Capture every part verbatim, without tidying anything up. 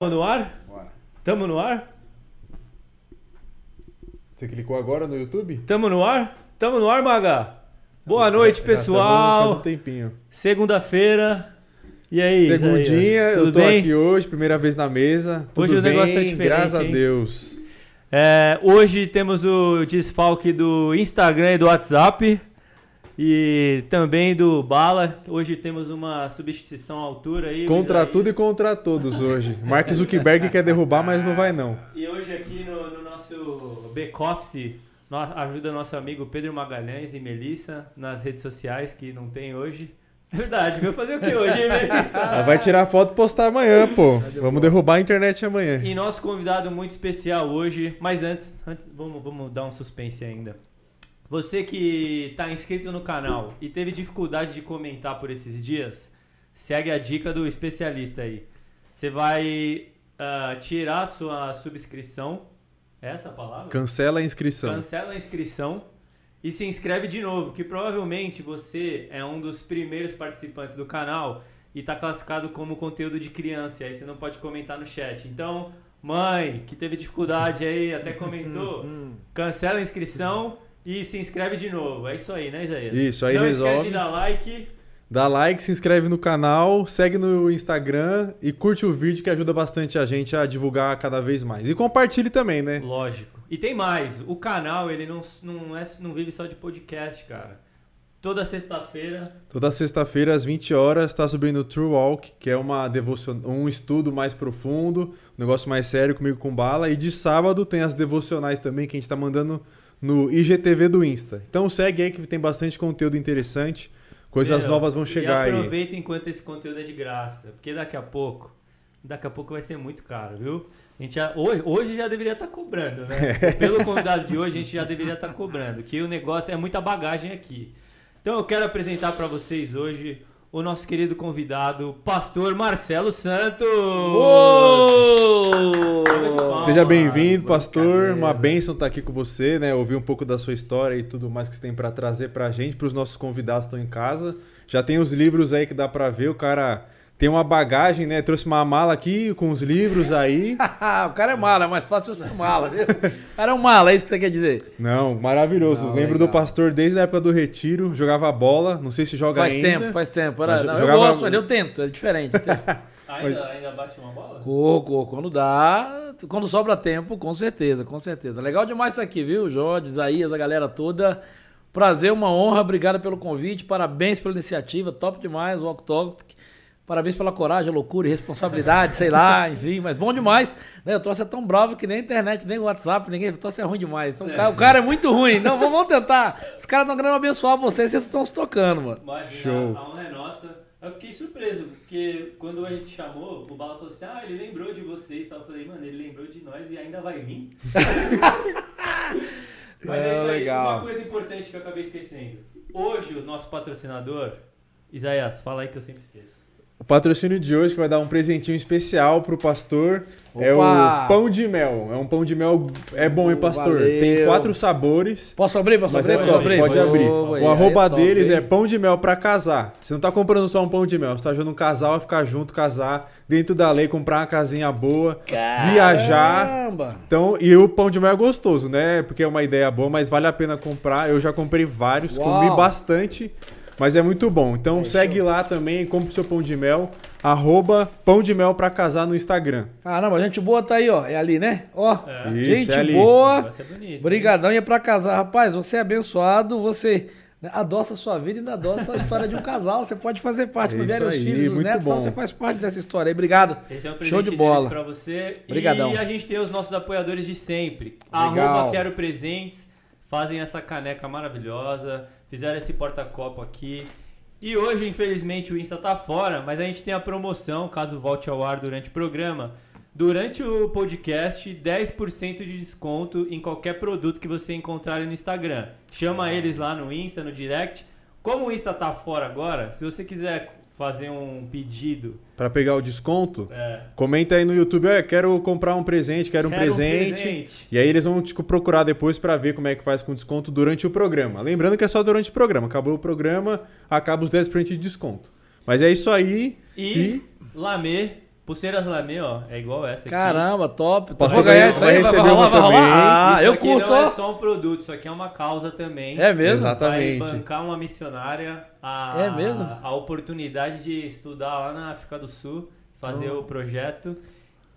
Estamos no ar? Bora. Tamo no ar? Você clicou agora no YouTube? Tamo no ar? Tamo no ar, Maga? Boa noite, pessoal. Um tempinho. Segunda-feira. E aí? Segundinha, aí, eu tô bem? Aqui hoje, primeira vez na mesa. Tudo hoje bem? O negócio tá diferente. Graças a hein? Deus. É, hoje temos o desfalque do Instagram e do WhatsApp. E também do Bala. Hoje temos uma substituição à altura aí. Contra tudo e contra todos hoje. Mark Zuckerberg quer derrubar, mas não vai não. E hoje aqui no, no nosso back-office, ajuda nosso amigo Pedro Magalhães e Melissa nas redes sociais que não tem hoje. Verdade, vai fazer o que hoje, hein, Melissa? Ela vai tirar foto e postar amanhã, pô. Vamos derrubar a internet amanhã. E nosso convidado muito especial hoje. Mas antes, antes vamos, vamos dar um suspense ainda. Você que está inscrito no canal e teve dificuldade de comentar por esses dias, segue a dica do especialista aí. Você vai uh, tirar sua subscrição, essa palavra? Cancela a inscrição. Cancela a inscrição e se inscreve de novo, que provavelmente você é um dos primeiros participantes do canal e está classificado como conteúdo de criança, aí você não pode comentar no chat. Então, mãe que teve dificuldade aí, até comentou, cancela a inscrição. E se inscreve de novo, é isso aí, né, Isaías? Isso, aí não resolve. Não esquece de dar like. Dá like, se inscreve no canal, segue no Instagram e curte o vídeo que ajuda bastante a gente a divulgar cada vez mais. E compartilhe também, né? Lógico. E tem mais, o canal ele não, não, é, não vive só de podcast, cara. Toda sexta-feira... Toda sexta-feira, às vinte horas, está subindo o True Walk, que é uma devocio... um estudo mais profundo, um negócio mais sério comigo com Bala. E de sábado tem as devocionais também que a gente está mandando... no I G T V do Insta. Então segue aí que tem bastante conteúdo interessante. Coisas Meu, novas vão chegar aí. E aproveita aí. Enquanto esse conteúdo é de graça. Porque daqui a pouco, daqui a pouco vai ser muito caro, viu? A gente já, hoje, hoje já deveria estar tá cobrando, né? É. Pelo convidado de hoje a gente já deveria estar tá cobrando. Que o negócio é muita bagagem aqui. Então eu quero apresentar para vocês hoje o nosso querido convidado, pastor Marcelo Santos. Uou! Seja bem-vindo, pastor. Uma bênção estar aqui com você, né? Ouvir um pouco da sua história e tudo mais que você tem para trazer para a gente, para os nossos convidados que estão em casa. Já tem os livros aí que dá para ver, o cara tem uma bagagem, né? Trouxe uma mala aqui com os livros aí. O cara é mala, mas fácil ser mala, viu? O cara é um mala, é isso que você quer dizer? Não, maravilhoso. Não, lembro legal. Do pastor desde a época do retiro, jogava bola, não sei se joga faz ainda. Faz tempo, faz tempo. Era, não, jogava... Eu gosto, mas eu tento, é diferente. Ainda, ainda bate uma bola? Coco, quando dá, quando sobra tempo, com certeza, com certeza. Legal demais isso aqui, viu? Jorge, Isaías, a galera toda. Prazer, uma honra, obrigado pelo convite, parabéns pela iniciativa, top demais, Walk Talk. Parabéns pela coragem, loucura e responsabilidade, sei lá, enfim, mas bom demais. Né? O troço é tão bravo que nem a internet, nem o WhatsApp, ninguém. O troço é ruim demais. Então, é. O, cara, o cara é muito ruim. Não, vamos tentar. Os caras estão querendo abençoar vocês, vocês estão se tocando, mano. Imagina, show. A honra é nossa. Eu fiquei surpreso, porque quando a gente chamou, o Bala falou assim, ah, ele lembrou de vocês. Eu falei, mano, ele lembrou de nós e ainda vai vir. Mas é, é isso aí, legal. Uma coisa importante que eu acabei esquecendo. Hoje, o nosso patrocinador, Isaías, fala aí que eu sempre esqueço. O patrocínio de hoje que vai dar um presentinho especial pro pastor. Opa! É o pão de mel. É um pão de mel. É bom, hein, pastor? Valeu. Tem quatro sabores. Posso abrir? Posso mas abrir? É top, abrir. Pode abrir. Oh, o arroba é deles é pão de mel pra casar. Você não tá comprando só um pão de mel. Você tá ajudando um casal a ficar junto, casar, dentro da lei, comprar uma casinha boa, caramba, viajar. Então, e o pão de mel é gostoso, né? Porque é uma ideia boa, mas vale a pena comprar. Eu já comprei vários, uau, comi bastante. Mas é muito bom. Então é, segue eu... lá também, compra o seu pão de mel, arroba pão de mel pra casar no Instagram. Caramba, a gente boa tá aí, ó. É ali, né? Ó, é. Gente isso, é ali. Boa. É brigadão, e é pra casar. Rapaz, você é abençoado, você adoça a sua vida e ainda adoça a história de um casal. Você pode fazer parte, é mulher, os filhos, os netos, bom. Você faz parte dessa história aí. Obrigado. Esse é um presente, show de bola, pra você. Obrigadão. E a gente tem os nossos apoiadores de sempre. Legal. Arroba Quero Presentes, fazem essa caneca maravilhosa. Fizeram esse porta-copo aqui. E hoje, infelizmente, o Insta tá fora, mas a gente tem a promoção, caso volte ao ar durante o programa. Durante o podcast, dez por cento de desconto em qualquer produto que você encontrar no Instagram. Chama eles lá no Insta, no direct. Como o Insta tá fora agora, se você quiser fazer um pedido para pegar o desconto, é. Comenta aí no YouTube, é, quero comprar um presente, quero, quero um, presente. um presente. E aí eles vão te procurar depois para ver como é que faz com desconto durante o programa. Lembrando que é só durante o programa. Acabou o programa, acaba os dez por cento de desconto. Mas é isso aí. E, e... Lamê Pulseira Lamy, ó, é igual essa aqui. Caramba, top. Posso vou ganhar isso aí, vai receber uma também. Ah, isso eu aqui curto. Não é só um produto, isso aqui é uma causa também. É mesmo? Exatamente. Vai bancar uma missionária a, é mesmo? A oportunidade de estudar lá na África do Sul, fazer oh. o projeto.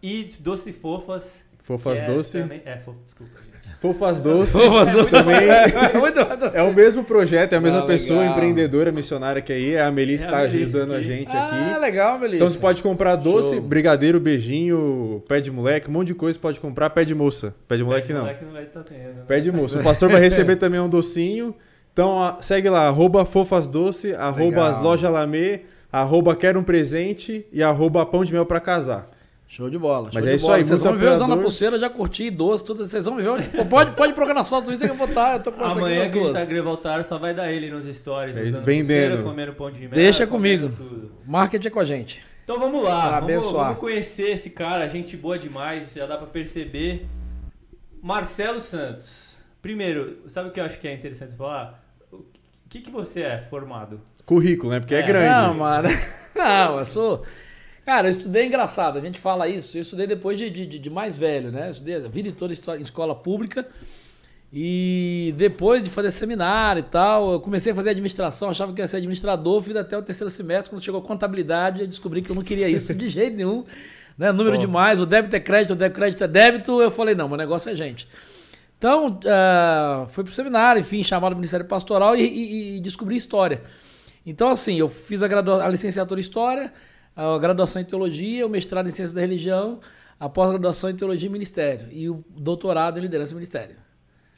E Doce Fofas. Fofas é, Doce? Também, é, fofo, desculpa, gente. Fofas Doce. Fofas Doce também. É, é o mesmo projeto, é a mesma ah, pessoa, legal. Empreendedora, missionária que aí. A Melissa está é ajudando a gente ah, aqui. Ah, legal, Melissa. Então você pode comprar doce, show. Brigadeiro, beijinho, pé de moleque, um monte de coisa você pode comprar. Pé de moça. Pé de moleque, pé de não. Moleque, moleque tá tendo, né? Pé de moça. O pastor vai receber também um docinho. Então segue lá, arroba Fofas Doce, arroba as lojas Lamê, arroba Quero um Presente e arroba Pão de Mel para Casar. Show de bola. Mas show é de isso bola. Aí, vocês vão me ver usando a pulseira, já curti, doce, tudo. Vocês vão me ver. Pode, pode procurar nas fotos do Instagram que eu vou botar. Eu tô com amanhã que o Instagram voltar, só vai dar ele nos stories. É, usando pulseira, comendo pão de mel. Deixa comigo. Tudo. Marketing é com a gente. Então vamos lá. Vamos, vamos conhecer esse cara, gente boa demais, já dá pra perceber. Marcelo Santos. Primeiro, sabe o que eu acho que é interessante falar? O que, que você é formado? Currículo, né? Porque é, é grande. Não, mano. Não, eu sou... Cara, eu estudei engraçado, a gente fala isso, eu estudei depois de, de, de mais velho, né? Eu estudei a vida toda em escola pública e depois de fazer seminário e tal, eu comecei a fazer administração, achava que eu ia ser administrador, fiz até o terceiro semestre, quando chegou a contabilidade, eu descobri que eu não queria isso de jeito nenhum, né? Número bom. Demais, o débito é crédito, o débito, crédito é débito, eu falei, não, meu negócio é gente. Então, uh, fui pro seminário, enfim, chamado o Ministério Pastoral e, e, e descobri história. Então, assim, eu fiz a, gradua- a licenciatura em História, a graduação em Teologia, o mestrado em Ciências da Religião, a pós-graduação em Teologia e Ministério e o doutorado em Liderança e Ministério.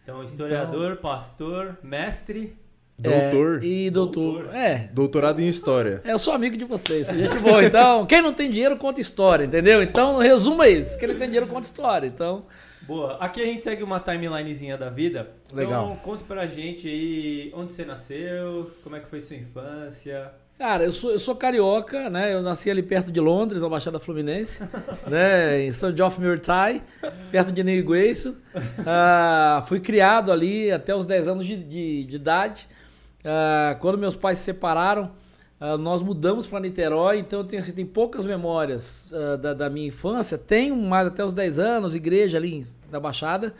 Então, historiador, então, pastor, mestre... Doutor. É, e doutor, doutor. É. Doutorado em História. É, eu sou amigo de vocês, sou gente boa. Então, quem não tem dinheiro, conta história, entendeu? Então, resuma isso. Quem não tem dinheiro, conta história, então... Boa. Aqui a gente segue uma timelinezinha da vida. Legal. Então, conta pra gente aí onde você nasceu, como é que foi sua infância... Cara, eu sou, eu sou carioca, né? Eu nasci ali perto de Londres, na Baixada Fluminense, né? Em São Geoff Murtai, perto de Nigueiço. Uh, fui criado ali até os dez anos de, de, de idade. Uh, quando meus pais se separaram, uh, nós mudamos para Niterói, então eu tenho, assim, tenho poucas memórias uh, da, da minha infância. Tenho mais até os dez anos, igreja ali na Baixada.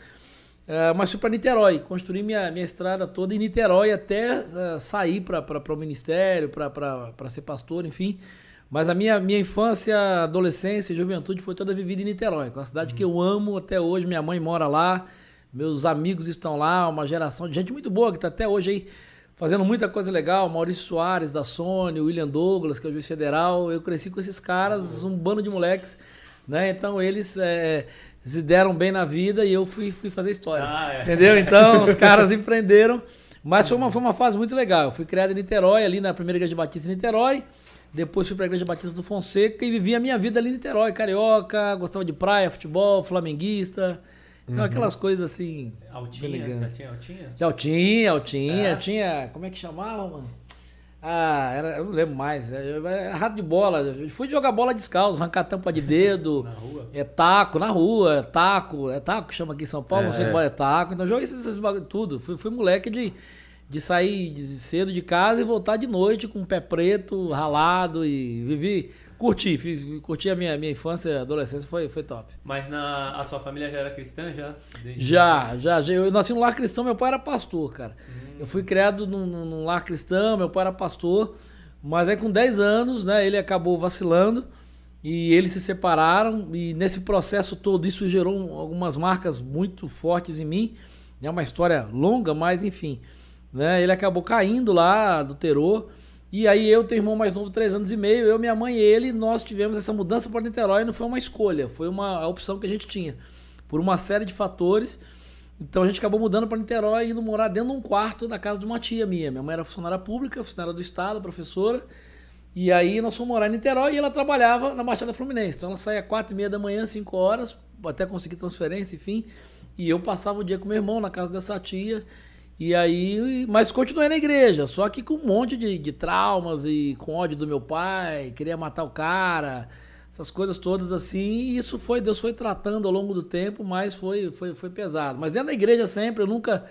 Uh, mas fui para Niterói, construí minha, minha estrada toda em Niterói até uh, sair para o ministério, para ser pastor, enfim. Mas a minha, minha infância, adolescência e juventude foi toda vivida em Niterói, que é uma cidade uhum. que eu amo até hoje. Minha mãe mora lá, meus amigos estão lá, uma geração de gente muito boa que está até hoje aí fazendo muita coisa legal. Maurício Soares, da Sony, William Douglas, que é o juiz federal. Eu cresci com esses caras, um bando de moleques, né? Então eles... É, se deram bem na vida e eu fui, fui fazer história, ah, é. Entendeu? Então os caras empreenderam, mas foi uma, foi uma fase muito legal. Eu fui criado em Niterói, ali na primeira igreja batista de Niterói, depois fui para a igreja batista do Fonseca e vivi a minha vida ali em Niterói, carioca, gostava de praia, futebol, flamenguista, então uhum. aquelas coisas assim... Altinha, já tinha altinha? Já altinha, altinha, é. Tinha... Como é que chamava, mano? Ah, era, eu não lembro mais. Era rato de bola. Eu fui jogar bola descalço, arrancar tampa de dedo. Na rua? É taco, na rua, é taco. É taco que chama aqui em São Paulo, é. Não sei qual é taco. Então joguei esses bagulho tudo. Fui, fui moleque de, de sair de cedo de casa e voltar de noite com o pé preto, ralado e vivi. Curti, fiz, curti a minha, minha infância, adolescência, foi, foi top. Mas na, a sua família já era cristã? Já, já, já, já. Eu nasci num lar cristão, meu pai era pastor, cara. Hum. Eu fui criado num, num lar cristão, meu pai era pastor, mas aí com dez anos, né, ele acabou vacilando e eles se separaram e nesse processo todo isso gerou algumas marcas muito fortes em mim. É uma história longa, mas enfim, né, ele acabou caindo lá do terror. E aí eu, tenho irmão mais novo, três anos e meio, eu, minha mãe e ele, nós tivemos essa mudança para Niterói e não foi uma escolha, foi uma opção que a gente tinha, por uma série de fatores. Então a gente acabou mudando para Niterói e indo morar dentro de um quarto da casa de uma tia minha. Minha mãe era funcionária pública, funcionária do Estado, professora, e aí nós fomos morar em Niterói e ela trabalhava na Baixada Fluminense. Então ela saía às quatro e meia da manhã, cinco horas, até conseguir transferência, enfim, e eu passava o dia com meu irmão na casa dessa tia. E aí, mas continuei na igreja, só que com um monte de, de traumas e com ódio do meu pai, queria matar o cara, essas coisas todas assim. E isso foi, Deus foi tratando ao longo do tempo, mas foi, foi, foi pesado. Mas dentro da igreja sempre, eu nunca,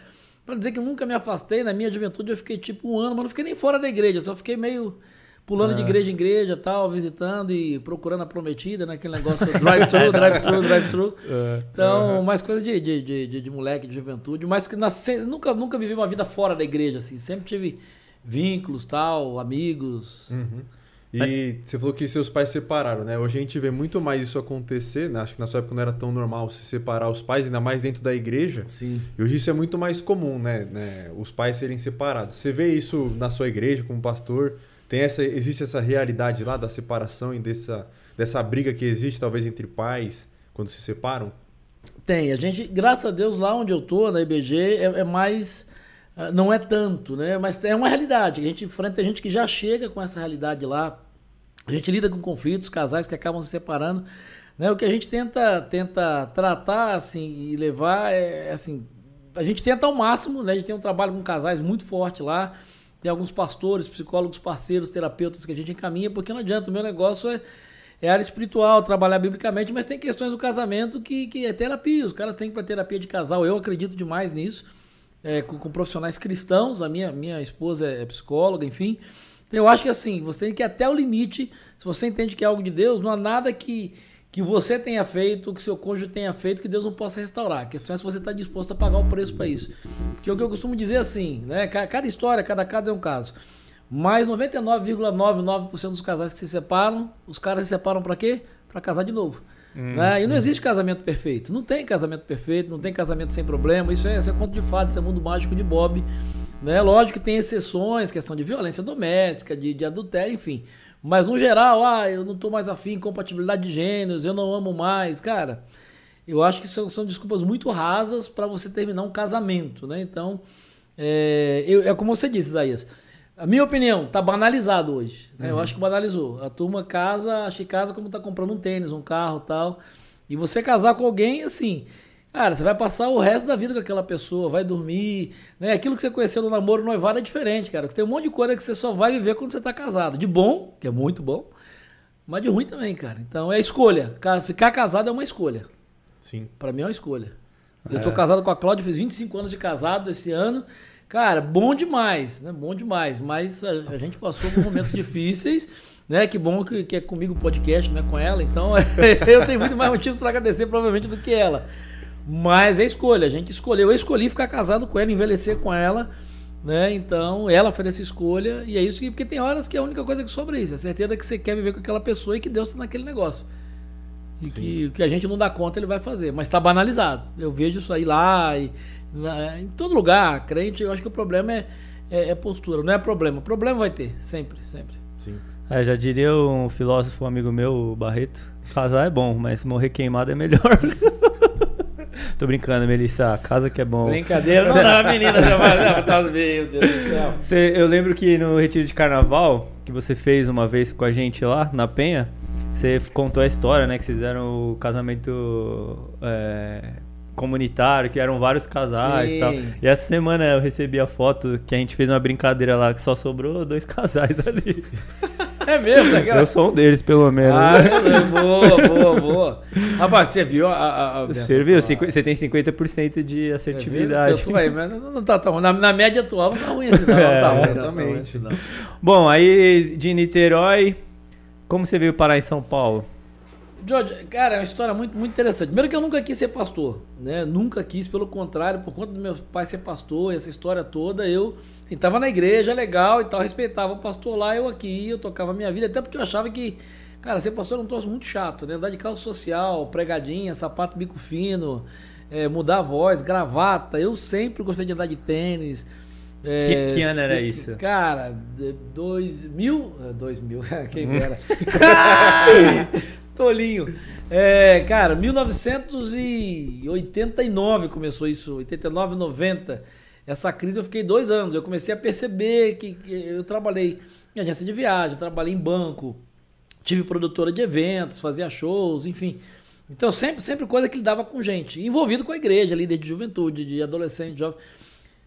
pra dizer que eu nunca me afastei, na minha juventude eu fiquei tipo um ano, mas não fiquei nem fora da igreja, só fiquei meio pulando ah. de igreja em igreja, tal, visitando e procurando a prometida, né? Aquele negócio drive-thru, drive-thru, drive-thru. É, então, é. mais coisa de, de, de, de, de moleque, de juventude, mas que nasce, nunca, nunca vivi uma vida fora da igreja, assim. Sempre tive vínculos, tal, amigos. Uhum. E você falou que seus pais se separaram, né? Hoje a gente vê muito mais isso acontecer, né? Acho que na sua época não era tão normal se separar os pais, ainda mais dentro da igreja. Sim. E hoje isso é muito mais comum, né? né? Os pais serem separados. Você vê isso na sua igreja como pastor? Tem essa, existe essa realidade lá da separação e dessa, dessa briga que existe talvez entre pais quando se separam? Tem. A gente, graças a Deus, lá onde eu tô, na I B G, é, é mais... Não é tanto, né? Mas é uma realidade. A gente enfrenta, tem gente que já chega com essa realidade lá. A gente lida com conflitos, casais que acabam se separando, né? O que a gente tenta, tenta tratar assim, e levar é assim... A gente tenta ao máximo, né? A gente tem um trabalho com casais muito forte lá. Tem alguns pastores, psicólogos, parceiros, terapeutas que a gente encaminha, porque não adianta, o meu negócio é... É área espiritual, trabalhar biblicamente, mas tem questões do casamento que, que é terapia. Os caras têm que ir para terapia de casal, eu acredito demais nisso. É, com, com profissionais cristãos, a minha, minha esposa é psicóloga, enfim. Eu acho que assim, você tem que ir até o limite, se você entende que é algo de Deus, não há nada que, que você tenha feito, que seu cônjuge tenha feito, que Deus não possa restaurar. A questão é se você está disposto a pagar o preço para isso. Porque é o que eu costumo dizer assim, né? Cada história, cada caso é um caso. Mas noventa e nove vírgula noventa e nove por cento dos casais que se separam, os caras se separam para quê? Para casar de novo. Hum, né? E não existe casamento perfeito. Não tem casamento perfeito, não tem casamento sem problema. Isso é, isso é conto de fadas, isso é mundo mágico de Bob, né? Lógico que tem exceções, questão de violência doméstica, de, de adultério, enfim. Mas no geral, ah, eu não tô mais afim, compatibilidade de gêneros, eu não amo mais. Cara, eu acho que são, são desculpas muito rasas para você terminar um casamento, né? Então, é, eu, é como você disse, Isaías. A minha opinião, tá banalizado hoje, né? Uhum. Eu acho que banalizou. A turma casa, acho que casa como tá comprando um tênis, um carro e tal. E você casar com alguém, assim, cara, você vai passar o resto da vida com aquela pessoa, vai dormir, né? Aquilo que você conheceu no namoro, no noivado é diferente, cara. Tem um monte de coisa que você só vai viver quando você tá casado. De bom, que é muito bom, mas de ruim também, cara. Então é escolha. Ficar casado é uma escolha. Sim. Pra mim é uma escolha. É. Eu tô casado com a Cláudia, fiz vinte e cinco anos de casado esse ano. Cara, bom demais, né? Bom demais, mas a, a gente passou por momentos difíceis, né? Que bom que, que é comigo o podcast, não é com ela, então eu tenho muito mais motivos para agradecer provavelmente do que ela. Mas é escolha, a gente escolheu, eu escolhi ficar casado com ela, envelhecer com ela, né? Então ela fez essa escolha e é isso que, porque tem horas que a única coisa que sobra é isso, a certeza que você quer viver com aquela pessoa e que Deus está naquele negócio. E que, que a gente não dá conta, ele vai fazer. Mas está banalizado. Eu vejo isso aí lá, e, na, em todo lugar, crente. Eu acho que o problema é, é, é postura, não é problema. Problema vai ter, sempre, sempre. Sim. É, já diria um filósofo amigo meu, o Barreto, casar é bom, mas morrer queimado é melhor. Tô brincando, Melissa, casa que é bom. Brincadeira, não dá, menina. Meu Deus do céu. Você, eu lembro que no retiro de carnaval, que você fez uma vez com a gente lá, na Penha, você contou a história, né? Que fizeram o casamento é, comunitário, que eram vários casais e tal. E essa semana eu recebi a foto que a gente fez uma brincadeira lá, que só sobrou dois casais ali. É mesmo, né, cara? Eu sou um deles, pelo menos. Ah, né? Boa, boa, boa. Rapaz, você viu a... a, a você viu, cinco, você tem cinquenta por cento de assertividade. Eu tô aí, mas não, não tá tão... Na, na média atual não tá ruim esse, não. É, não tá ruim, exatamente. Não tá ruim, não. Bom, aí de Niterói... Como você veio parar em São Paulo? Jorge, cara, é uma história muito, muito interessante. Primeiro que eu nunca quis ser pastor, né? Nunca quis, pelo contrário, por conta do meu pai ser pastor, essa história toda, eu assim, tava na igreja, legal e tal, respeitava o pastor lá, eu aqui, eu tocava a minha vida, até porque eu achava que, cara, ser pastor era um troço muito chato, né? Andar de calça social, pregadinha, sapato bico fino, é, mudar a voz, gravata, eu sempre gostei de andar de tênis. É, que, que ano era se, isso? Cara, dois mil... Dois mil, quem era? Tolinho. É, cara, mil novecentos e oitenta e nove começou isso, oitenta e nove, noventa. Essa crise eu fiquei dois anos. Eu comecei a perceber que, que eu trabalhei em agência de viagem, trabalhei em banco, tive produtora de eventos, fazia shows, enfim... Então sempre, sempre coisa que lidava com gente, envolvido com a igreja, líder de juventude, de adolescente, jovem...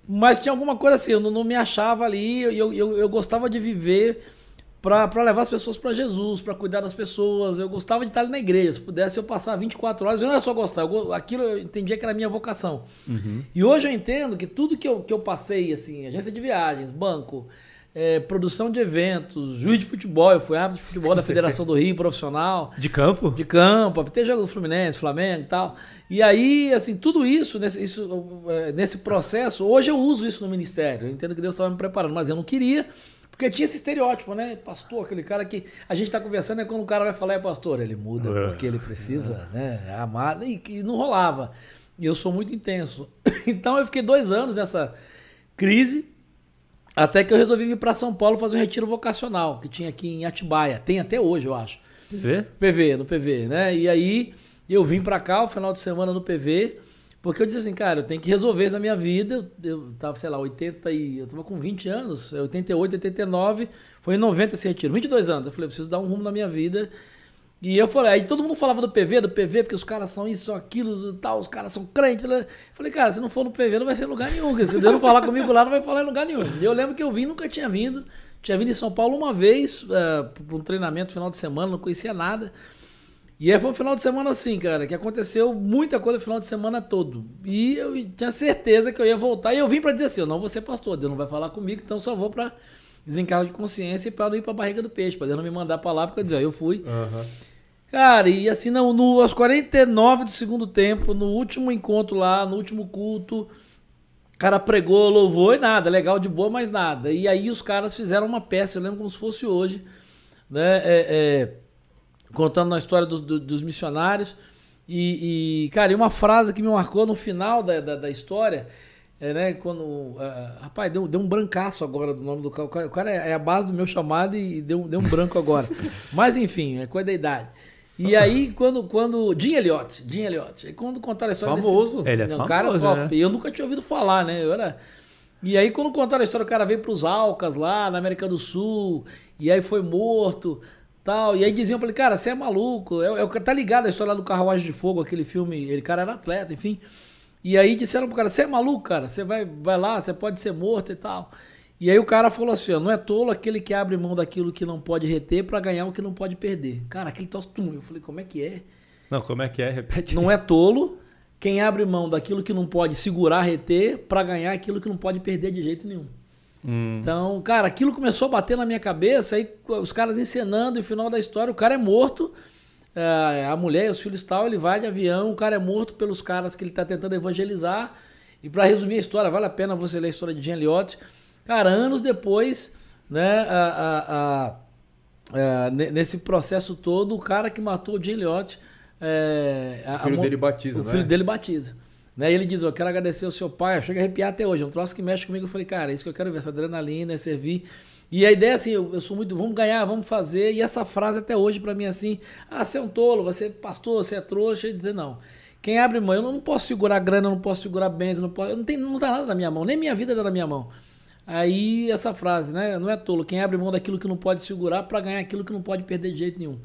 Mas tinha alguma coisa assim, eu não, não me achava ali, eu, eu, eu gostava de viver para levar as pessoas para Jesus, para cuidar das pessoas, eu gostava de estar ali na igreja, se pudesse eu passar vinte e quatro horas, eu não era só gostar, eu, aquilo eu entendia que era a minha vocação. Uhum. E hoje eu entendo que tudo que eu, que eu passei, assim, agência de viagens, banco, é, produção de eventos, juiz de futebol, eu fui árbitro de futebol da Federação do Rio, profissional. De campo? De campo, até jogo do Fluminense, Flamengo e tal. E aí, assim, tudo isso nesse, isso, nesse processo, hoje eu uso isso no ministério, eu entendo que Deus estava me preparando, mas eu não queria, porque tinha esse estereótipo, né? Pastor, aquele cara que a gente está conversando, é quando o cara vai falar, é pastor, ele muda uh, porque ele precisa, uh. né? Amar, e que não rolava. E eu sou muito intenso. Então eu fiquei dois anos nessa crise, até que eu resolvi vir para São Paulo fazer um retiro vocacional, que tinha aqui em Atibaia. Tem até hoje, eu acho. P V? P V, no P V, né? E aí eu vim para cá o final de semana no P V, porque eu disse assim, cara, eu tenho que resolver isso na minha vida. Eu tava, sei lá, oitenta e... Eu tava com vinte anos, oitenta e oito, oitenta e nove, foi em noventa esse retiro, vinte e dois anos. Eu falei, eu preciso dar um rumo na minha vida. E eu falei, aí todo mundo falava do P V, do P V, porque os caras são isso, são aquilo, tal, os caras são crentes. Eu falei, cara, se não for no P V não vai ser em lugar nenhum, porque se Deus não falar comigo lá, não vai falar em lugar nenhum. E eu lembro que eu vim, nunca tinha vindo, tinha vindo em São Paulo uma vez, uh, para um treinamento final de semana, não conhecia nada. E aí foi um final de semana assim, cara, que aconteceu muita coisa no final de semana todo. E eu tinha certeza que eu ia voltar, e eu vim para dizer assim, eu não vou ser pastor, Deus não vai falar comigo, então só vou para... desencargo de consciência, e para não ir para a barriga do peixe, para não me mandar para lá, porque eu dizia, eu fui. Uhum. Cara, e assim, não, no, aos quarenta e nove do segundo tempo, no último encontro lá, no último culto, o cara pregou, louvou e nada, legal, de boa, mas nada. E aí os caras fizeram uma peça, eu lembro como se fosse hoje, né, é, é, contando a história dos, dos missionários. E, e, cara, e uma frase que me marcou no final da, da, da história... É, né, quando... Uh, rapaz, deu, deu um brancaço agora do nome do cara. O cara é, é a base do meu chamado e deu, deu um branco agora. Mas, enfim, é coisa da idade. E aí, quando... quando Jim Elliot, Jim Elliot. Quando contaram a história famoso. Desse... Ele é não, famoso. Cara top. Né? Eu nunca tinha ouvido falar, né? Eu era... E aí, quando contaram a história, o cara veio para os Alcas lá, na América do Sul, e aí foi morto, tal. E aí diziam pra ele, cara, você é maluco. Eu, eu, tá ligado a história lá do Carruagem de Fogo, aquele filme, ele cara era atleta, enfim... E aí disseram pro cara, você é maluco, cara? Você vai, vai lá, você pode ser morto e tal. E aí o cara falou assim, ó, não é tolo aquele que abre mão daquilo que não pode reter para ganhar o que não pode perder. Cara, aquele tosse, tum. Eu falei, como é que é? Não, como é que é? Repete. Não é tolo quem abre mão daquilo que não pode segurar, reter, para ganhar aquilo que não pode perder de jeito nenhum. Hum. Então, cara, aquilo começou a bater na minha cabeça, aí os caras encenando, e o final da história, o cara é morto... a mulher, os filhos e tal, ele vai de avião, o cara é morto pelos caras que ele está tentando evangelizar. E para resumir a história, vale a pena você ler a história de Jim Elliot. Cara, anos depois, né, a, a, a, a, nesse processo todo, o cara que matou o Jim Elliot... É, o filho a, a, dele batiza, o né? O filho dele batiza. Né? E ele diz, eu quero agradecer ao seu pai, eu chego a arrepiar até hoje, é um troço que mexe comigo. Eu falei, cara, é isso que eu quero ver, essa adrenalina, é servir... E a ideia é assim, eu, eu sou muito, vamos ganhar, vamos fazer, e essa frase até hoje pra mim é assim, ah, você é um tolo, você é pastor, você é trouxa, e dizer não. Quem abre mão, eu não posso segurar grana, eu não posso segurar bens, eu não posso, eu não tenho, não dá nada na minha mão, nem minha vida dá na minha mão. Aí essa frase, né, não é tolo, quem abre mão daquilo que não pode segurar pra ganhar aquilo que não pode perder de jeito nenhum.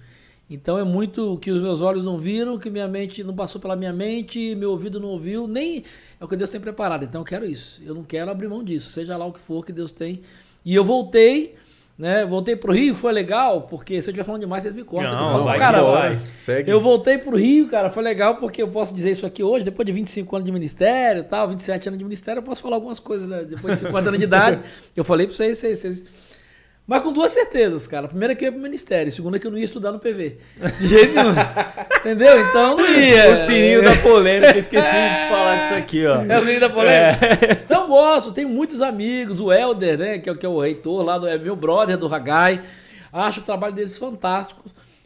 Então é muito que os meus olhos não viram, que minha mente não passou pela minha mente, meu ouvido não ouviu, nem é o que Deus tem preparado, então eu quero isso, eu não quero abrir mão disso, seja lá o que for que Deus tem. E eu voltei, né? Voltei pro Rio, foi legal, porque se eu estiver falando demais, vocês me cortam. Não, não, vai, cara, vai. Segue. Eu voltei pro Rio, cara, foi legal, porque eu posso dizer isso aqui hoje, depois de vinte e cinco anos de ministério e tal, vinte e sete anos de ministério, eu posso falar algumas coisas, né? Depois de cinquenta anos de idade. Eu falei pra vocês, vocês, vocês... Mas com duas certezas, cara. A primeira é que eu ia pro ministério, a segunda é que eu não ia estudar no P V. De jeito nenhum. Entendeu? Então não ia. O sininho da polêmica, esqueci de falar disso aqui, ó. É o sininho da polêmica? É. Então gosto, tenho muitos amigos, o Helder, né, que é, que é o reitor lá, do, é meu brother do Haggai. Acho o trabalho deles fantástico.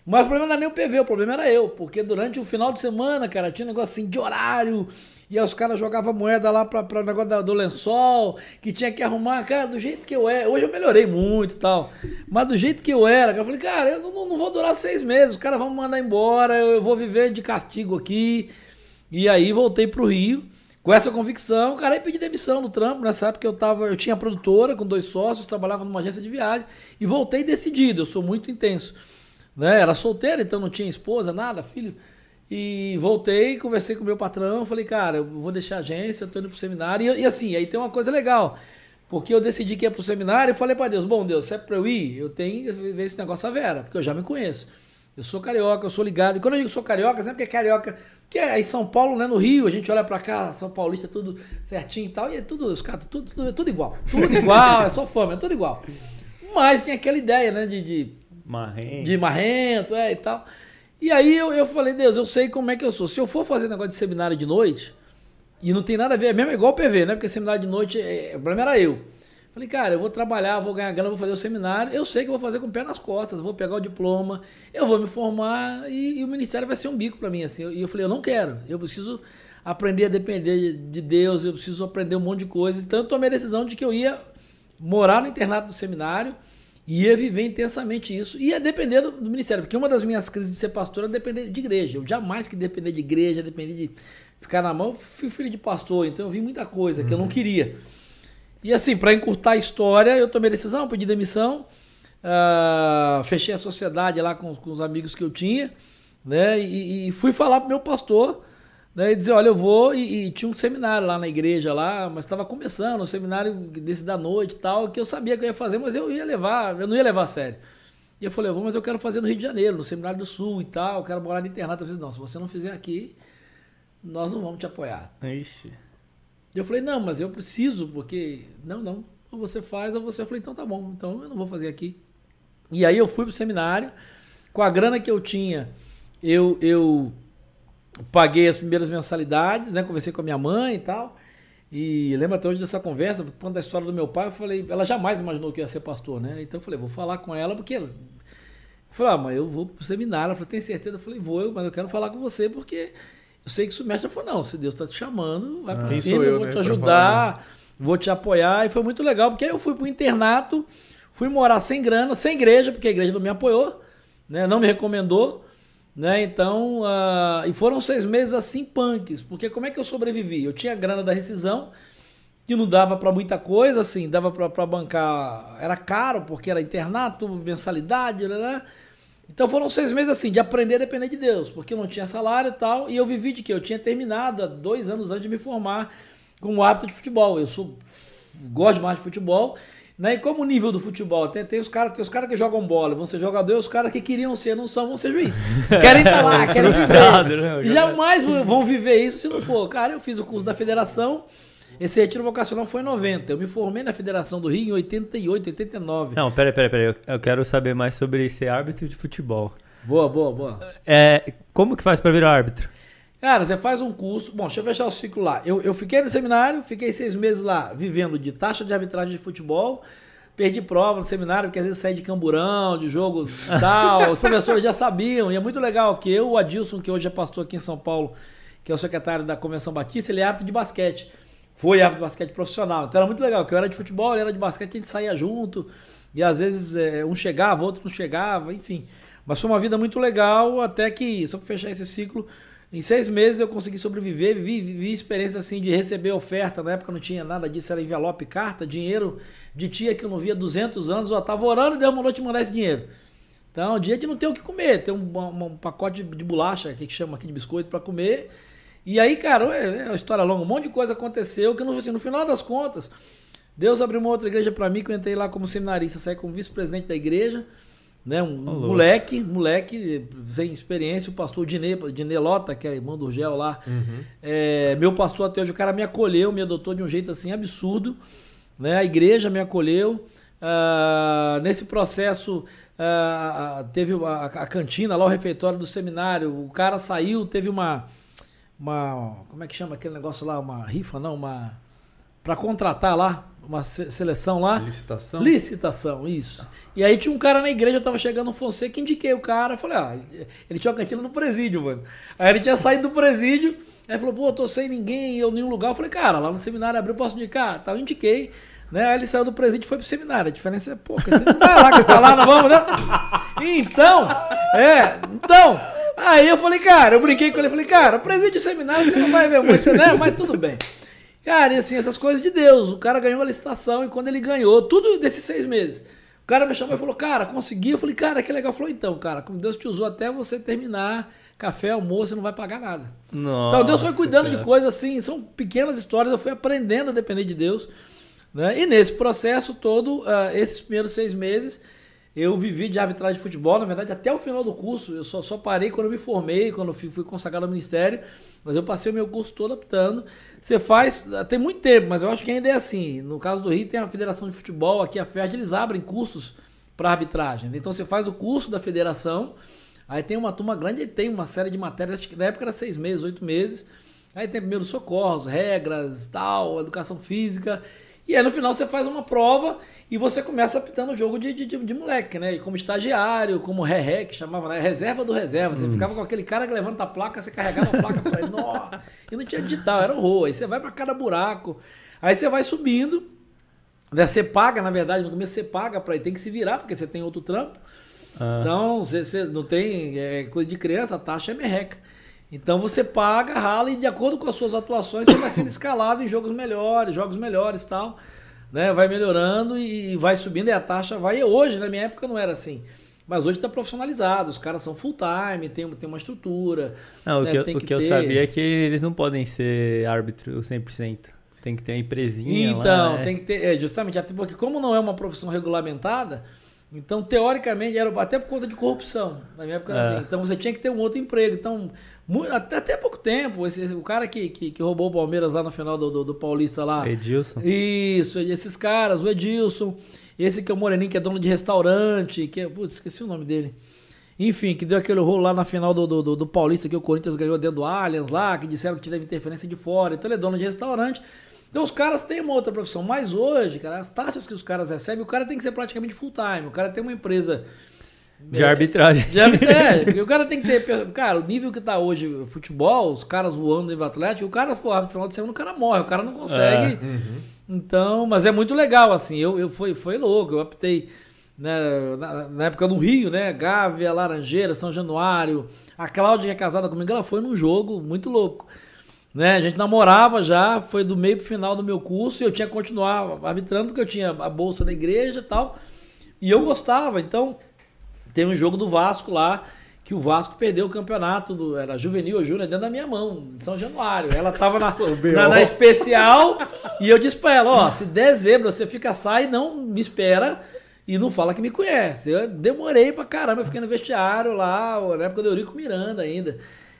Mas o problema não era nem o P V, o problema era eu. Porque durante o final de semana, cara, tinha um negócio assim de horário. E aí os caras jogavam moeda lá para o negócio da, do lençol, que tinha que arrumar. Cara, do jeito que eu era, hoje eu melhorei muito e tal, mas do jeito que eu era, cara, eu falei, cara, eu não, não vou durar seis meses, os caras vão me mandar embora, eu, eu vou viver de castigo aqui. E aí voltei pro Rio, com essa convicção, cara, aí pedi demissão no trampo, nessa época eu, tava, eu tinha produtora com dois sócios, trabalhava numa agência de viagem, e voltei decidido, eu sou muito intenso. Né? Era solteiro, então não tinha esposa, nada, filho. E voltei, conversei com o meu patrão, falei, cara, eu vou deixar a agência, eu tô indo pro seminário. E, e assim, aí tem uma coisa legal, porque eu decidi que ia pro seminário e falei pra Deus, bom Deus, se é pra eu ir, eu tenho que ver esse negócio a vera, porque eu já me conheço. Eu sou carioca, eu sou ligado. E quando eu digo sou carioca, sempre que é carioca que é em São Paulo, né, no Rio, a gente olha pra cá, São Paulista, tudo certinho e tal, e é tudo, os caras, tudo, tudo, tudo igual, tudo igual, é só fama, é tudo igual. Mas tinha aquela ideia, né, de, de marrento, de marrento é, e tal. E aí eu, eu falei, Deus, eu sei como é que eu sou. Se eu for fazer negócio de seminário de noite, e não tem nada a ver, é mesmo igual o P V, né, porque seminário de noite, é, o problema era eu. Falei, cara, eu vou trabalhar, vou ganhar grana, vou fazer o seminário, eu sei que eu vou fazer com o pé nas costas, vou pegar o diploma, eu vou me formar e, e o ministério vai ser um bico para mim, assim. E eu falei, eu não quero, eu preciso aprender a depender de Deus, eu preciso aprender um monte de coisas. Então eu tomei a decisão de que eu ia morar no internato do seminário e ia viver intensamente isso, ia depender do, do ministério, porque uma das minhas crises de ser pastor era depender de igreja. Eu jamais que depender de igreja, depender de ficar na mão, eu fui filho de pastor, então eu vi muita coisa uhum. que eu não queria. E assim, para encurtar a história, eu tomei decisão, pedi demissão, uh, fechei a sociedade lá com, com os amigos que eu tinha, né? E, e fui falar pro meu pastor, né? E dizer, olha, eu vou, e, e tinha um seminário lá na igreja, lá, mas estava começando, um seminário desse da noite e tal, que eu sabia que eu ia fazer, mas eu ia levar, eu não ia levar a sério. E eu falei, eu vou, mas eu quero fazer no Rio de Janeiro, no Seminário do Sul e tal, eu quero morar no internato. Eu falei, não, se você não fizer aqui, nós não vamos te apoiar. Ixi. Eu falei, não, mas eu preciso, porque... Não, não, ou você faz, ou você... Eu falei, então tá bom, então eu não vou fazer aqui. E aí eu fui pro seminário, com a grana que eu tinha, eu, eu paguei as primeiras mensalidades, né? Conversei com a minha mãe e tal, e lembro até hoje dessa conversa, por conta da história do meu pai, eu falei, ela jamais imaginou que eu ia ser pastor, né? Então eu falei, vou falar com ela, porque... Ela... Eu falei, ah, mas eu vou pro seminário. Ela falou, tem certeza? Eu falei, vou, mas eu quero falar com você, porque... Eu sei que isso mexe, eu falei, não, se Deus está te chamando, vai para cima, eu vou te ajudar, vou te apoiar. E foi muito legal, porque aí eu fui para o internato, fui morar sem grana, sem igreja, porque a igreja não me apoiou, né, não me recomendou. Né, então, uh, e foram seis meses assim punks, porque como é que eu sobrevivi? Eu tinha grana da rescisão, que não dava para muita coisa, assim, dava para bancar, era caro, porque era internato, mensalidade, né? Então foram seis meses assim, de aprender a depender de Deus, porque eu não tinha salário e tal, e eu vivi de quê? Eu tinha terminado há dois anos antes de me formar como árbitro de futebol. Eu sou, gosto mais de futebol, né? E como o nível do futebol, tem, tem os caras tem os cara que jogam bola, vão ser jogadores, os caras que queriam ser, não são, vão ser juiz. Querem estar lá, querem estar. Jamais vão viver isso se não for. Cara, eu fiz o curso da federação. Esse retiro vocacional foi em noventa. Eu me formei na Federação do Rio em oitenta e oito, oitenta e nove. Não, peraí, peraí, peraí. Eu quero saber mais sobre ser árbitro de futebol. Boa, boa, boa. É, como que faz para virar árbitro? Cara, você faz um curso... Bom, deixa eu fechar o ciclo lá. Eu, eu fiquei no seminário, fiquei seis meses lá vivendo de taxa de arbitragem de futebol. Perdi prova no seminário, porque às vezes saí de camburão, de jogo e tal. Os professores já sabiam. E é muito legal que eu, o Adilson, que hoje é pastor aqui em São Paulo, que é o secretário da Convenção Batista, ele é árbitro de basquete. Foi árbitro de basquete profissional. Então era muito legal, porque eu era de futebol, ele era de basquete, a gente saía junto. E às vezes é, um chegava, outro não chegava, enfim. Mas foi uma vida muito legal, até que, só para fechar esse ciclo, em seis meses eu consegui sobreviver, vivi, vivi experiência assim de receber oferta. Na época não tinha nada disso, era envelope, carta, dinheiro de tia que eu não via há duzentos anos. Ó, tava orando e Deus mandou te mandar esse dinheiro. Então, dia de não ter o que comer, ter um, um pacote de, de bolacha, que chama aqui de biscoito, para comer. E aí, cara, é uma história longa, um monte de coisa aconteceu, que eu não, assim, no final das contas, Deus abriu uma outra igreja para mim, que eu entrei lá como seminarista, saí como vice-presidente da igreja, né, um Olá. moleque, moleque, sem experiência, o pastor Dinê, Dinê Lota, que é irmão do Gel lá, uhum. é, meu pastor até hoje, o cara me acolheu, me adotou de um jeito assim absurdo, né, a igreja me acolheu, ah, nesse processo... Ah, teve a, a cantina lá, o refeitório do seminário, o cara saiu, teve uma... Uma, como é que chama aquele negócio lá? Uma rifa, não? Uma para contratar lá, uma se seleção lá. Licitação? Licitação, isso. E aí tinha um cara na igreja, eu tava chegando no Fonseca, indiquei o cara, falei, ah, ele tinha uma cantina no presídio, mano. Aí ele tinha saído do presídio, aí falou, pô, eu tô sem ninguém, eu nenhum lugar. Eu falei, cara, lá no seminário abriu, posso indicar? Tá, eu indiquei. Né? Aí ele saiu do presídio e foi pro seminário. A diferença é pouca. Tá lá, que tá lá, não vamos, né? Então, é, então... Aí eu falei, cara, eu brinquei com ele, falei, cara, presídio e seminário você não vai ver muito, né? Mas tudo bem. Cara, e assim, essas coisas de Deus, o cara ganhou a licitação e quando ele ganhou, tudo desses seis meses, o cara me chamou e falou, cara, consegui? Eu falei, cara, que legal. Falou, então, cara, como Deus te usou até você terminar café, almoço, você não vai pagar nada. Nossa, então Deus foi cuidando cara. de coisas assim, são pequenas histórias, eu fui aprendendo a depender de Deus, né? E nesse processo todo, uh, esses primeiros seis meses... Eu vivi de arbitragem de futebol, na verdade, até o final do curso. Eu só, só parei quando eu me formei, quando eu fui, fui consagrado ao ministério. Mas eu passei o meu curso todo apitando. Você faz, tem muito tempo, mas eu acho que ainda é assim. No caso do Rio, tem a Federação de Futebol, aqui a FERJ, eles abrem cursos para arbitragem. Então você faz o curso da federação, aí tem uma turma grande, aí tem uma série de matérias, acho que na época era seis meses, oito meses. Aí tem primeiros socorros, regras, tal, educação física. E aí no final você faz uma prova e você começa apitando o jogo de, de, de, de moleque, né? E como estagiário, como ré-ré, que chamava, né? Reserva do reserva. Você hum. ficava com aquele cara que levanta a placa, você carregava a placa pra ele. Nó! E não tinha digital, era horror. Aí você vai pra cada buraco. Aí você vai subindo. Né? Você paga, na verdade, no começo você paga pra ele. Tem que se virar, porque você tem outro trampo. Ah. Então, você, você não tem é, coisa de criança, a taxa é merreca. Então você paga, rala e de acordo com as suas atuações você vai sendo escalado em jogos melhores, jogos melhores e tal, né? Vai melhorando e vai subindo e a taxa vai. E hoje, na minha época não era assim, mas hoje está profissionalizado, os caras são full time, tem, tem uma estrutura. Não, né? O que, tem eu, que, o que eu sabia é que eles não podem ser árbitro cem por cento, tem que ter uma empresinha então, lá. Então, né? Tem que ter, é, justamente, até porque como não é uma profissão regulamentada, então, teoricamente, era até por conta de corrupção. Na minha época era é. assim. Então, você tinha que ter um outro emprego. Então, muito, até, até pouco tempo, esse, o cara que, que, que roubou o Palmeiras lá no final do, do, do Paulista lá. Edilson. Isso, esses caras, o Edilson, esse que é o moreninho, que é dono de restaurante, que é, putz, esqueci o nome dele. Enfim, que deu aquele rolo lá na final do, do, do, do Paulista, que o Corinthians ganhou dentro do Allianz lá, que disseram que teve interferência de fora. Então, ele é dono de restaurante. Então os caras têm uma outra profissão, mas hoje, cara, as taxas que os caras recebem, o cara tem que ser praticamente full time, o cara tem uma empresa... De é, arbitragem. De arbitragem, o cara tem que ter... Cara, o nível que tá hoje o futebol, os caras voando no nível atlético, o cara for no final de semana, o cara morre, o cara não consegue. É, uhum. Então, mas é muito legal, assim, eu, eu foi, foi louco, eu optei né, na, na época no Rio, né, Gávea, Laranjeira, São Januário, a Cláudia que é casada comigo, ela foi num jogo muito louco. Né? A gente namorava já, foi do meio pro final do meu curso e eu tinha que continuar arbitrando porque eu tinha a bolsa da igreja e tal. E eu gostava, então tem um jogo do Vasco lá, que o Vasco perdeu o campeonato, do, era juvenil ou júnior, dentro da minha mão, em São Januário. Ela tava na, na, na especial e eu disse pra ela, ó, se der zebra você fica, sai, não me espera e não fala que me conhece. Eu demorei pra caramba, eu fiquei no vestiário lá, na época do Eurico Miranda ainda.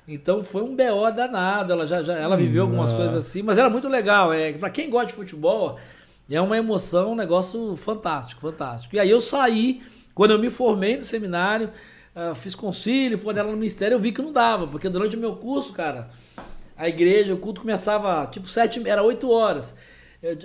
Então foi um B O danado, ela já, já ela viveu algumas Nossa. coisas assim, mas era muito legal. É, para quem gosta de futebol, é uma emoção, um negócio fantástico, fantástico. E aí eu saí, quando eu me formei no seminário, uh, fiz concílio, fui dela no ministério, eu vi que não dava, porque durante o meu curso, cara, a igreja, o culto começava tipo sete, era oito horas.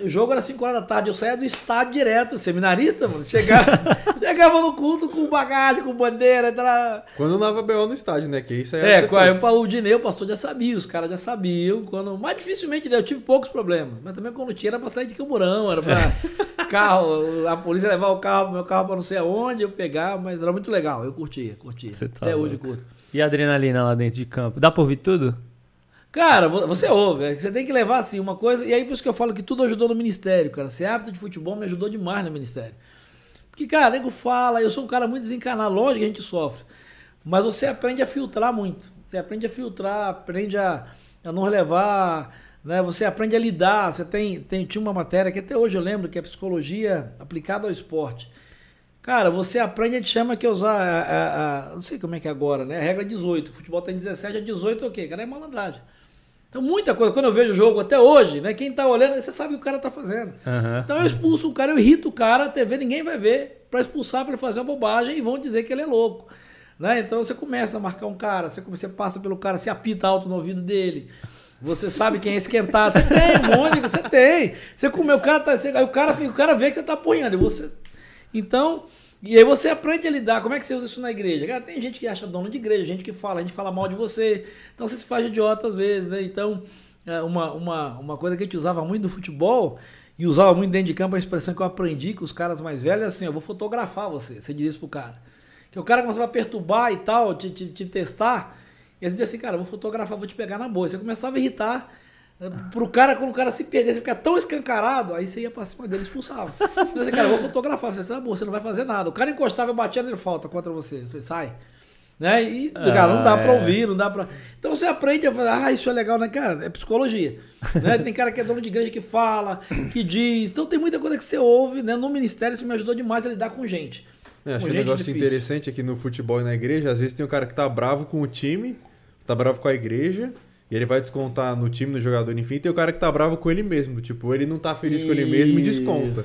O jogo era cinco horas da tarde, eu saía do estádio direto, seminarista, mano, chegava, chegava no culto com bagagem, com bandeira, entrava... Quando não dava B O no estádio, né, que isso aí era depois. É, o Dinei, o pastor já sabia, os caras já sabiam, quando... mas dificilmente, né, eu tive poucos problemas, mas também quando tinha era pra sair de Camburão, era pra é. carro, a polícia levar o carro, meu carro pra não sei aonde, eu pegar, mas era muito legal, eu curtia, curtia, tá até louco. Hoje eu curto. E a adrenalina lá dentro de campo, dá pra ouvir tudo? Cara, você ouve, você tem que levar assim uma coisa, e aí por isso que eu falo que tudo ajudou no ministério, cara, ser árbitro de futebol me ajudou demais no ministério, porque cara, nego fala, eu sou um cara muito desencanado, lógico que a gente sofre, mas você aprende a filtrar muito, você aprende a filtrar, aprende a, a não relevar, né? Você aprende a lidar, você tem, tem, tinha uma matéria que até hoje eu lembro que é psicologia aplicada ao esporte, cara, você aprende, a gente chama que usar, a, a, a, não sei como é que é agora, né, a regra dezoito, o futebol tem dezessete, a dezoito é o quê? Cara, é malandragem. Então, muita coisa. Quando eu vejo o jogo até hoje, né? Quem tá olhando, você sabe o que o cara tá fazendo. Uhum. Então, eu expulso o cara, eu irrito o cara, a T V ninguém vai ver, para expulsar, para ele fazer uma bobagem e vão dizer que ele é louco. Né? Então, você começa a marcar um cara, você, você passa pelo cara, você apita alto no ouvido dele, você sabe quem é esquentado. Você tem, Mônica, você tem. Você comeu, o cara tá... Você, aí o cara, o cara vê que você tá apanhando. E você... Então... E aí você aprende a lidar, como é que você usa isso na igreja? Cara, tem gente que acha dono de igreja, gente que fala, a gente fala mal de você, então você se faz idiota às vezes, né? Então, uma, uma, uma coisa que a gente usava muito no futebol, e usava muito dentro de campo, a expressão que eu aprendi com os caras mais velhos, é assim, eu vou fotografar você, você diz isso pro cara. Que o cara começava a perturbar e tal, te, te, te testar, e eles diziam assim, cara, eu vou fotografar, vou te pegar na boa. Você começava a irritar, pro cara, quando o cara se perdesse, ficar tão escancarado, aí você ia pra cima dele e expulsava. Você disse, cara, eu vou fotografar, você, sabe, você não vai fazer nada. O cara encostava e batia nele, falta contra você, você sai. Né? E, ah, cara, não dá é. pra ouvir, não dá pra... Então você aprende a falar, ah, isso é legal, né, cara? É psicologia. Né? Tem cara que é dono de igreja que fala, que diz. Então tem muita coisa que você ouve, né? No ministério isso me ajudou demais a lidar com gente. É, acho um negócio difícil. Interessante aqui no futebol e na igreja, às vezes tem um cara que tá bravo com o time, tá bravo com a igreja, e ele vai descontar no time, no jogador, enfim, tem o cara que tá bravo com ele mesmo, tipo, ele não tá feliz isso, com ele mesmo e desconta.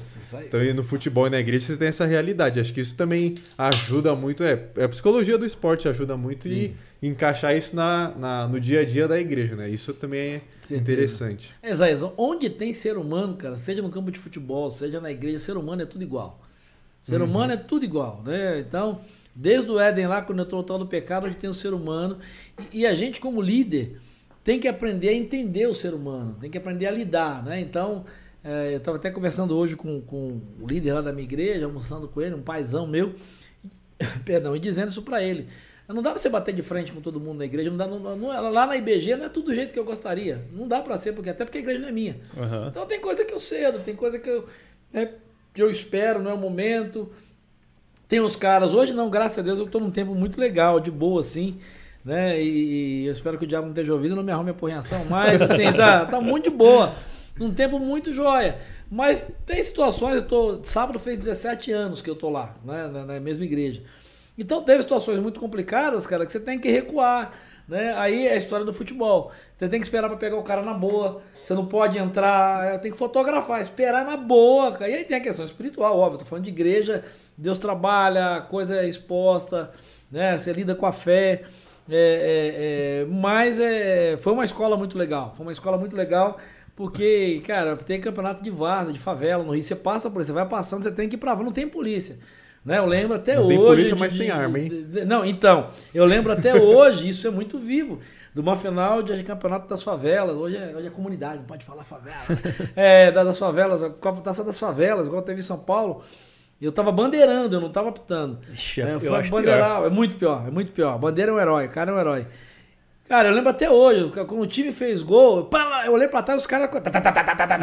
Então no futebol e na igreja você tem essa realidade, acho que isso também ajuda muito, é, a psicologia do esporte ajuda muito sim. E encaixar isso na, na, no dia a dia da igreja, né? Isso também é certeza. Interessante. É, Zaiz, onde tem ser humano, cara, seja no campo de futebol, seja na igreja, ser humano é tudo igual. Ser uhum. humano é tudo igual, né? Então, desde o Éden lá, quando entrou o tal do pecado, onde tem o ser humano, e, e a gente como líder... tem que aprender a entender o ser humano, tem que aprender a lidar, né? Então, é, eu estava até conversando hoje com, com o líder lá da minha igreja, almoçando com ele, um paizão meu, perdão, e dizendo isso para ele. Não dá para você bater de frente com todo mundo na igreja, não dá, não, não, lá na I B G não é tudo do jeito que eu gostaria, não dá para ser, porque, até porque a igreja não é minha. Uhum. Então tem coisa que eu cedo, tem coisa que eu, né, que eu espero, não é o momento. Tem uns caras, hoje não, graças a Deus, eu estou num tempo muito legal, de boa, assim, né? E, e eu espero que o diabo não esteja ouvindo, não me arrume a porreação, mas assim, tá, tá muito de boa, num tempo muito joia, mas tem situações, eu tô, sábado fez dezessete anos que eu tô lá, né? na, na mesma igreja, então teve situações muito complicadas, cara, que você tem que recuar, né? Aí é a história do futebol, você tem que esperar para pegar o cara na boa, você não pode entrar, tem que fotografar, esperar na boa, cara. E aí tem a questão espiritual, óbvio, tô falando de igreja, Deus trabalha, coisa é exposta, né? Você lida com a fé. É, é, é, mas é, foi uma escola muito legal, foi uma escola muito legal, porque, cara, tem campeonato de várzea, de favela, no Rio, você passa por isso, você vai passando, você tem que ir pra... não tem polícia, né? Eu lembro até não hoje... Tem polícia, de, mas tem arma, hein? De, de, não, então, eu lembro até hoje, isso é muito vivo, de uma final de campeonato das favelas, hoje é, hoje é comunidade, não pode falar favela, é, das favelas, a Copa Taça das Favelas, igual teve em São Paulo. Eu tava bandeirando, eu não tava apitando. Ixi, é, eu fui bandeirar, é muito pior, é muito pior. Bandeira é um herói, o cara é um herói. Cara, eu lembro até hoje, quando o time fez gol, pá, eu olhei pra trás, os caras...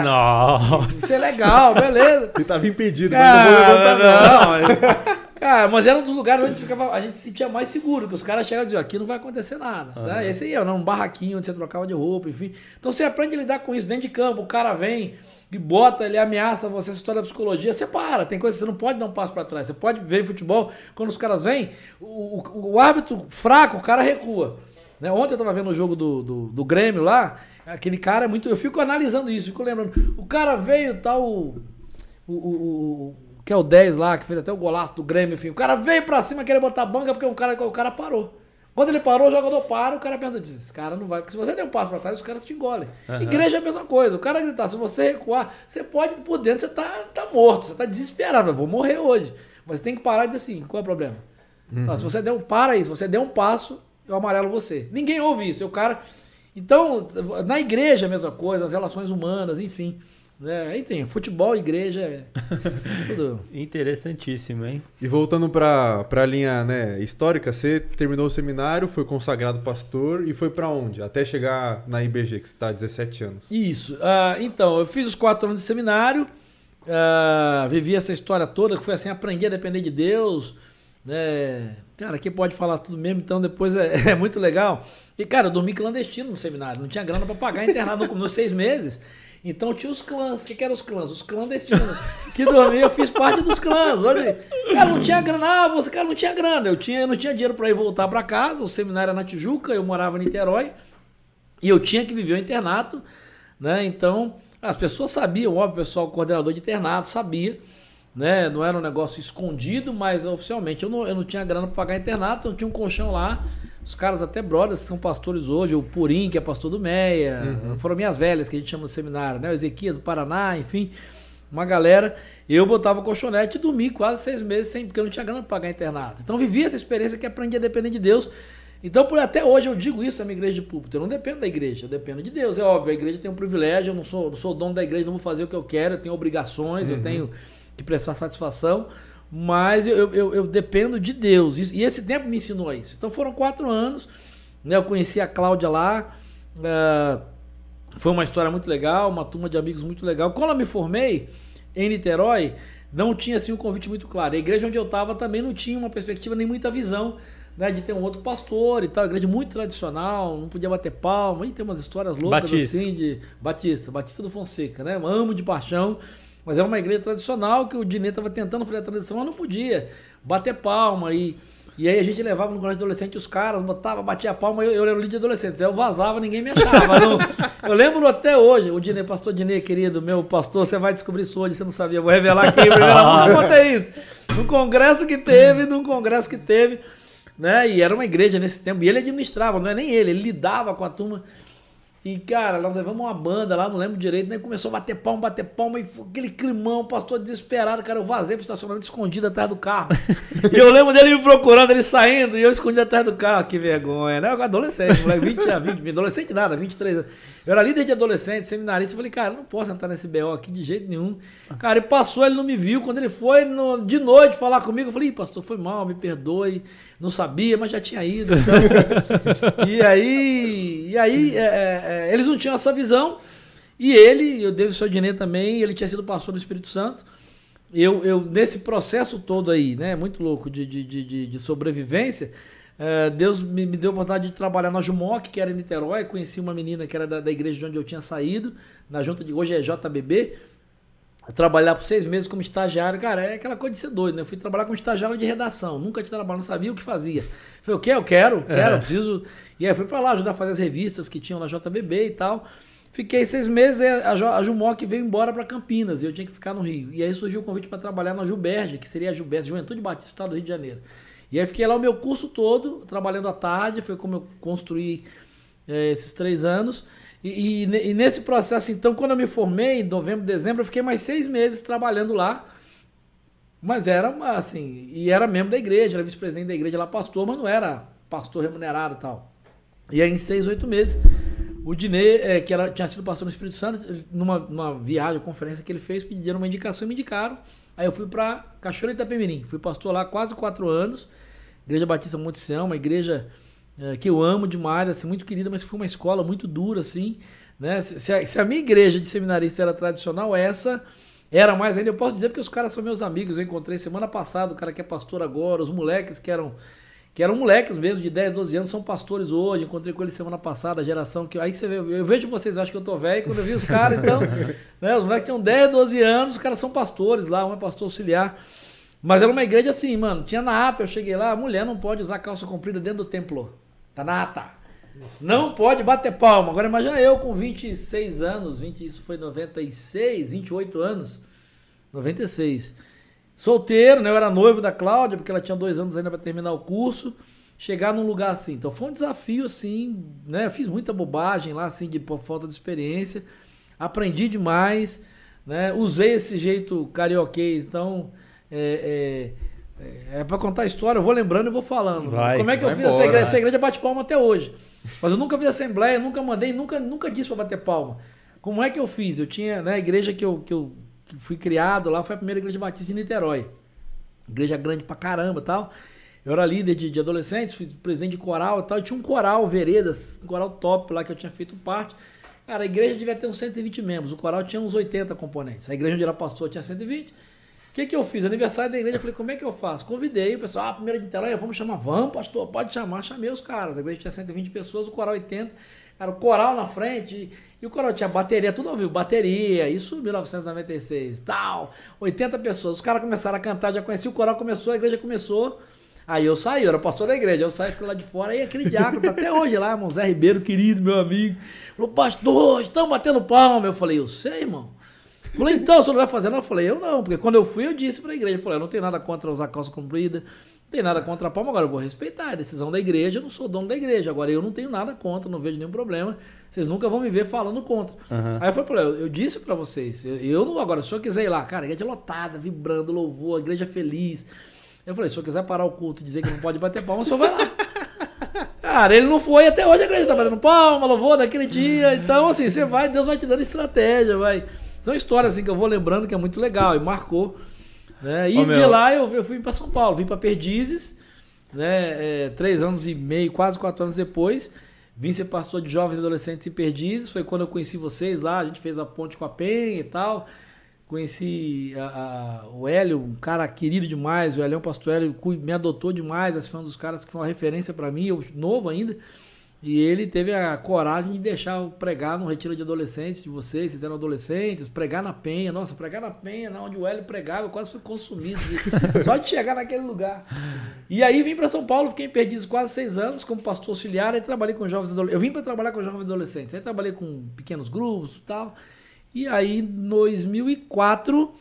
Nossa! Isso é legal, beleza. Ele tava impedido, cara, mas não vou levantar não. não. Cara, mas era um dos lugares onde ficava, a gente se sentia mais seguro, que os caras chegavam e diziam, aqui não vai acontecer nada. Uhum. Né? Esse aí é um barraquinho onde você trocava de roupa, enfim. Então você aprende a lidar com isso dentro de campo, o cara vem... que bota, ele ameaça você, essa história da psicologia, você para, tem coisa que você não pode dar um passo para trás, você pode ver futebol, quando os caras vêm, o, o, o árbitro fraco, o cara recua. Né? Ontem eu tava vendo o jogo do, do, do Grêmio lá, aquele cara é muito, eu fico analisando isso, fico lembrando, o cara veio, tal, o, o, o, o que é o dez lá, que fez até o golaço do Grêmio, enfim, o cara veio para cima, querer botar a banca, porque o cara, o cara parou. Quando ele parou, o jogador para, o cara pergunta, diz, esse cara não vai, porque se você der um passo para trás, os caras te engolem. Uhum. Igreja é a mesma coisa, o cara gritar, se você recuar, você pode, por dentro você tá, tá morto, você tá desesperado, vou morrer hoje. Mas você tem que parar e dizer assim, qual é o problema? Uhum. Então, se você der um para aí, se você der um passo, eu amarelo você. Ninguém ouve isso, é o cara... Então, na igreja é a mesma coisa, nas relações humanas, enfim... É, aí tem futebol, igreja, tudo. Interessantíssimo, hein? E voltando para a linha, né, histórica, você terminou o seminário, foi consagrado pastor e foi para onde? Até chegar na I B G, que você está há dezessete anos. Isso. Ah, então, eu fiz os quatro anos de seminário, ah, vivi essa história toda, que foi assim, aprendi a depender de Deus. Né? Cara, aqui pode falar tudo mesmo, então depois é, é muito legal. E, cara, eu dormi clandestino no seminário, não tinha grana para pagar, internado nos seis meses. Então tinha os clãs. O que, que eram os clãs? Os clandestinos. Que dormia, eu fiz parte dos clãs. Olha, cara, não tinha grana. Ah, você, cara, não tinha grana. Eu, tinha, eu não tinha dinheiro para ir voltar para casa. O seminário era na Tijuca, eu morava em Niterói. E eu tinha que viver o internato. Né? Então, as pessoas sabiam, óbvio, o pessoal, o coordenador de internato sabia. Né? Não era um negócio escondido, mas oficialmente eu não, eu não tinha grana para pagar internato, eu tinha um colchão lá. Os caras até brothers que são pastores hoje, o Purim, que é pastor do Meia, uhum. Foram minhas velhas, que a gente chama de seminário, né? O Ezequias, do Paraná, enfim, uma galera. Eu botava o colchonete e dormi quase seis meses, sem, porque eu não tinha grana para pagar internato. Então vivi essa experiência que aprendi a depender de Deus. Então por, até hoje eu digo isso na minha igreja de púlpito, eu não dependo da igreja, eu dependo de Deus. É óbvio, a igreja tem um privilégio, eu não sou, não sou dono da igreja, não vou fazer o que eu quero, eu tenho obrigações, uhum. Eu tenho que prestar satisfação. Mas eu, eu, eu dependo de Deus. E esse tempo me ensinou isso. Então foram quatro anos. Né? Eu conheci a Cláudia lá. Uh, foi uma história muito legal. Uma turma de amigos muito legal. Quando eu me formei em Niterói, não tinha assim um convite muito claro. A igreja onde eu estava também não tinha uma perspectiva nem muita visão, né, de ter um outro pastor e tal. A igreja muito tradicional. Não podia bater palma. E tem umas histórias loucas Batista. Assim de... Batista. Batista do Fonseca. Né? Amo de paixão. Mas é uma igreja tradicional que o Diné estava tentando fazer a transição, mas não podia. Bater palma. E, e aí a gente levava no colégio de adolescente os caras, botava, batia a palma, eu, eu era o líder de adolescentes. Aí eu vazava, ninguém me achava. Não. Eu lembro até hoje, o Diné, pastor Diné, querido, meu pastor, você vai descobrir isso hoje, você não sabia. Vou revelar aqui, vou revelar, não conta isso. No congresso que teve, num congresso que teve, né? E era uma igreja nesse tempo. E ele administrava, não é nem ele, ele lidava com a turma. E, cara, nós levamos uma banda lá, não lembro direito, né? Começou a bater palma, bater palma, e aquele climão, o pastor desesperado, cara, eu vazei pro estacionamento escondido atrás do carro. E eu lembro dele me procurando, ele saindo, e eu escondido atrás do carro. Que vergonha, né? Eu adolescente, moleque, vinte a vinte, adolescente nada, vinte e três anos. Eu era líder de adolescente, seminarista, eu falei, cara, eu não posso entrar nesse B O aqui de jeito nenhum. Cara, ele passou, ele não me viu, quando ele foi no, de noite falar comigo, eu falei, pastor, foi mal, me perdoe, não sabia, mas já tinha ido. Então... e aí, e aí, é... eles não tinham essa visão, e ele, eu devo o senhor Diné também, ele tinha sido pastor do Espírito Santo. Eu, eu nesse processo todo aí, né, muito louco de, de, de, de sobrevivência, uh, Deus me, me deu a oportunidade de trabalhar na Jumoc, que era em Niterói, conheci uma menina que era da, da igreja de onde eu tinha saído, na junta de hoje é J B B, trabalhar por seis meses como estagiário, cara, é aquela coisa de ser doido, né? Eu fui trabalhar como estagiário de redação, nunca tinha trabalhado, não sabia o que fazia. Falei, o quê? Eu quero, quero, é. preciso... E aí fui pra lá ajudar a fazer as revistas que tinham na J B B e tal. Fiquei seis meses, a Jumoc veio embora pra Campinas e eu tinha que ficar no Rio. E aí surgiu o convite pra trabalhar na Juberge, que seria a Juberge, Juventude Batista, Estado do Rio de Janeiro. E aí fiquei lá o meu curso todo, trabalhando à tarde, foi como eu construí é, esses três anos... E, e, e nesse processo, então, quando eu me formei, em novembro, dezembro, eu fiquei mais seis meses trabalhando lá. Mas era, assim, e era membro da igreja, era vice-presidente da igreja, lá pastor, mas não era pastor remunerado e tal. E aí, em seis, oito meses, o Diné, é, que era, tinha sido pastor no Espírito Santo, numa, numa viagem, conferência que ele fez, pediram uma indicação e me indicaram. Aí eu fui para Cachoeira de Itapemirim, fui pastor lá quase quatro anos, Igreja Batista Monte Sião, uma igreja... É, que eu amo demais, assim, muito querida, mas foi uma escola muito dura, assim, né? Se, se, a, se a minha igreja de seminarista era tradicional, essa era mais ainda. Eu posso dizer porque os caras são meus amigos, eu encontrei semana passada o cara que é pastor agora, os moleques que eram, que eram moleques mesmo, de dez, doze anos, são pastores hoje, encontrei com eles semana passada, a geração que... Aí você vê, eu vejo vocês, acho que eu tô velho, quando eu vi os caras, então, né? Os moleques tinham dez, doze anos, os caras são pastores lá, um é pastor auxiliar. Mas era uma igreja assim, mano, tinha na ata, eu cheguei lá, a mulher não pode usar calça comprida dentro do templo. Tá na ata. Nossa. Não pode bater palma. Agora imagina eu com vinte e seis anos, vinte, isso foi noventa e seis, vinte e oito anos, noventa e seis. Solteiro, né? Eu era noivo da Cláudia, porque ela tinha dois anos ainda para terminar o curso. Chegar num lugar assim. Então foi um desafio assim, né? Eu fiz muita bobagem lá, assim, de, por falta de experiência. Aprendi demais, né? Usei esse jeito carioquês, então... É, é... É pra contar a história, eu vou lembrando e vou falando. Vai, como é que eu fiz embora, essa igreja? Essa igreja bate palma até hoje. Mas eu nunca fiz assembleia, nunca mandei, nunca, nunca disse pra bater palma. Como é que eu fiz? Eu tinha, né, a igreja que eu, que eu que fui criado lá, foi a primeira igreja batista em Niterói. Igreja grande pra caramba e tal. Eu era líder de, de adolescentes, fui presidente de coral e tal. E tinha um coral, Veredas, um coral top lá que eu tinha feito parte. Cara, a igreja devia ter uns cento e vinte membros, o coral tinha uns oitenta componentes. A igreja onde era pastor tinha cento e vinte. O que, que eu fiz? Aniversário da igreja, eu falei, como é que eu faço? Convidei o pessoal, ah, primeira de Niterói, vamos chamar, vamos, pastor, pode chamar, chamei os caras. A igreja tinha cento e vinte pessoas, o coral oitenta, cara, o coral na frente, e o coral tinha bateria, tudo ouviu, bateria, isso em mil novecentos e noventa e seis, tal, oitenta pessoas, os caras começaram a cantar, já conheci o coral, começou, a igreja começou, aí eu saí, eu era pastor da igreja, eu saí, fiquei lá de fora, aí aquele diácono, tá até hoje lá, irmão Zé Ribeiro, querido, meu amigo, falou, pastor, estão batendo palma, eu falei, eu sei, irmão. Falei, então, você não vai fazer? Não, eu falei, eu não, porque quando eu fui, eu disse para a igreja, eu falei, eu não tenho nada contra usar calça comprida, não tenho nada contra a palma, agora eu vou respeitar, é decisão da igreja, eu não sou dono da igreja, agora eu não tenho nada contra, não vejo nenhum problema, vocês nunca vão me ver falando contra. Uhum. Aí eu falei, eu, eu disse para vocês, eu, eu não, agora, se o senhor quiser ir lá, cara, a igreja lotada, vibrando, louvor, a igreja feliz, eu falei, se o senhor quiser parar o culto e dizer que não pode bater palma, o senhor vai lá. Cara, ele não foi, até hoje a igreja tá batendo palma, louvor daquele dia, então assim, você vai, Deus vai te dando estratégia, vai... São histórias assim que eu vou lembrando que é muito legal e marcou, né? E oh, de lá eu, eu fui para São Paulo, vim para Perdizes, né? É, três anos e meio, quase quatro anos depois, vim ser pastor de jovens e adolescentes em Perdizes. Foi quando eu conheci vocês lá, a gente fez a ponte com a Penha e tal. Conheci a, a, o Hélio, um cara querido demais, o Hélio, o pastor Hélio, me adotou demais, assim, foi um dos caras que foi uma referência para mim, eu novo ainda. E ele teve a coragem de deixar eu pregar no retiro de adolescentes de vocês, vocês eram adolescentes, pregar na Penha. Nossa, pregar na Penha, onde o Hélio pregava, eu quase fui consumido. Só de chegar naquele lugar. E aí vim para São Paulo, fiquei perdido quase seis anos como pastor auxiliar, aí trabalhei com jovens adolescentes. Eu vim para trabalhar com jovens adolescentes, aí trabalhei com pequenos grupos e tal. E aí, em dois mil e quatro,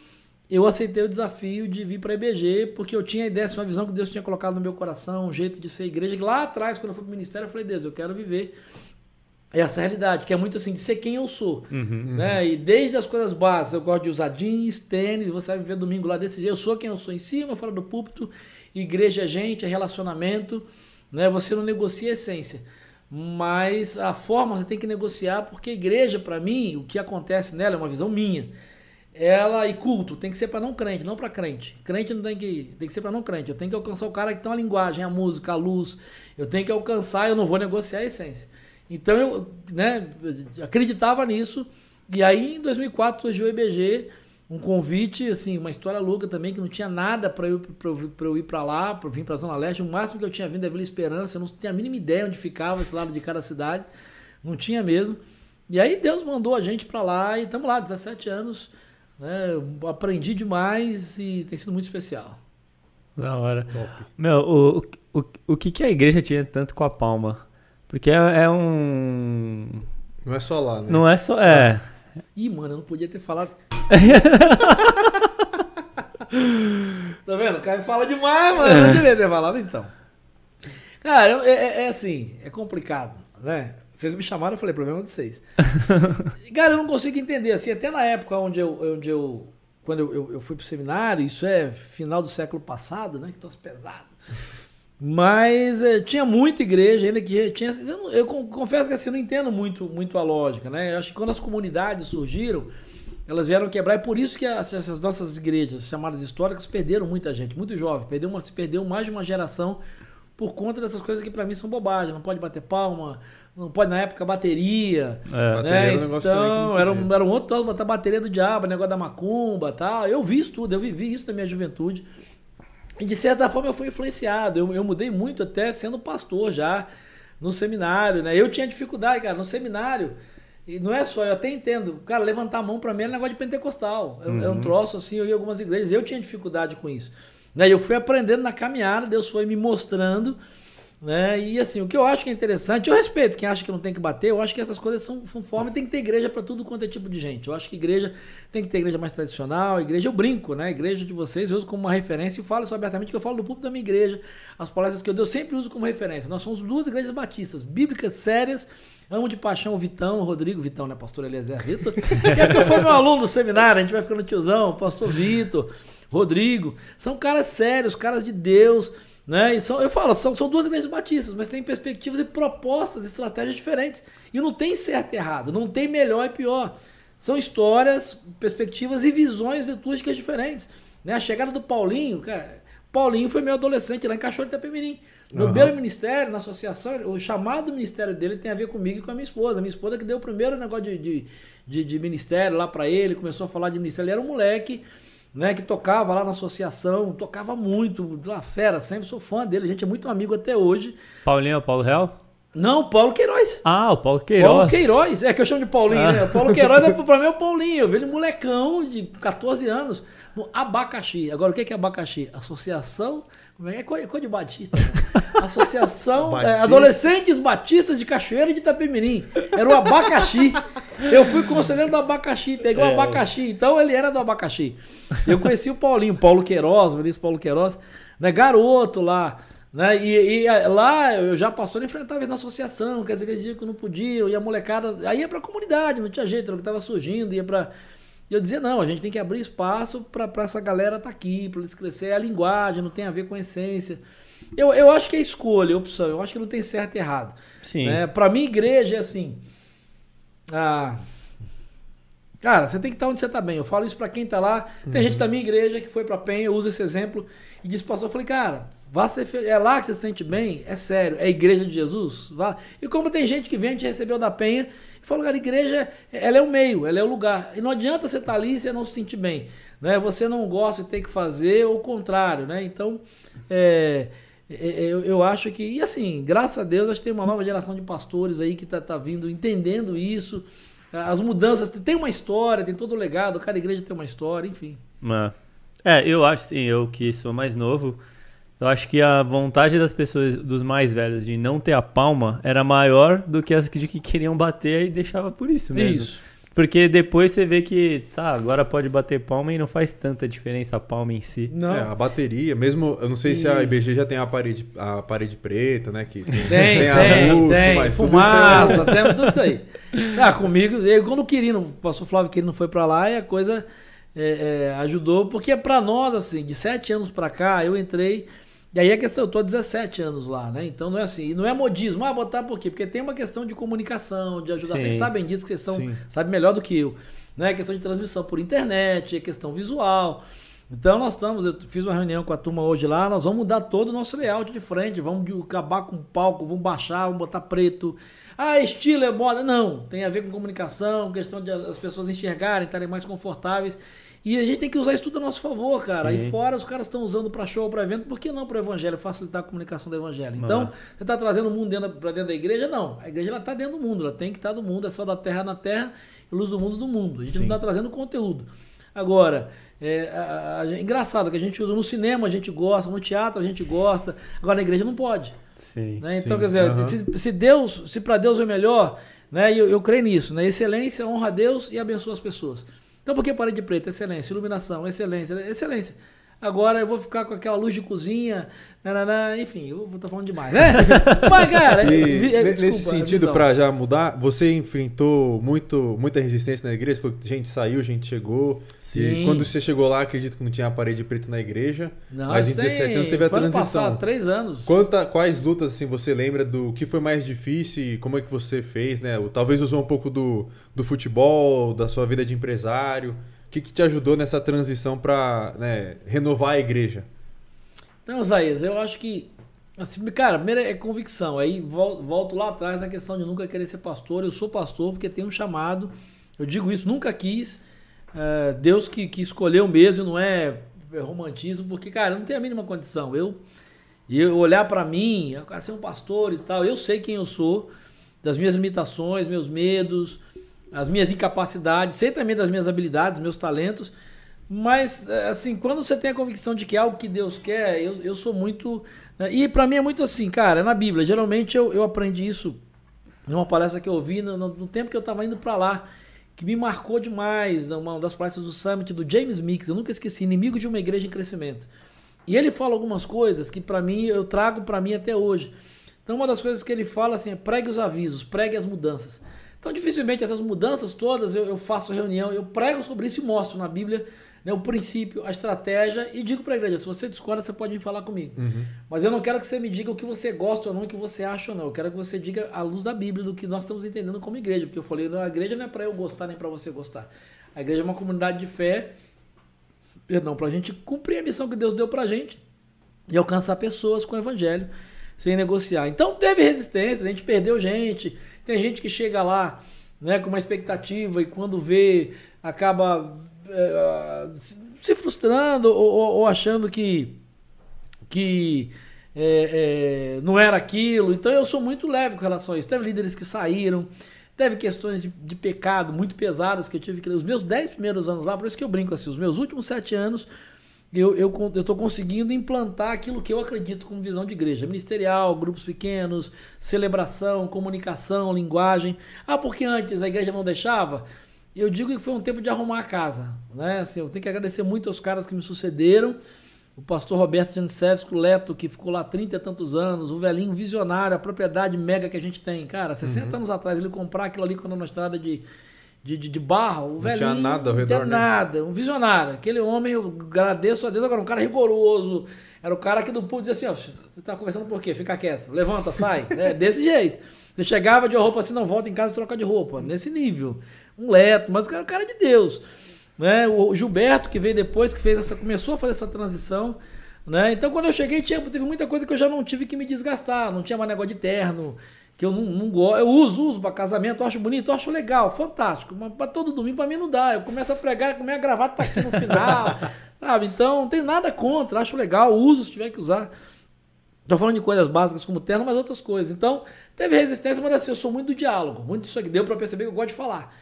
eu aceitei o desafio de vir para a I B G, porque eu tinha a ideia, uma visão que Deus tinha colocado no meu coração, um jeito de ser igreja. Lá atrás, quando eu fui para o ministério, eu falei, Deus, eu quero viver essa realidade, que é muito assim, de ser quem eu sou. Uhum, uhum. Né? E desde as coisas básicas, eu gosto de usar jeans, tênis, você vai me ver domingo lá desse jeito, eu sou quem eu sou em cima, fora do púlpito, igreja é gente, é relacionamento, né? Você não negocia a essência. Mas a forma você tem que negociar, porque a igreja, para mim, o que acontece nela é uma visão minha. Ela e culto tem que ser para não crente, não para crente. Crente não tem que tem que ser para não crente. Eu tenho que alcançar o cara que tem a linguagem, a música, a luz. Eu tenho que alcançar, eu não vou negociar a essência. Então eu, né, acreditava nisso. E aí em dois mil e quatro surgiu o I B G, um convite, assim, uma história louca também, que não tinha nada para eu, eu ir para lá, para vir para a Zona Leste. O máximo que eu tinha vindo é Vila Esperança, eu não tinha a mínima ideia onde ficava esse lado de cada cidade. Não tinha mesmo. E aí Deus mandou a gente para lá e estamos lá, dezessete anos. É, eu aprendi demais e tem sido muito especial. Da hora. Top. Meu, o, o, o que, que a igreja tinha tanto com a Palma? Porque é, é um... Não é só lá, né? Não é só... É. Ih, mano, eu não podia ter falado... Tá vendo? O Caio fala demais, mano. Eu não devia ter falado, então. Cara, é, é assim, é complicado, né? Vocês me chamaram, eu falei, problema de vocês. Cara, eu não consigo entender, assim, até na época onde eu, onde eu quando eu, eu, eu fui pro seminário, isso é final do século passado, né, que tô pesado. Mas é, tinha muita igreja ainda que tinha, eu, eu confesso que assim, eu não entendo muito, muito a lógica, né, eu acho que quando as comunidades surgiram, elas vieram quebrar, e por isso que as, essas nossas igrejas chamadas históricas perderam muita gente, muito jovem, perdeu uma, se perdeu mais de uma geração por conta dessas coisas que pra mim são bobagem, não pode bater palma, não pode, na época, bateria. É, bateria, né? Era um negócio então, era um, era um outro, botar bateria do diabo, negócio da macumba e tal. Eu vi isso tudo, eu vivi isso na minha juventude. E, de certa forma, eu fui influenciado. Eu, eu mudei muito até sendo pastor já, no seminário, né? Eu tinha dificuldade, cara, no seminário. E não é só, eu até entendo. Cara, levantar a mão pra mim era negócio de pentecostal. Era, uhum. era um troço, assim, eu ia em algumas igrejas. Eu tinha dificuldade com isso. Né? Eu fui aprendendo na caminhada, Deus foi me mostrando... Né? E assim, o que eu acho que é interessante, eu respeito quem acha que não tem que bater, eu acho que essas coisas são conforme, tem que ter igreja para tudo quanto é tipo de gente. Eu acho que igreja tem que ter igreja mais tradicional, igreja eu brinco, né? Igreja de vocês eu uso como uma referência e falo isso abertamente, que eu falo do público da minha igreja, as palestras que eu dou eu sempre uso como referência. Nós somos duas igrejas batistas, bíblicas, sérias, amo de paixão o Vitão, o Rodrigo, Vitão, né? Pastor Eliezer Vitor, que é que foi meu aluno do seminário, a gente vai ficando tiozão, pastor Vitor, Rodrigo, são caras sérios, caras de Deus. Né? E são, eu falo, são, são duas igrejas batistas, mas tem perspectivas e propostas, estratégias diferentes. E não tem certo e errado, não tem melhor e pior. São histórias, perspectivas e visões litúrgicas diferentes. Né? A chegada do Paulinho, cara, Paulinho foi meu adolescente lá em Cachoeira de Itapemirim. No uhum. meu ministério, na associação, o chamado do ministério dele tem a ver comigo e com a minha esposa. A minha esposa que deu o primeiro negócio de, de, de, de ministério lá pra ele, começou a falar de ministério, ele era um moleque... Né, que tocava lá na associação, tocava muito, lá fera, sempre sou fã dele, a gente é muito amigo até hoje. Paulinho é o Paulo Real? Não, o Paulo Queiroz. Ah, o Paulo Queiroz. Paulo Queiroz, é que eu chamo de Paulinho, ah. né? O Paulo Queiroz é pra mim o Paulinho, eu vi ele molecão de quatorze anos, no Abacaxi. Agora, o que é, que é Abacaxi? Associação, é coisa de Batista, né? Associação Batista. É, Adolescentes Batistas de Cachoeira de Itapemirim. Era o Abacaxi. Eu fui conselheiro do Abacaxi, peguei o é. Abacaxi, então ele era do Abacaxi. Eu conheci o Paulinho, Paulo Queiroz, o Paulo Queiroz, né, garoto lá, né, e, e lá eu já pastor enfrentava eles na associação, quer dizer que eles diziam que não podiam, e a molecada, aí ia pra comunidade, não tinha jeito, era o que tava surgindo, ia pra... E eu dizia, não, a gente tem que abrir espaço pra, pra essa galera tá aqui, pra eles crescerem, a linguagem não tem a ver com a essência... Eu, eu acho que é escolha, é opção, eu acho que não tem certo e errado. Sim. Né? Pra mim, igreja é assim... Ah, cara, você tem que estar onde você está bem. Eu falo isso para quem está lá. Tem uhum. gente da minha igreja que foi para Penha, eu uso esse exemplo e disse, pastor, eu falei, cara, vá ser feliz. É lá que você se sente bem? É sério, é a igreja de Jesus? Vá. E como tem gente que vem, a gente recebeu da Penha e falou, cara, a igreja, ela é o meio, ela é o lugar. E não adianta você estar ali e você não se sentir bem, né? Você não gosta e tem que fazer, ou o contrário, né? Então, é... eu, eu acho que, e assim, graças a Deus, acho que tem uma nova geração de pastores aí que está tá vindo, entendendo isso, as mudanças, tem uma história, tem todo o legado, cada igreja tem uma história, enfim. É, eu acho, sim, eu que sou mais novo, eu acho que a vontade das pessoas, dos mais velhos, de não ter a palma, era maior do que as de que queriam bater e deixava por isso mesmo. Isso. Porque depois você vê que, tá, agora pode bater palma e não faz tanta diferença a palma em si. Não. É, a bateria, mesmo, eu não sei isso. se a I B G já tem a parede, a parede preta, né? Que tem, tem, tem a luz, tem, mas fumaça, tudo isso é... tem, tudo isso aí. Ah, comigo, eu, quando o Quirino, o pastor Flávio Quirino foi pra lá e a coisa é, é, ajudou, porque pra nós, assim, de sete anos pra cá, eu entrei, e aí a questão, eu tô há dezessete anos lá, né? Então não é assim, não é modismo, ah, botar por quê? Porque tem uma questão de comunicação, de ajudar, sim, vocês sabem disso, que vocês são, sim, sabem melhor do que eu, né? É questão de transmissão por internet, é questão visual. Então nós estamos, eu fiz uma reunião com a turma hoje lá, nós vamos mudar todo o nosso layout de frente, vamos acabar com o palco, vamos baixar, vamos botar preto. Ah, estilo é moda. Não, tem a ver com comunicação, questão de as pessoas enxergarem, estarem mais confortáveis. E a gente tem que usar isso tudo a nosso favor, cara. Sim. Aí fora os caras estão usando para show, para evento, por que não para o evangelho? Facilitar a comunicação do evangelho. Não. Então, você está trazendo o mundo para dentro da igreja? Não. A igreja está dentro do mundo, ela tem que estar do mundo. É só da terra na terra, luz do mundo do mundo. A gente, sim, não está trazendo conteúdo. Agora, é, a, a, é engraçado que a gente usa no cinema, a gente gosta, no teatro a gente gosta, agora na igreja não pode. Sim, né? Então, sim, quer dizer, uhum, se, se Deus, se para Deus é melhor, né? eu, eu creio nisso, né? Excelência honra a Deus e abençoa as pessoas. Então, por que parede preta? Excelência, iluminação, excelência, excelência. Agora eu vou ficar com aquela luz de cozinha, nananá, enfim, eu vou estar falando demais, né? Mas, cara, e, é, desculpa, nesse sentido, para já mudar, você enfrentou muito, muita resistência na igreja? Foi, gente saiu, gente chegou. Sim. E quando você chegou lá, acredito que não tinha a parede preta na igreja. Não, mas em dezessete anos teve a transição. Passado, três anos. Quanta, quais lutas assim, você lembra do que foi mais difícil e como é que você fez, né? Talvez usou um pouco do, do futebol, da sua vida de empresário. O que, que te ajudou nessa transição para, né, renovar a igreja? Então, Isaías, eu acho que... Assim, cara, primeiro é convicção. Aí volto lá atrás na questão de nunca querer ser pastor. Eu sou pastor porque tenho um chamado. Eu digo isso, nunca quis. Uh, Deus que, que escolheu mesmo, não é romantismo. Porque, cara, eu não tenho a mínima condição. Eu, eu olhar para mim, eu quero ser um pastor e tal. Eu sei quem eu sou, das minhas limitações, meus medos... as minhas incapacidades, sei também das minhas habilidades, meus talentos, mas, assim, quando você tem a convicção de que é algo que Deus quer, eu, eu sou muito... Né? E pra mim é muito assim, cara, na Bíblia, geralmente eu, eu aprendi isso numa palestra que eu ouvi no, no, no tempo que eu tava indo pra lá, que me marcou demais, numa das palestras do Summit, do James Mix, eu nunca esqueci, inimigo de uma igreja em crescimento. E ele fala algumas coisas que pra mim, eu trago pra mim até hoje. Então uma das coisas que ele fala assim é pregue os avisos, pregue as mudanças. Então, dificilmente essas mudanças todas, eu, eu faço reunião, eu prego sobre isso e mostro na Bíblia, né, o princípio, a estratégia, e digo para a igreja, se você discorda, você pode vir falar comigo. Uhum. Mas eu não quero que você me diga o que você gosta ou não, o que você acha ou não. Eu quero que você diga à luz da Bíblia, do que nós estamos entendendo como igreja. Porque eu falei, não, a igreja não é para eu gostar nem para você gostar. A igreja é uma comunidade de fé, perdão, para a gente cumprir a missão que Deus deu para a gente e alcançar pessoas com o evangelho sem negociar. Então, teve resistência, a gente perdeu gente... Tem gente que chega lá, né, com uma expectativa e quando vê acaba é, se frustrando ou, ou, ou achando que, que é, é, não era aquilo. Então eu sou muito leve com relação a isso. Teve líderes que saíram, teve questões de, de pecado muito pesadas que eu tive que... Os meus dez primeiros anos lá, por isso que eu brinco assim, os meus últimos sete anos... Eu eu estou conseguindo implantar aquilo que eu acredito como visão de igreja. Ministerial, grupos pequenos, celebração, comunicação, linguagem. Ah, porque antes a igreja não deixava? Eu digo que foi um tempo de arrumar a casa, né? Assim, eu tenho que agradecer muito aos caras que me sucederam. O pastor Roberto Janicevski, o Leto, que ficou lá trinta e tantos anos. O velhinho visionário, a propriedade mega que a gente tem. Cara, sessenta uhum. anos atrás, ele comprar aquilo ali quando na estrada de... De, de, de barro, o não velhinho, tinha nada ao redor, não tinha nada, né? Um visionário, aquele homem, eu agradeço a Deus, agora um cara rigoroso, era o cara que do povo dizia assim, ó, você tá conversando por quê? Fica quieto, levanta, sai, é, desse jeito, você chegava de roupa assim, não, volta em casa e troca de roupa, nesse nível, um Leto, mas o cara, o cara é de Deus, né? O Gilberto que veio depois, que fez essa, começou a fazer essa transição, né? Então quando eu cheguei, tinha, teve muita coisa que eu já não tive que me desgastar, não tinha mais negócio de terno, que eu não, não gosto, eu uso, uso para casamento, eu acho bonito, eu acho legal, fantástico, mas para todo domingo para mim não dá, eu começo a pregar, minha gravata tá aqui no final, sabe, então não tem nada contra, acho legal, uso se tiver que usar, Estou falando de coisas básicas como terno, mas outras coisas. Então, teve resistência, mas assim, eu sou muito do diálogo. Muito disso aqui. Deu para perceber que eu gosto de falar.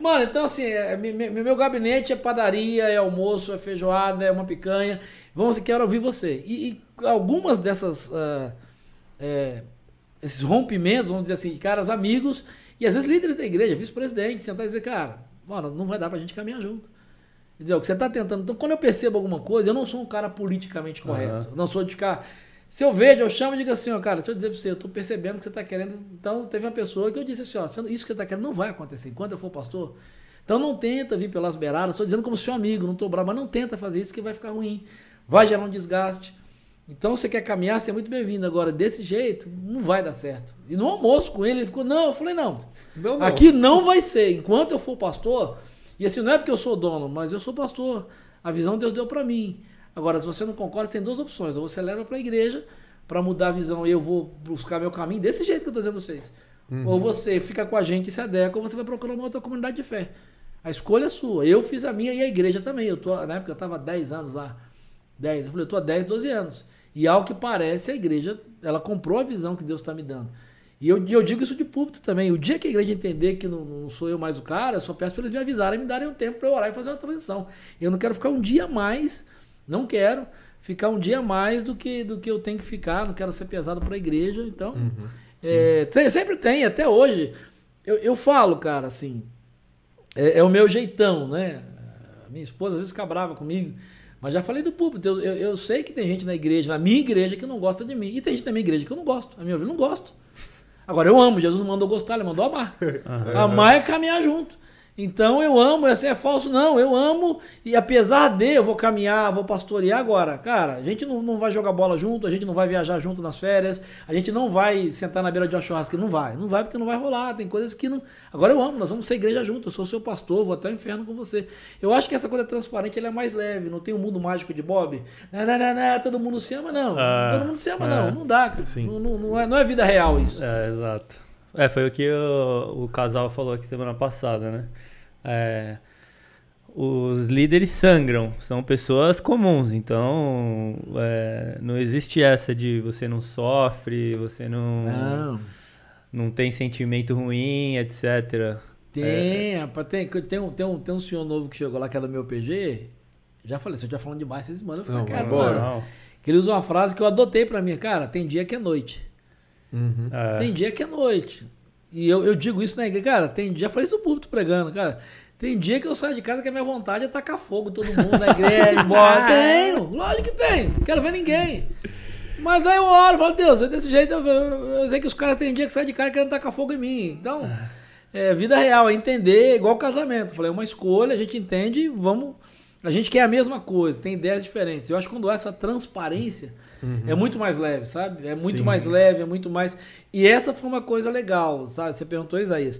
Mano, então assim, é, me, me, meu gabinete é padaria, é almoço, é feijoada, é uma picanha. Vamos, quero ouvir você. E, e algumas dessas... Uh, é, esses rompimentos, vamos dizer assim, de caras amigos, e às vezes líderes da igreja, vice-presidente, sentar e dizer, cara, mano, não vai dar pra gente caminhar junto. Quer dizer, o que você tá tentando... Então, quando eu percebo alguma coisa, eu não sou um cara politicamente correto. Uhum. Eu não sou de ficar... Se eu vejo, eu chamo e digo assim, ó, cara, deixa eu dizer pra você, eu tô percebendo que você tá querendo... Então, teve uma pessoa que eu disse assim, ó, isso que você tá querendo não vai acontecer enquanto eu for pastor. Então, não tenta vir pelas beiradas, estou dizendo como seu amigo, não tô bravo, mas não tenta fazer isso que vai ficar ruim, vai gerar um desgaste. Então, você quer caminhar, você é muito bem-vindo. Agora, desse jeito, não vai dar certo. E no almoço com ele, ele ficou, não, eu falei, não, não, não. Aqui não vai ser. Enquanto eu for pastor, e assim, não é porque eu sou dono, mas eu sou pastor. A visão Deus deu para mim. Agora, se você não concorda, você tem duas opções. Ou você leva para a igreja para mudar a visão e eu vou buscar meu caminho desse jeito que eu estou dizendo para vocês. Uhum. Ou você fica com a gente e se adequa, ou você vai procurar uma outra comunidade de fé. A escolha é sua. Eu fiz a minha e a igreja também. Eu tô, na época eu estava há dez anos lá. dez, eu falei, eu estou há dez, doze anos. E ao que parece, a igreja, ela comprou a visão que Deus está me dando. E eu, eu digo isso de púlpito também. O dia que a igreja entender que não, não sou eu mais o cara, eu só peço para eles me avisarem e me darem um tempo para eu orar e fazer uma transição. Eu não quero ficar um dia mais, não quero ficar um dia mais do que, do que eu tenho que ficar, não quero ser pesado para a igreja. Então, uhum, é, tem, sempre tem, até hoje. Eu, eu falo, cara, assim, é, é o meu jeitão, né? A minha esposa às vezes fica brava comigo. Mas já falei do púlpito, eu, eu, eu sei que tem gente na igreja, na minha igreja, que não gosta de mim. E tem gente na minha igreja que eu não gosto. A minha vida eu não gosto. Agora, eu amo. Jesus não mandou gostar, ele mandou amar. Uhum. Amar é caminhar junto. Então, eu amo. Essa é falso. Não, eu amo. E apesar de eu vou caminhar, vou pastorear agora. Cara, a gente não, não vai jogar bola junto, a gente não vai viajar junto nas férias, a gente não vai sentar na beira de uma churrasca. Não vai. Não vai porque não vai rolar. Tem coisas que não... Agora, eu amo. Nós vamos ser igreja junto. Eu sou seu pastor, vou até o inferno com você. Eu acho que essa coisa transparente, ela é mais leve. Não tem o um mundo mágico de Bob. Não, não, não, não, todo mundo se ama, não. Ah, todo mundo se ama, é, não. Não dá, cara. Não, não, não, é, não é vida real isso. É, exato. É, foi o que o, o casal falou aqui semana passada, né? É, os líderes sangram, são pessoas comuns, então é, não existe essa de você não sofre, você não, não, não tem sentimento ruim, etc. Tem, é, rapaz, tem, tem, um, tem, um, tem um senhor novo que chegou lá que era do meu P G, já falei, se eu já falando demais, vocês mandam, eu falei, não, cara, bora. Não. Que ele usou uma frase que eu adotei pra mim, cara, tem dia que é noite, uhum, é, tem dia que é noite. E eu, eu digo isso, né, cara, tem dia, falei isso no púlpito pregando, cara, tem dia que eu saio de casa que a minha vontade é tacar fogo todo mundo na igreja, embora, tenho, lógico que tem, não quero ver ninguém, mas aí eu oro, falo, Deus, desse jeito eu, eu, eu sei que os caras tem dia que saem de casa querendo tacar fogo em mim, então, é vida real, é entender, igual casamento, falei, é uma escolha, a gente entende, vamos, a gente quer a mesma coisa, tem ideias diferentes, eu acho que quando há essa transparência, é muito mais leve, sabe? É muito, sim, mais leve, é muito mais... E essa foi uma coisa legal, sabe? Você perguntou, Isaías.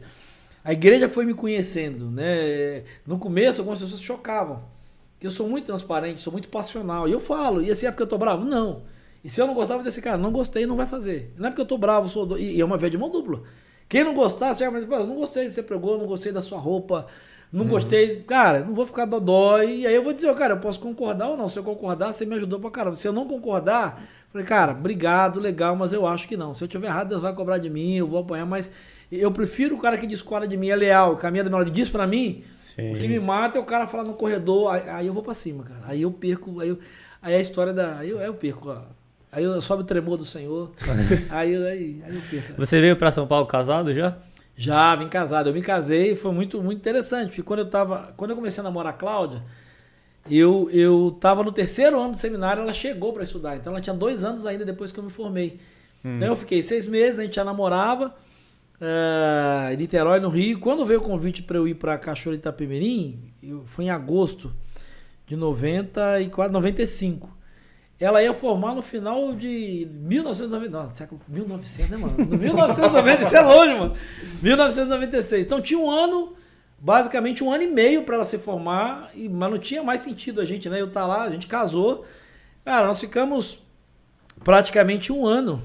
A igreja foi me conhecendo, né? No começo, algumas pessoas se chocavam. Porque eu sou muito transparente, sou muito passional. E eu falo, e assim, é porque eu tô bravo? Não. E se eu não gostava, eu disse, cara, não gostei, não vai fazer. Não é porque eu tô bravo, sou... Do... E é uma via de mão dupla. Quem não gostar, você vai dizer, eu não gostei, você pregou, não gostei da sua roupa... Não gostei, cara, não vou ficar dodói. E aí eu vou dizer, cara, eu posso concordar ou não. Se eu concordar, você me ajudou pra caramba. Se eu não concordar, falei, cara, obrigado, legal, mas eu acho que não. Se eu tiver errado, Deus vai cobrar de mim, eu vou apanhar, mas eu prefiro o cara que discorda de mim, é leal, caminha do meu lado, diz pra mim, sim, o que me mata é o cara falar no corredor, aí, aí eu vou pra cima, cara. Aí eu perco, aí, eu, aí a história da... Aí eu, aí eu perco, ó. Aí eu sobe o tremor do Senhor, aí, eu, aí, aí eu perco. Cara. Você veio pra São Paulo casado já? Já, vim casado. Eu me casei e foi muito, muito interessante. Porque quando eu, tava, quando eu comecei a namorar a Cláudia, eu, eu tava no terceiro ano do seminário, ela chegou para estudar. Então ela tinha dois anos ainda depois que eu me formei. Hum. Então eu fiquei seis meses, a gente já namorava, uh, em Niterói, no Rio. Quando veio o convite para eu ir para Cachoeira de Itapemirim, eu, foi em agosto de noventa e quatro, noventa e cinco. Ela ia formar no final de mil novecentos e noventa. Não, século mil e novecentos, né, mano? No mil novecentos e noventa, isso é longe, mano. mil novecentos e noventa e seis. Então tinha um ano, basicamente um ano e meio para ela se formar, e, mas não tinha mais sentido a gente, né? Eu tá lá, a gente casou. Cara, nós ficamos praticamente um ano.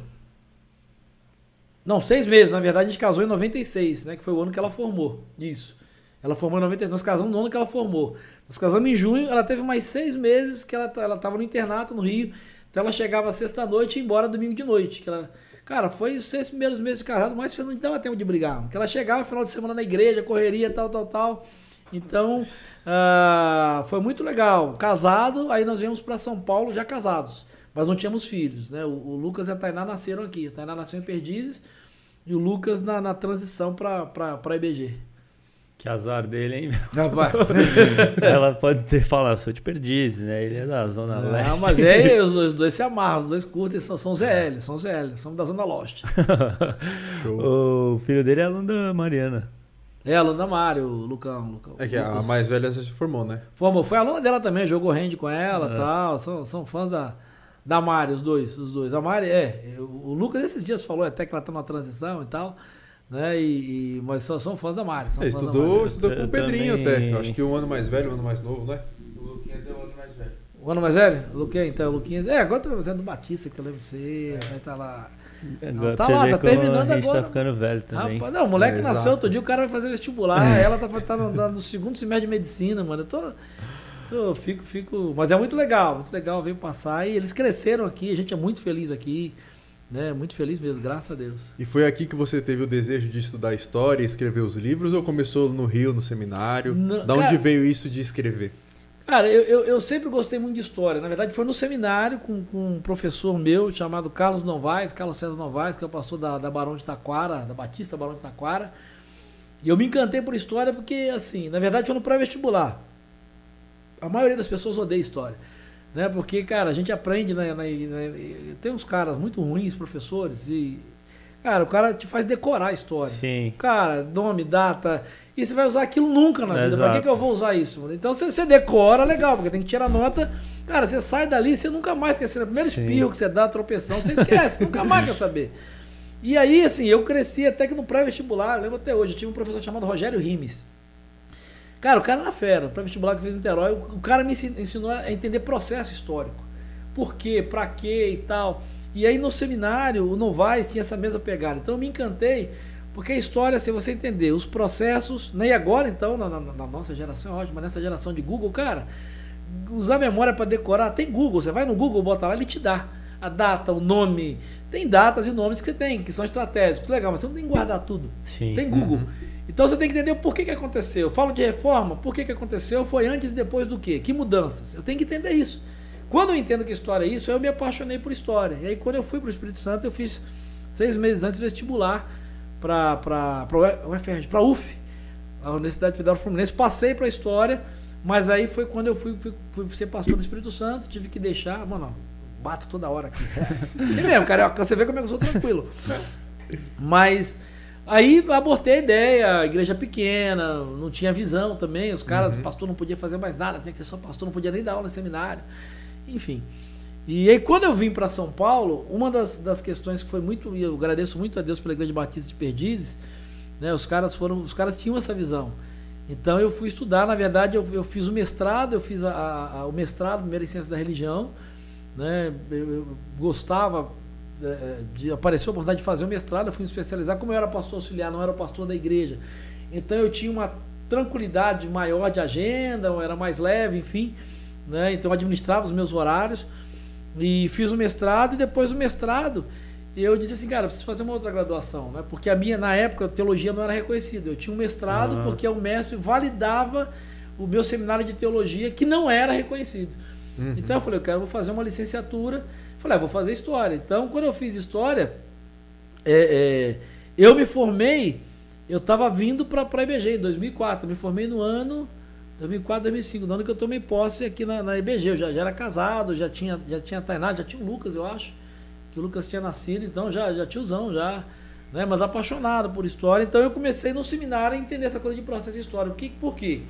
Não, seis meses, na verdade, a gente casou em noventa e seis, né? Que foi o ano que ela formou. Isso. Ela formou em noventa e seis, nós casamos no ano que ela formou. Nós casamos em junho, ela teve mais seis meses que ela estava no internato no Rio. Então ela chegava sexta-noite e ia embora domingo de noite. Que ela, cara, foi os seis primeiros meses de casado, mas não dava tempo de brigar. Porque ela chegava no final de semana na igreja, correria, tal, tal, tal. Então, uh, foi muito legal. Casado, aí nós viemos para São Paulo já casados. Mas não tínhamos filhos, né? O, o Lucas e a Tainá nasceram aqui. A Tainá nasceu em Perdizes e o Lucas na, na transição para a I B G. Que azar dele, hein? Rapaz. Ela pode ter falado, sou de Perdizes, né? Ele é da Zona não, Leste. Não, mas é, os, os dois se amarram, os dois curtem, são, são Z L, são Z L, são da Zona Leste. Show. O filho dele é aluno da Mariana. É, aluna da Mário, o Lucão, Lucão. É que Lucas, a mais velha já se formou, né? Formou, foi aluna dela também, jogou hand com ela e é. tal. São, são fãs da, da Mário, os dois, os dois. A Mário, é, o Lucas esses dias falou até que ela tá na transição e tal, né? E, e, mas são, são fãs da Mário. É, estudou, estudou com o Pedrinho também. Até. Acho que um ano mais velho, um ano mais novo, né? O Luquinhas é o ano mais velho. O ano mais velho? O Luquinhas, então, o Luquinhas. É, agora tô fazendo do Batista, que eu lembro de você, é. né? Tá lá. Não, tá lá, tá terminando agora. A gente agora. Tá ficando velho também. Rapaz, não, o moleque é, nasceu outro dia, o cara vai fazer vestibular, ela tá, tá no, no segundo semestre de medicina, mano. Eu tô, tô fico, fico... Mas é muito legal, muito legal ver passar. E eles cresceram aqui, a gente é muito feliz aqui, né? Muito feliz mesmo, graças a Deus. E foi aqui que você teve o desejo de estudar história, escrever os livros, ou começou no Rio, no seminário? Não, da onde cara, veio isso de escrever? Cara, eu, eu, eu sempre gostei muito de história. Na verdade, foi no seminário com, com um professor meu chamado Carlos Novaes, Carlos César Novaes, que é o pastor da, da Barão de Taquara, da Batista Barão de Taquara. E eu me encantei por história porque, assim, na verdade foi no pré-vestibular. A maioria das pessoas odeia história, né? Porque, cara, a gente aprende, né? Na, na, tem uns caras muito ruins, professores, e... Cara, o cara te faz decorar a história. Sim. Cara, nome, data... E você vai usar aquilo nunca na vida. Exato. Pra que, que eu vou usar isso? Então você, você decora, legal, porque tem que tirar nota. Cara, você sai dali, você nunca mais esquece. No primeiro Sim. espirro que você dá, tropeção, você esquece, nunca mais quer saber. E aí, assim, eu cresci até que no pré-vestibular, lembro até hoje, eu tive um professor chamado Rogério Rimes. Cara, o cara era fera, no pré-vestibular que eu fiz em Niterói, o cara me ensinou a entender processo histórico. Por quê, pra quê e tal. E aí no seminário, o Novaes tinha essa mesma pegada. Então eu me encantei. Porque a história, se você entender os processos, né? E agora então, na, na, na nossa geração, ótimo, mas nessa geração de Google, cara, usar a memória para decorar, tem Google, você vai no Google, bota lá, ele te dá a data, o nome, tem datas e nomes que você tem, que são estratégicos, legal, mas você não tem que guardar tudo, Sim. tem Google. Uhum. Então você tem que entender o porquê que aconteceu. Eu falo de reforma, por que que aconteceu, foi antes e depois do quê? Que mudanças? Eu tenho que entender isso. Quando eu entendo que história é isso, eu me apaixonei por história. E aí quando eu fui para o Espírito Santo, eu fiz seis meses antes vestibular, para a U F, a Universidade Federal Fluminense, passei para a história, mas aí foi quando eu fui, fui, fui ser pastor do Espírito Santo, tive que deixar, mano, bato toda hora aqui. Assim mesmo, cara, você vê como é que eu sou tranquilo. Mas aí abortei a ideia, a igreja pequena, não tinha visão também, os caras, uhum. pastor não podia fazer mais nada, tinha que ser só pastor, não podia nem dar aula no seminário, enfim. E aí quando eu vim para São Paulo, uma das, das questões que foi muito, e eu agradeço muito a Deus pela Igreja Batista de Perdizes, né, os caras foram, os caras tinham essa visão. Então eu fui estudar, na verdade eu, eu fiz o mestrado, eu fiz a, a, o mestrado primeiro em Ciências da Religião, né, eu, eu gostava, é, de, apareceu a oportunidade de fazer o mestrado, eu fui me especializar, como eu era pastor auxiliar, não era pastor da igreja, então eu tinha uma tranquilidade maior de agenda, eu era mais leve, enfim, né, então eu administrava os meus horários. E fiz o mestrado e depois do mestrado eu disse assim, cara, eu preciso fazer uma outra graduação, né? Porque a minha, na época, a teologia não era reconhecida. Eu tinha um mestrado ah. porque o mestre validava o meu seminário de teologia, que não era reconhecido. Uhum. Então eu falei, eu quero fazer uma licenciatura. Eu falei, ah, vou fazer história. Então, quando eu fiz história, é, é, eu me formei, eu estava vindo para a I B G em dois mil e quatro. Eu me formei no ano... dois mil e quatro, dois mil e cinco, no ano que eu tomei posse aqui na, na I B G, eu já, já era casado, já tinha, já tinha a Tainá, já tinha o Lucas, eu acho, que o Lucas tinha nascido, então já, já tiozão, já, né, mas apaixonado por história, então eu comecei no seminário a entender essa coisa de processo histórico, que, por quê?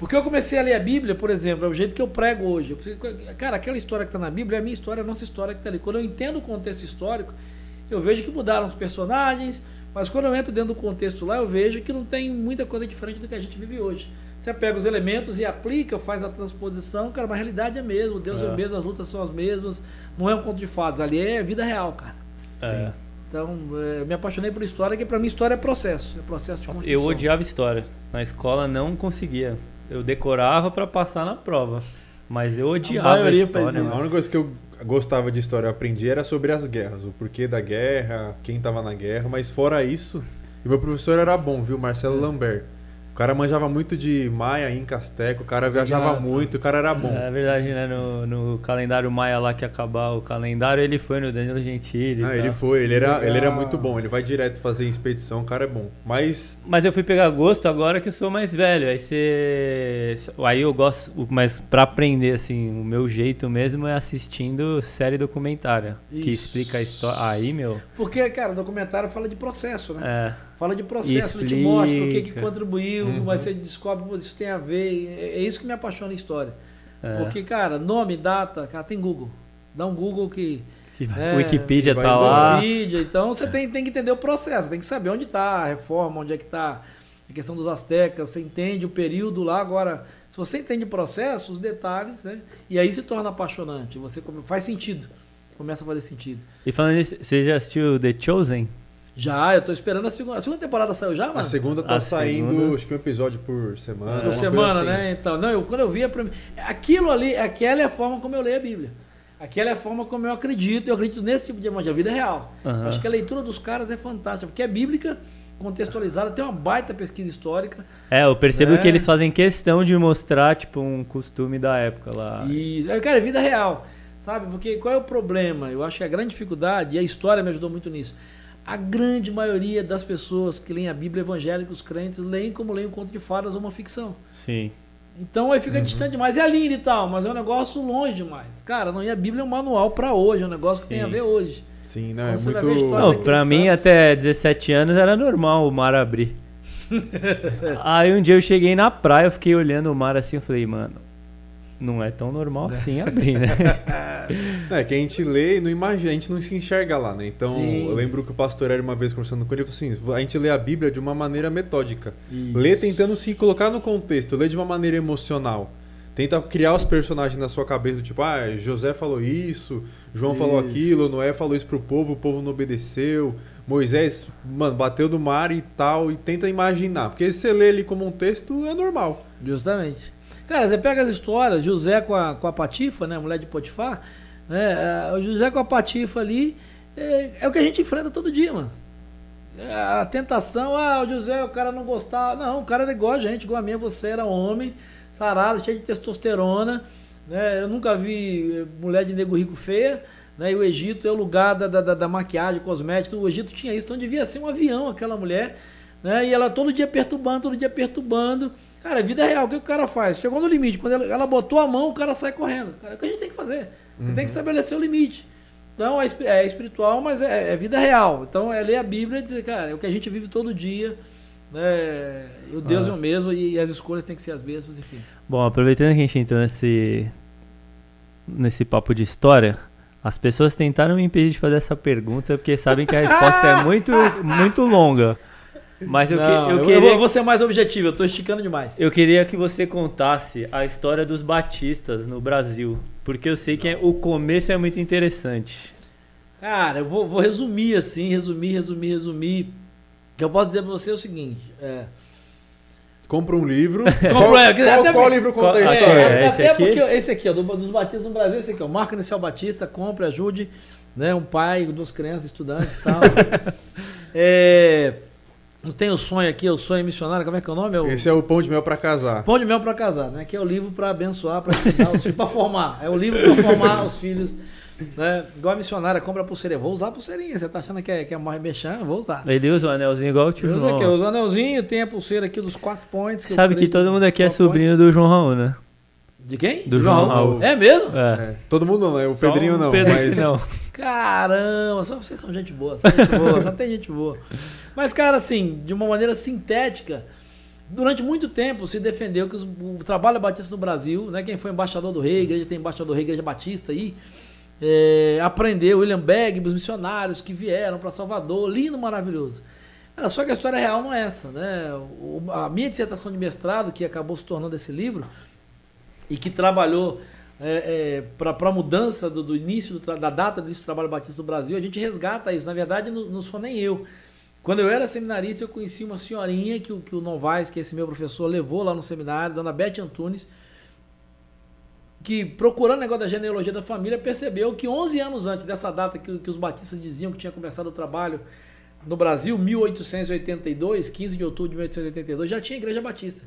Porque eu comecei a ler a Bíblia, por exemplo, é o jeito que eu prego hoje, eu preciso, cara, aquela história que está na Bíblia é a minha história, é a nossa história que está ali, quando eu entendo o contexto histórico, eu vejo que mudaram os personagens, mas quando eu entro dentro do contexto lá, eu vejo que não tem muita coisa diferente do que a gente vive hoje. Você pega os elementos e aplica, faz a transposição, cara, mas a realidade é a mesma, Deus é o mesmo, as lutas são as mesmas, não é um conto de fadas, ali é vida real, cara. É. Sim. Então, eu me apaixonei por história, que pra mim história é processo, é processo de construção. Eu odiava história, na escola não conseguia, eu decorava pra passar na prova. Mas eu odiava a, a história. A única coisa que eu gostava de história, eu aprendi, era sobre as guerras, o porquê da guerra, quem tava na guerra, mas fora isso... E meu professor era bom, viu? Marcelo é. Lambert. O cara manjava muito de Maia, Inca, Azteca, o cara viajava Exato. muito, o cara era bom. É verdade, né? No, no calendário Maia lá que acabar o calendário, ele foi no Danilo Gentili. Ah, ele foi, ele era, ele era muito bom, ele vai direto fazer expedição, o cara é bom. Mas mas eu fui pegar gosto agora que eu sou mais velho, aí você... Aí eu gosto, mas pra aprender, assim, o meu jeito mesmo é assistindo série documentária, Isso. que explica a história. Aí, meu... Porque, cara, o documentário fala de processo, né? É. Fala de processo, ele te mostra o que, que contribuiu, uhum. mas você descobre o isso tem a ver. É isso que me apaixona a história. É. Porque, cara, nome, data, cara, tem Google. Dá um Google que... É, Wikipedia tá Google, lá. Wikipedia, então você é. tem, tem que entender o processo, tem que saber onde está a reforma, onde é que está a questão dos aztecas, você entende o período lá. Agora, se você entende o processo, os detalhes, né? E aí se torna apaixonante. Você come, faz sentido. Começa a fazer sentido. E falando nisso, você já assistiu The Chosen? Já, eu tô esperando a segunda. A segunda temporada saiu já, mano? A segunda tá a saindo, segunda... acho que um episódio por semana. Por semana, assim. né? Então, não, eu, quando eu vi a primeira... Aquilo ali, aquela é a forma como eu leio a Bíblia. Aquela é a forma como eu acredito. Eu acredito nesse tipo de evangelho, a vida é real. Uhum. Acho que a leitura dos caras é fantástica, porque é bíblica, contextualizada, tem uma baita pesquisa histórica. É, eu percebo né? que eles fazem questão de mostrar, tipo, um costume da época lá. E, cara, é vida real, sabe? Porque qual é o problema? Eu acho que a grande dificuldade, e a história me ajudou muito nisso, a grande maioria das pessoas que leem a Bíblia, evangélicos, crentes, leem como leem um conto de fadas ou uma ficção. Sim. Então aí fica uhum. distante demais. É lindo e tal, mas é um negócio longe demais. Cara, não, e a Bíblia é um manual para hoje, é um negócio Sim. que tem a ver hoje. Sim, né? Então, é muito... Não, pra mim, casos... até dezessete anos era normal o mar abrir. Aí um dia eu cheguei na praia, eu fiquei olhando o mar assim, eu falei, mano, não é tão normal assim abrir, né? É que a gente lê e não imagina, a gente não se enxerga lá, né? Então, Sim. eu lembro que o pastor era uma vez conversando com ele, ele falou assim, a gente lê a Bíblia de uma maneira metódica. Isso. Lê tentando se colocar no contexto, lê de uma maneira emocional. Tenta criar os personagens na sua cabeça, tipo, ah, José falou isso, João isso. falou aquilo, Noé falou isso pro povo, o povo não obedeceu, Moisés, mano, bateu no mar e tal, e tenta imaginar. Porque se você lê ele como um texto, é normal. Justamente. Cara, você pega as histórias, José com a, com a Patifa, né? Mulher de Potifar, né? O José com a Patifa ali é, é o que a gente enfrenta todo dia, mano. É a tentação, ah, o José, o cara não gostava. Não, o cara era igual a gente, igual a mim, você era homem, sarado, cheio de testosterona, né? Eu nunca vi mulher de nego rico feia, né? E o Egito é o lugar da, da, da maquiagem, cosmético. O Egito tinha isso, então devia ser um avião aquela mulher, né? E ela todo dia perturbando, todo dia perturbando. Cara, vida é real, o que o cara faz? Chegou no limite, quando ela, ela botou a mão, o cara sai correndo. Cara, é o que a gente tem que fazer. Uhum. Tem que estabelecer o limite. Então, é, é espiritual, mas é, é vida real. Então, é ler a Bíblia e dizer, cara, é o que a gente vive todo dia. Né? O Deus ah. é o mesmo e, e as escolhas têm que ser as mesmas, enfim. Bom, aproveitando que a gente entrou nesse, nesse papo de história, as pessoas tentaram me impedir de fazer essa pergunta, porque sabem que a resposta é muito, muito longa. Mas eu, não, que, eu, eu, queria... eu vou ser mais objetivo, eu tô esticando demais. Eu queria que você contasse a história dos batistas no Brasil, porque eu sei que é, o começo é muito interessante. Cara, eu vou, vou resumir assim, resumir, resumir, resumir. O que eu posso dizer pra você é o seguinte... É... Compra um livro. Qual, é, qual, até, qual livro conta qual, a história? É, é, até esse porque aqui? Esse aqui, ó, dos batistas no Brasil, esse aqui, ó, Marco Inicial Batista, compre, ajude, né, um pai, duas crianças, estudantes e tal. é... Não tem o sonho aqui, o sonho missionário, como é que é o nome? É o... Esse é o Pão de Mel para Casar. Pão de Mel para Casar, né? Que é o livro para abençoar, para estudar os filhos, para formar. É o livro para formar os filhos. Né? Igual a missionária, compra a pulseirinha. Vou usar a pulseirinha, você tá achando que é, que é mais mexã? Vou usar. Ele usa o anelzinho igual o tio João. Usa aqui, usa o anelzinho, tem a pulseira aqui dos quatro pontos. Que Sabe que todo mundo aqui é sobrinho do João Raul, né? De quem? Do, do João, João Raul. Raul. É mesmo? É. É. Todo mundo não, né? O só Pedrinho um não. Pedrinho mas... não. Caramba, só vocês são gente boa, só gente boa, só tem gente boa. Mas, cara, assim, de uma maneira sintética, durante muito tempo se defendeu que os, o trabalho batista no Brasil, né? Quem foi embaixador do rei, a igreja tem embaixador do rei, igreja batista aí, é, aprendeu, William Begbie, os missionários que vieram para Salvador, lindo, maravilhoso. Era só que a história real não é essa, né? O, a minha dissertação de mestrado, que acabou se tornando esse livro, e que trabalhou é, é, para a mudança do, do início, do da data do início do trabalho batista no Brasil, a gente resgata isso. Na verdade, não, não sou nem eu. Quando eu era seminarista, eu conheci uma senhorinha que, que o Novaes, que esse meu professor, levou lá no seminário, dona Beth Antunes, que, procurando o negócio da genealogia da família, percebeu que onze anos antes dessa data que, que os batistas diziam que tinha começado o trabalho no Brasil, mil oitocentos e oitenta e dois, quinze de outubro de mil oitocentos e oitenta e dois, já tinha igreja batista.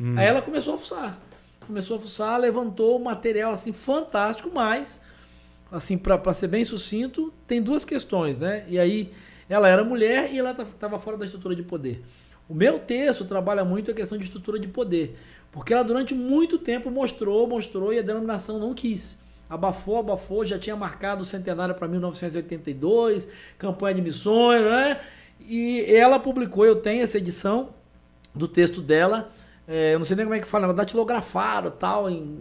Hum. Aí ela começou a fuçar. Começou a fuçar, levantou um material assim fantástico, mas, assim, para ser bem sucinto, tem duas questões, né? E aí, ela era mulher e ela estava fora da estrutura de poder. O meu texto trabalha muito a questão de estrutura de poder, porque ela durante muito tempo mostrou, mostrou e a denominação não quis. Abafou, abafou, já tinha marcado o centenário para mil novecentos e oitenta e dois, campanha de missões, né? E ela publicou, eu tenho essa edição do texto dela, é, eu não sei nem como é que fala, datilografado, tal, em,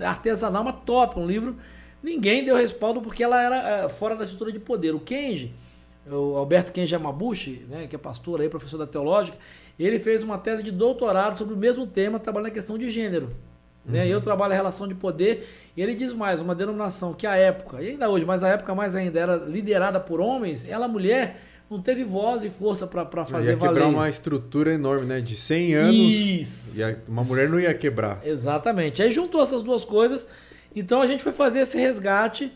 artesanal, mas top, um livro. Ninguém deu respaldo porque ela era é, fora da estrutura de poder. O Kenji, o Alberto Kenji Yamabuchi, né, que é pastor aí, professor da teológica, ele fez uma tese de doutorado sobre o mesmo tema, trabalhando a questão de gênero. Né? Uhum. Eu trabalho a relação de poder, e ele diz mais, uma denominação que a época, e ainda hoje, mas a época mais ainda era liderada por homens, ela, mulher, não teve voz e força para fazer valer. Ia quebrar uma estrutura enorme, né? De cem anos, Isso. Ia, uma mulher não ia quebrar. Exatamente. Aí juntou essas duas coisas, então a gente foi fazer esse resgate,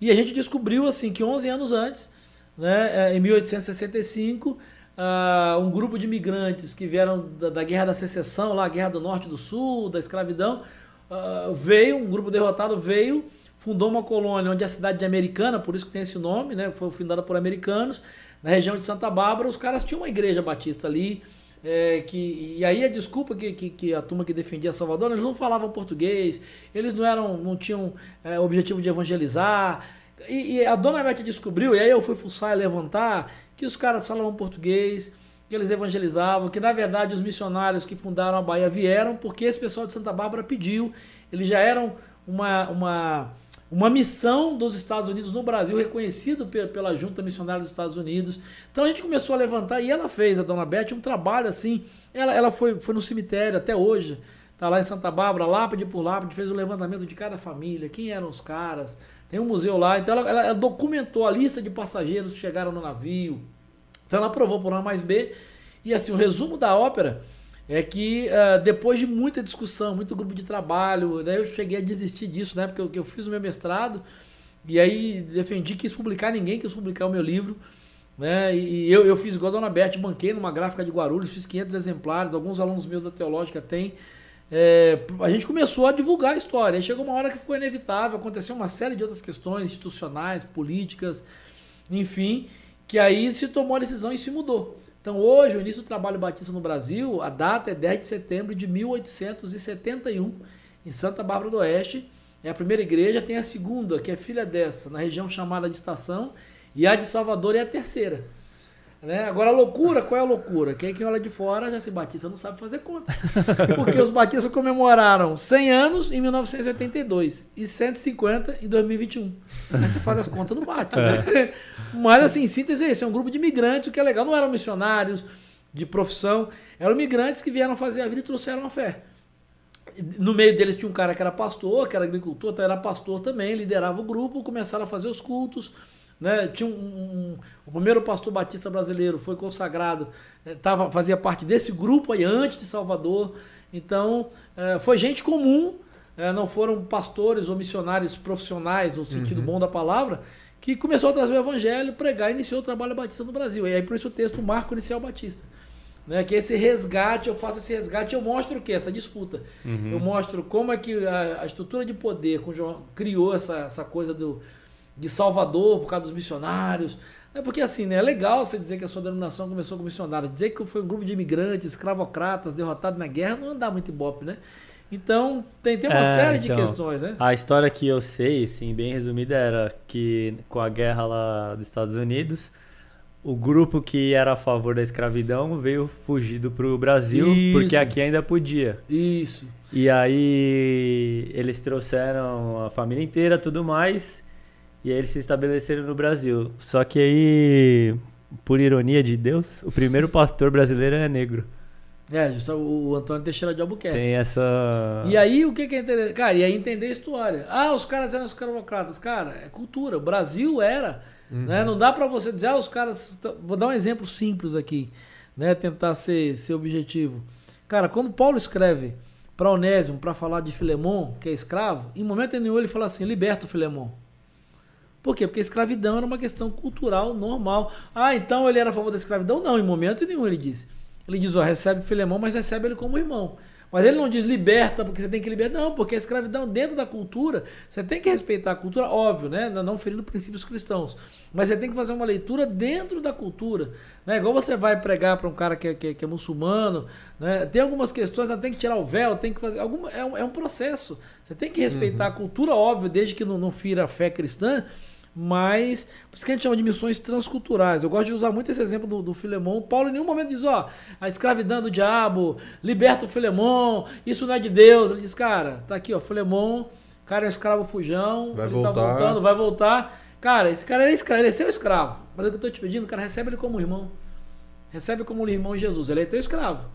e a gente descobriu assim que onze anos antes, né, em mil oitocentos e sessenta e cinco, uh, um grupo de imigrantes que vieram da, da Guerra da Secessão, lá, a Guerra do Norte e do Sul, da escravidão, uh, veio, um grupo derrotado veio, fundou uma colônia onde a cidade de Americana, por isso que tem esse nome, né, foi fundada por americanos, na região de Santa Bárbara. Os caras tinham uma igreja batista ali, é, que, e aí a desculpa que, que, que a turma que defendia Salvador, eles não falavam português, eles não, eram, não tinham é, objetivo de evangelizar. E, e a dona Beth descobriu, e aí eu fui fuçar e levantar, que os caras falavam português, que eles evangelizavam, que na verdade os missionários que fundaram a Bahia vieram porque esse pessoal de Santa Bárbara pediu. Eles já eram uma, uma, uma missão dos Estados Unidos no Brasil, reconhecido pe pela Junta Missionária dos Estados Unidos. Então a gente começou a levantar e ela fez, a dona Beth, um trabalho assim. Ela, ela foi, foi no cemitério até hoje, está lá em Santa Bárbara, lápide por lápide, fez o levantamento de cada família, quem eram os caras. Tem um museu lá, então ela, ela documentou a lista de passageiros que chegaram no navio. Então ela provou por A mais B. E assim, o resumo da ópera é que uh, depois de muita discussão, muito grupo de trabalho, né, eu cheguei a desistir disso, né, porque eu, eu fiz o meu mestrado e aí defendi, quis publicar, ninguém quis publicar o meu livro. Né, e eu, eu fiz igual a Dona Beth, banquei numa gráfica de Guarulhos, fiz quinhentos exemplares, alguns alunos meus da Teológica têm. É, a gente começou a divulgar a história. Aí chegou uma hora que ficou inevitável, aconteceu uma série de outras questões institucionais, políticas, enfim, que aí se tomou a decisão e se mudou. Então hoje, o início do trabalho batista no Brasil, a data é dez de setembro de mil oitocentos e setenta e um, em Santa Bárbara do Oeste. É a primeira igreja, tem a segunda, que é filha dessa, na região chamada de Estação, e a de Salvador é a terceira. Né? Agora a loucura, qual é a loucura? Quem é que olha de fora já se batista não sabe fazer conta. Porque os batistas comemoraram cem anos em mil novecentos e oitenta e dois e cento e cinquenta em dois mil e vinte e um. Aí você faz as contas, não bate. Né? É. Mas assim, em síntese, esse é um grupo de imigrantes, o que é legal, não eram missionários de profissão, eram imigrantes que vieram fazer a vida e trouxeram a fé. No meio deles tinha um cara que era pastor, que era agricultor, então era pastor também, liderava o grupo, começaram a fazer os cultos. Né? Tinha um, um, o primeiro pastor batista brasileiro foi consagrado, tava, fazia parte desse grupo aí antes de Salvador. Então é, foi gente comum, é, não foram pastores ou missionários profissionais, no sentido uhum. bom da palavra, que começou a trazer o evangelho, pregar e iniciou o trabalho batista no Brasil. E aí por isso o texto Marco Inicial Batista, né? Que esse resgate, eu faço esse resgate, eu mostro o que? Essa disputa. Uhum. Eu mostro como é que a, a estrutura de poder criou essa, essa coisa do de Salvador, por causa dos missionários. É porque assim, né, é legal você dizer que a sua denominação começou com missionários. Dizer que foi um grupo de imigrantes, escravocratas, derrotados na guerra, não dá muito ibope, né? Então, tem, tem uma é, série então, de questões, né? A história que eu sei, assim, bem resumida, era que com a guerra lá dos Estados Unidos, o grupo que era a favor da escravidão veio fugido para o Brasil, Isso. porque aqui ainda podia. Isso. E aí eles trouxeram a família inteira, tudo mais... E aí eles se estabeleceram no Brasil. Só que aí, por ironia de Deus, o primeiro pastor brasileiro é negro. É, justo o Antônio Teixeira de Albuquerque. Tem essa... E aí, o que que é interessante? Cara, e aí entender a história. Ah, os caras eram escravocratas. Cara, é cultura. O Brasil era. Uhum. Né? Não dá pra você dizer, ah, os caras... Vou dar um exemplo simples aqui, né? Tentar ser, ser objetivo. Cara, quando Paulo escreve para Onésimo, para falar de Filemon, que é escravo, em momento nenhum ele fala assim, liberta o Filemon. Por quê? Porque a escravidão era uma questão cultural normal. Ah, então ele era a favor da escravidão? Não, em momento nenhum ele disse. Ele diz, ó, recebe o Filemon, mas recebe ele como irmão. Mas ele não diz liberta, porque você tem que libertar. Não, porque a escravidão dentro da cultura, você tem que respeitar a cultura, óbvio, né? Não ferindo princípios cristãos. Mas você tem que fazer uma leitura dentro da cultura. Né? Igual você vai pregar para um cara que é, que é, que é muçulmano, né? Tem algumas questões, tem que tirar o véu, tem que fazer... Algum, é, um, é um processo. Você tem que respeitar uhum. a cultura, óbvio, desde que não, não fira a fé cristã, mas... Por isso que a gente chama de missões transculturais. Eu gosto de usar muito esse exemplo do, do Filemon. Paulo em nenhum momento diz, ó, a escravidão do diabo, liberta o Filemon, isso não é de Deus. Ele diz, cara, tá aqui, ó, Filemon, o cara é um escravo fujão, vai ele voltar. tá voltando, vai voltar. Cara, esse cara é escravo, ele é seu escravo. Mas o que eu tô te pedindo, cara, recebe ele como irmão. Recebe como irmão em Jesus, ele é teu escravo.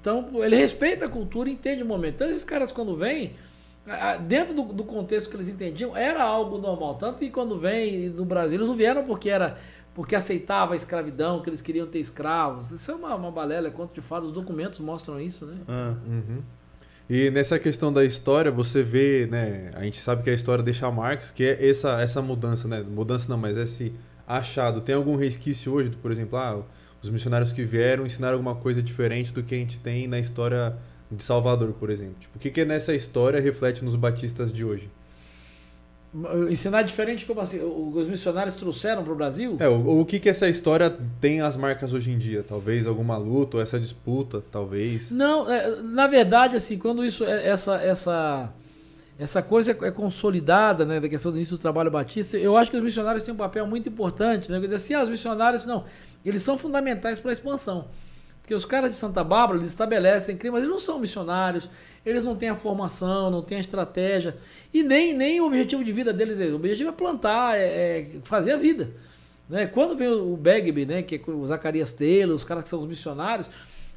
Então, ele respeita a cultura, entende o momento. Então, esses caras quando vêm... Dentro do, do contexto que eles entendiam, era algo normal. Tanto que quando vem no Brasil, eles não vieram porque, era, porque aceitava a escravidão, que eles queriam ter escravos. Isso é uma, uma balela, é conto de fato. Os documentos mostram isso, né? Ah, uhum. E nessa questão da história, você vê, né? A gente sabe que a história deixa marcas, que é essa, essa mudança, né? Mudança não, mas esse achado. Tem algum resquício hoje, por exemplo, ah, os missionários que vieram ensinaram alguma coisa diferente do que a gente tem na história... de Salvador, por exemplo. Tipo, o que, que nessa história reflete nos batistas de hoje? Ensinar diferente como assim? Os missionários trouxeram para o Brasil? É, ou, ou o que, que essa história tem as marcas hoje em dia? Talvez alguma luta ou essa disputa, talvez? Não, na verdade, assim, quando isso, essa, essa, essa coisa é consolidada, né, da questão do início do trabalho batista, eu acho que os missionários têm um papel muito importante, né? Porque assim, ah, os missionários, não, eles são fundamentais para a expansão. Porque os caras de Santa Bárbara, eles estabelecem, mas eles não são missionários, eles não têm a formação, não têm a estratégia, e nem, nem o objetivo de vida deles é o objetivo é plantar, é, é fazer a vida. Né? Quando vem o Bagby, né, que é o Zacarias Taylor, os caras que são os missionários,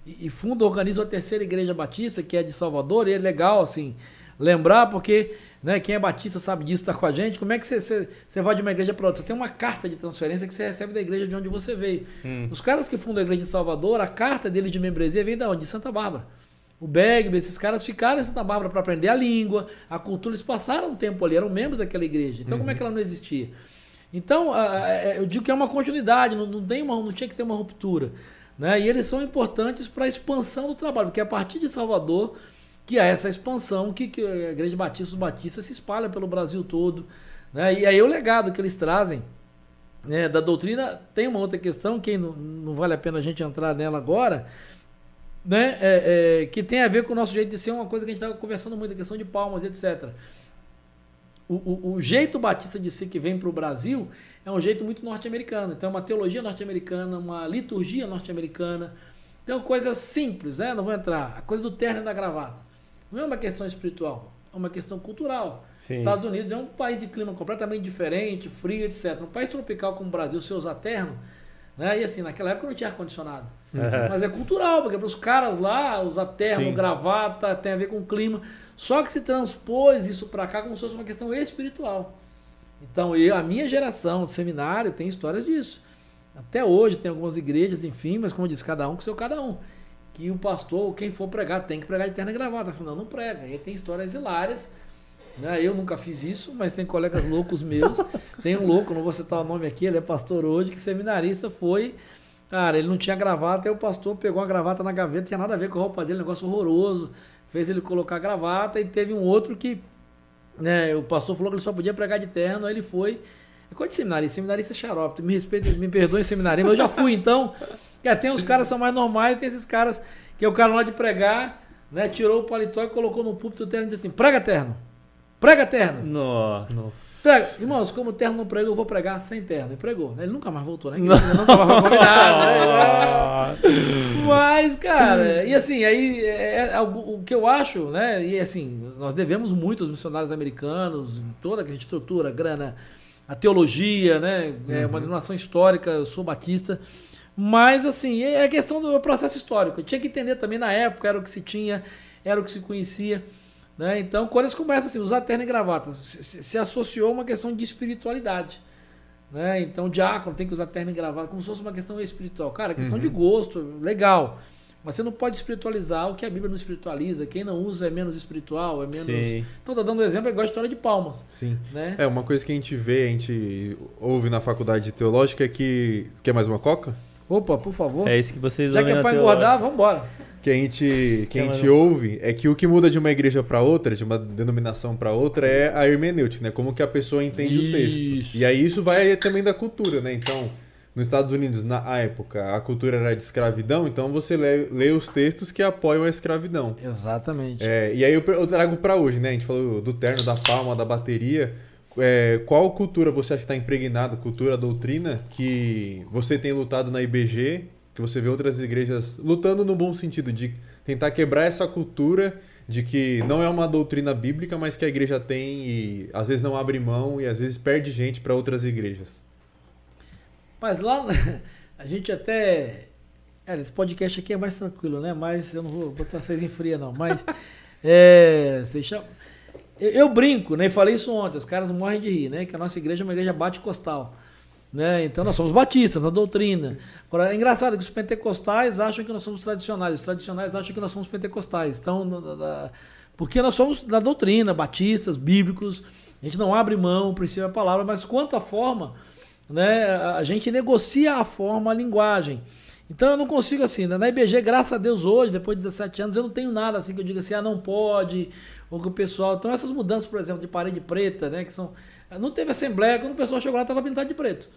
e, e funda, organiza a terceira igreja batista, que é de Salvador, e é legal assim lembrar, porque né, quem é batista sabe disso, está com a gente. Como é que você, você, você vai de uma igreja para outra? Você tem uma carta de transferência que você recebe da igreja de onde você veio. Hum. Os caras que fundam a igreja de Salvador, a carta dele de membresia vem da onde? De Santa Bárbara. O Bagby, esses caras ficaram em Santa Bárbara para aprender a língua, a cultura. Eles passaram um tempo ali, eram membros daquela igreja. Então, uhum. como é que ela não existia? Então, eu digo que é uma continuidade, não, não, tem uma, não tinha que ter uma ruptura. Né? E eles são importantes para a expansão do trabalho, porque a partir de Salvador... que é essa expansão que, que a Igreja Batista, os Batistas se espalha pelo Brasil todo. Né? E aí o legado que eles trazem né, da doutrina, tem uma outra questão, que não, não vale a pena a gente entrar nela agora, né? é, é, que tem a ver com o nosso jeito de ser, uma coisa que a gente estava conversando muito, a questão de Palmas, etcétera. O, o, o jeito batista de ser que vem para o Brasil é um jeito muito norte-americano. Então é uma teologia norte-americana, uma liturgia norte-americana. Então coisas simples, né? não vou entrar, a coisa do terno e da gravata. Não é uma questão espiritual, é uma questão cultural. Sim. Estados Unidos é um país de clima completamente diferente, frio, etcétera. Um país tropical como o Brasil, se usa terno, né? E assim, naquela época não tinha ar-condicionado. Uhum. Mas é cultural, porque para os caras lá, usar terno, Sim. gravata, tem a ver com o clima. Só que se transpôs isso para cá como se fosse uma questão espiritual. Então, eu, a minha geração de seminário tem histórias disso. Até hoje tem algumas igrejas, enfim, mas como diz, cada um com seu cada um. Que o pastor, quem for pregar, tem que pregar de terno e gravata, senão não prega. Aí tem histórias hilárias. Né? Eu nunca fiz isso, mas tem colegas loucos meus. Tem um louco, não vou citar o nome aqui, ele é pastor hoje, que seminarista foi... Cara, ele não tinha gravata, aí o pastor pegou a gravata na gaveta, tinha nada a ver com a roupa dele, negócio horroroso. Fez ele colocar a gravata e teve um outro que... Né, o pastor falou que ele só podia pregar de terno, aí ele foi... É coisa de seminarista, seminarista é xarope, me respeita, me perdoe seminarista, mas eu já fui então... É, tem os caras que são mais normais, tem esses caras que é o cara lá de pregar, né, tirou o paletó e colocou no púlpito o terno e disse assim, prega terno, prega terno. Nossa. Prega. Irmãos, como o terno não pregou, eu vou pregar sem terno. E pregou. Ele nunca mais voltou, né? Ele nunca mais voltou nada. Mas, cara, e assim, aí é, é, o que eu acho, né, e assim, nós devemos muito aos missionários americanos, toda aquela estrutura, grana, a teologia, né, é uma denominação histórica, eu sou batista. Mas, assim, é a questão do processo histórico. Eu tinha que entender também na época, era o que se tinha, era o que se conhecia. Né? Então, quando eles começam assim, usar terno e gravata, se, se associou a uma questão de espiritualidade. Né? Então, diácono tem que usar terno e gravata, como se fosse uma questão espiritual. Cara, questão uhum. de gosto, legal. Mas você não pode espiritualizar o que a Bíblia não espiritualiza. Quem não usa é menos espiritual, é menos... Sim. Então, estou dando um exemplo, é igual a história de Palmas. Sim. Né? É, uma coisa que a gente vê, a gente ouve na faculdade teológica é que... Quer mais uma coca? Opa, por favor. É isso que vocês ouvem. Já que é para engordar, vamos embora. Que a gente, que a gente ouve é que o que muda de uma igreja para outra, de uma denominação para outra, é a hermenêutica, né? Como que a pessoa entende isso. o texto. E aí isso vai também da cultura, né? Então, nos Estados Unidos, na época, a cultura era de escravidão, então você lê, lê os textos que apoiam a escravidão. Exatamente. É, e aí eu, eu trago para hoje, né? A gente falou do terno, da palma, da bateria. É, qual cultura você acha que está impregnada, cultura, doutrina, que você tem lutado na I B G, que você vê outras igrejas lutando no bom sentido de tentar quebrar essa cultura de que não é uma doutrina bíblica, mas que a igreja tem e às vezes não abre mão e às vezes perde gente para outras igrejas? Mas lá a gente até... É, esse podcast aqui é mais tranquilo, né? Mas eu não vou botar vocês em fria, não. Mas é, vocês chamam... Eu, eu brinco, né? Falei isso ontem, os caras morrem de rir, né? Que a nossa igreja é uma igreja bate-costal. Né? Então nós somos batistas, na doutrina. Agora, é engraçado que os pentecostais acham que nós somos tradicionais, os tradicionais acham que nós somos pentecostais. Então, na, na, na, porque nós somos da doutrina, batistas, bíblicos, a gente não abre mão, precisa a palavra, mas quanto à forma, né? A gente negocia a forma, a linguagem. Então eu não consigo assim, né? Na I B G, graças a Deus hoje, depois de dezessete anos, eu não tenho nada assim que eu diga assim, ah, não pode, ou que o pessoal... Então essas mudanças, por exemplo, de parede preta, né, que são... Não teve assembleia, quando o pessoal chegou lá estava pintado de preto.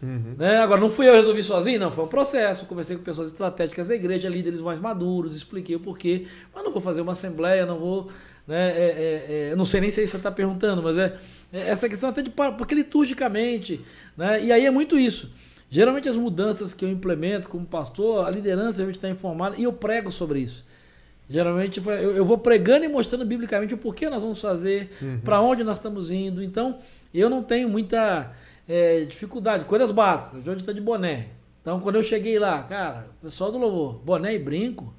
Uhum. Né? Agora, não fui eu resolvi sozinho, não, foi um processo, conversei com pessoas estratégicas da igreja, líderes mais maduros, expliquei o porquê, mas não vou fazer uma assembleia, não vou... Né? É, é, é, não sei nem se você está perguntando, mas é, é essa questão até de... Porque liturgicamente, né? E aí é muito isso. Geralmente as mudanças que eu implemento como pastor, a liderança a gente está informada e eu prego sobre isso. Geralmente foi, eu, eu vou pregando e mostrando biblicamente o porquê nós vamos fazer, uhum. para onde nós estamos indo. Então eu não tenho muita é, dificuldade. Coisas básicas, hoje está de boné. Então quando eu cheguei lá, cara, pessoal do louvor, boné e brinco.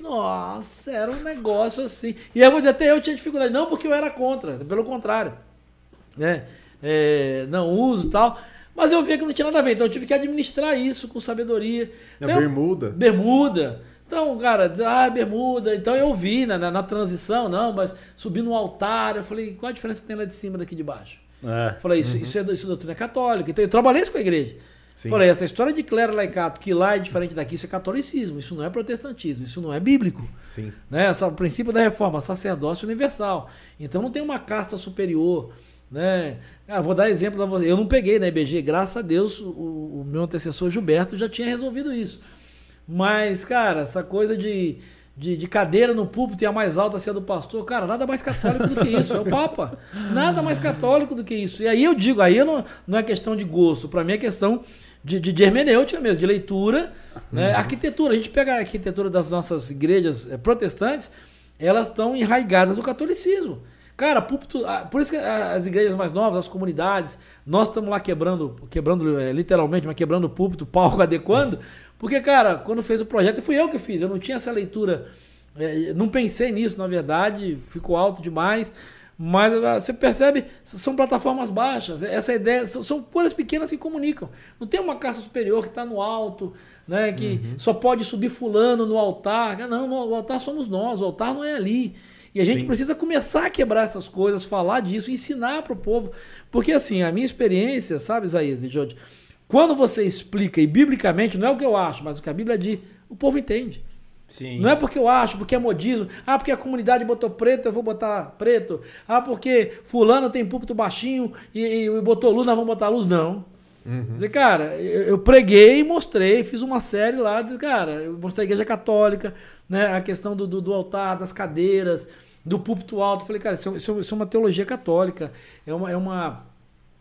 Nossa, era um negócio assim. E aí eu vou dizer, até eu tinha dificuldade. Não porque eu era contra, pelo contrário. Né? É, não uso e tal. Mas eu via que não tinha nada a ver, então eu tive que administrar isso com sabedoria. É então, bermuda. Bermuda. Então, cara, diz, ah, bermuda. Então eu vi na, na, na transição, não, mas subi no altar, eu falei, qual a diferença que tem lá de cima daqui de baixo? É. Falei, isso, uhum. isso, é, isso é doutrina católica. Então eu trabalhei isso com a igreja. Sim. Falei, essa história de clero laicato, que lá é diferente daqui, isso é catolicismo, isso não é protestantismo, isso não é bíblico. Sim. Né? O princípio da reforma, sacerdócio universal. Então não tem uma casta superior... Né? Ah, vou dar exemplo da você. Eu não peguei na I B G, graças a Deus, o, o meu antecessor Gilberto já tinha resolvido isso. Mas, cara, essa coisa de, de, de cadeira no púlpito e a mais alta ser a do pastor, cara, nada mais católico do que isso. É o Papa. Nada mais católico do que isso. E aí eu digo, aí eu não, não é questão de gosto, para mim é questão de, de, de hermenêutica mesmo, de leitura, né? Uhum. Arquitetura. A gente pega a arquitetura das nossas igrejas protestantes, elas estão enraigadas no catolicismo. Cara, púlpito, por isso que as igrejas mais novas, as comunidades, nós estamos lá quebrando, quebrando literalmente, mas quebrando o púlpito, palco, adequando. Porque, cara, quando fez o projeto, fui eu que fiz, eu não tinha essa leitura, não pensei nisso, na verdade, ficou alto demais. Mas você percebe, são plataformas baixas, essa ideia, são coisas pequenas que comunicam. Não tem uma casta superior que está no alto, né, que uhum. só pode subir fulano no altar. Não, o altar somos nós, o altar não é ali. E a gente Sim. precisa começar a quebrar essas coisas, falar disso, ensinar para o povo. Porque assim, a minha experiência, sabe, Isaías e Jorge, quando você explica, e biblicamente, não é o que eu acho, mas o que a Bíblia diz, o povo entende. Sim. Não é porque eu acho, porque é modismo. Ah, porque a comunidade botou preto, eu vou botar preto. Ah, porque fulano tem púlpito baixinho e, e botou luz, nós vamos botar luz. Não. Uhum. Quer dizer, cara, eu, eu preguei e mostrei, fiz uma série lá, dizer, cara, eu mostrei a igreja católica, né, a questão do, do, do altar, das cadeiras, do púlpito alto. Falei, cara, isso, isso, isso é uma teologia católica, é uma, é uma,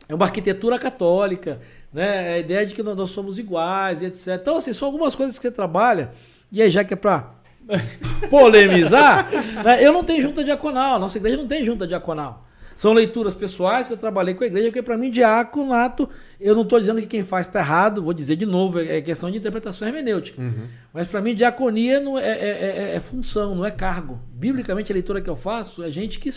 é uma arquitetura católica, né, a ideia de que nós, nós somos iguais, e etcétera. Então, assim, são algumas coisas que você trabalha, e aí já que é pra polemizar, né, eu não tenho junta diaconal, nossa igreja não tem junta diaconal. São leituras pessoais que eu trabalhei com a igreja, porque para mim, diaconato, eu não estou dizendo que quem faz está errado, vou dizer de novo, é questão de interpretação hermenêutica. Uhum. Mas para mim, diaconia não é, é, é, é função, não é cargo. Biblicamente, a leitura que eu faço é gente que,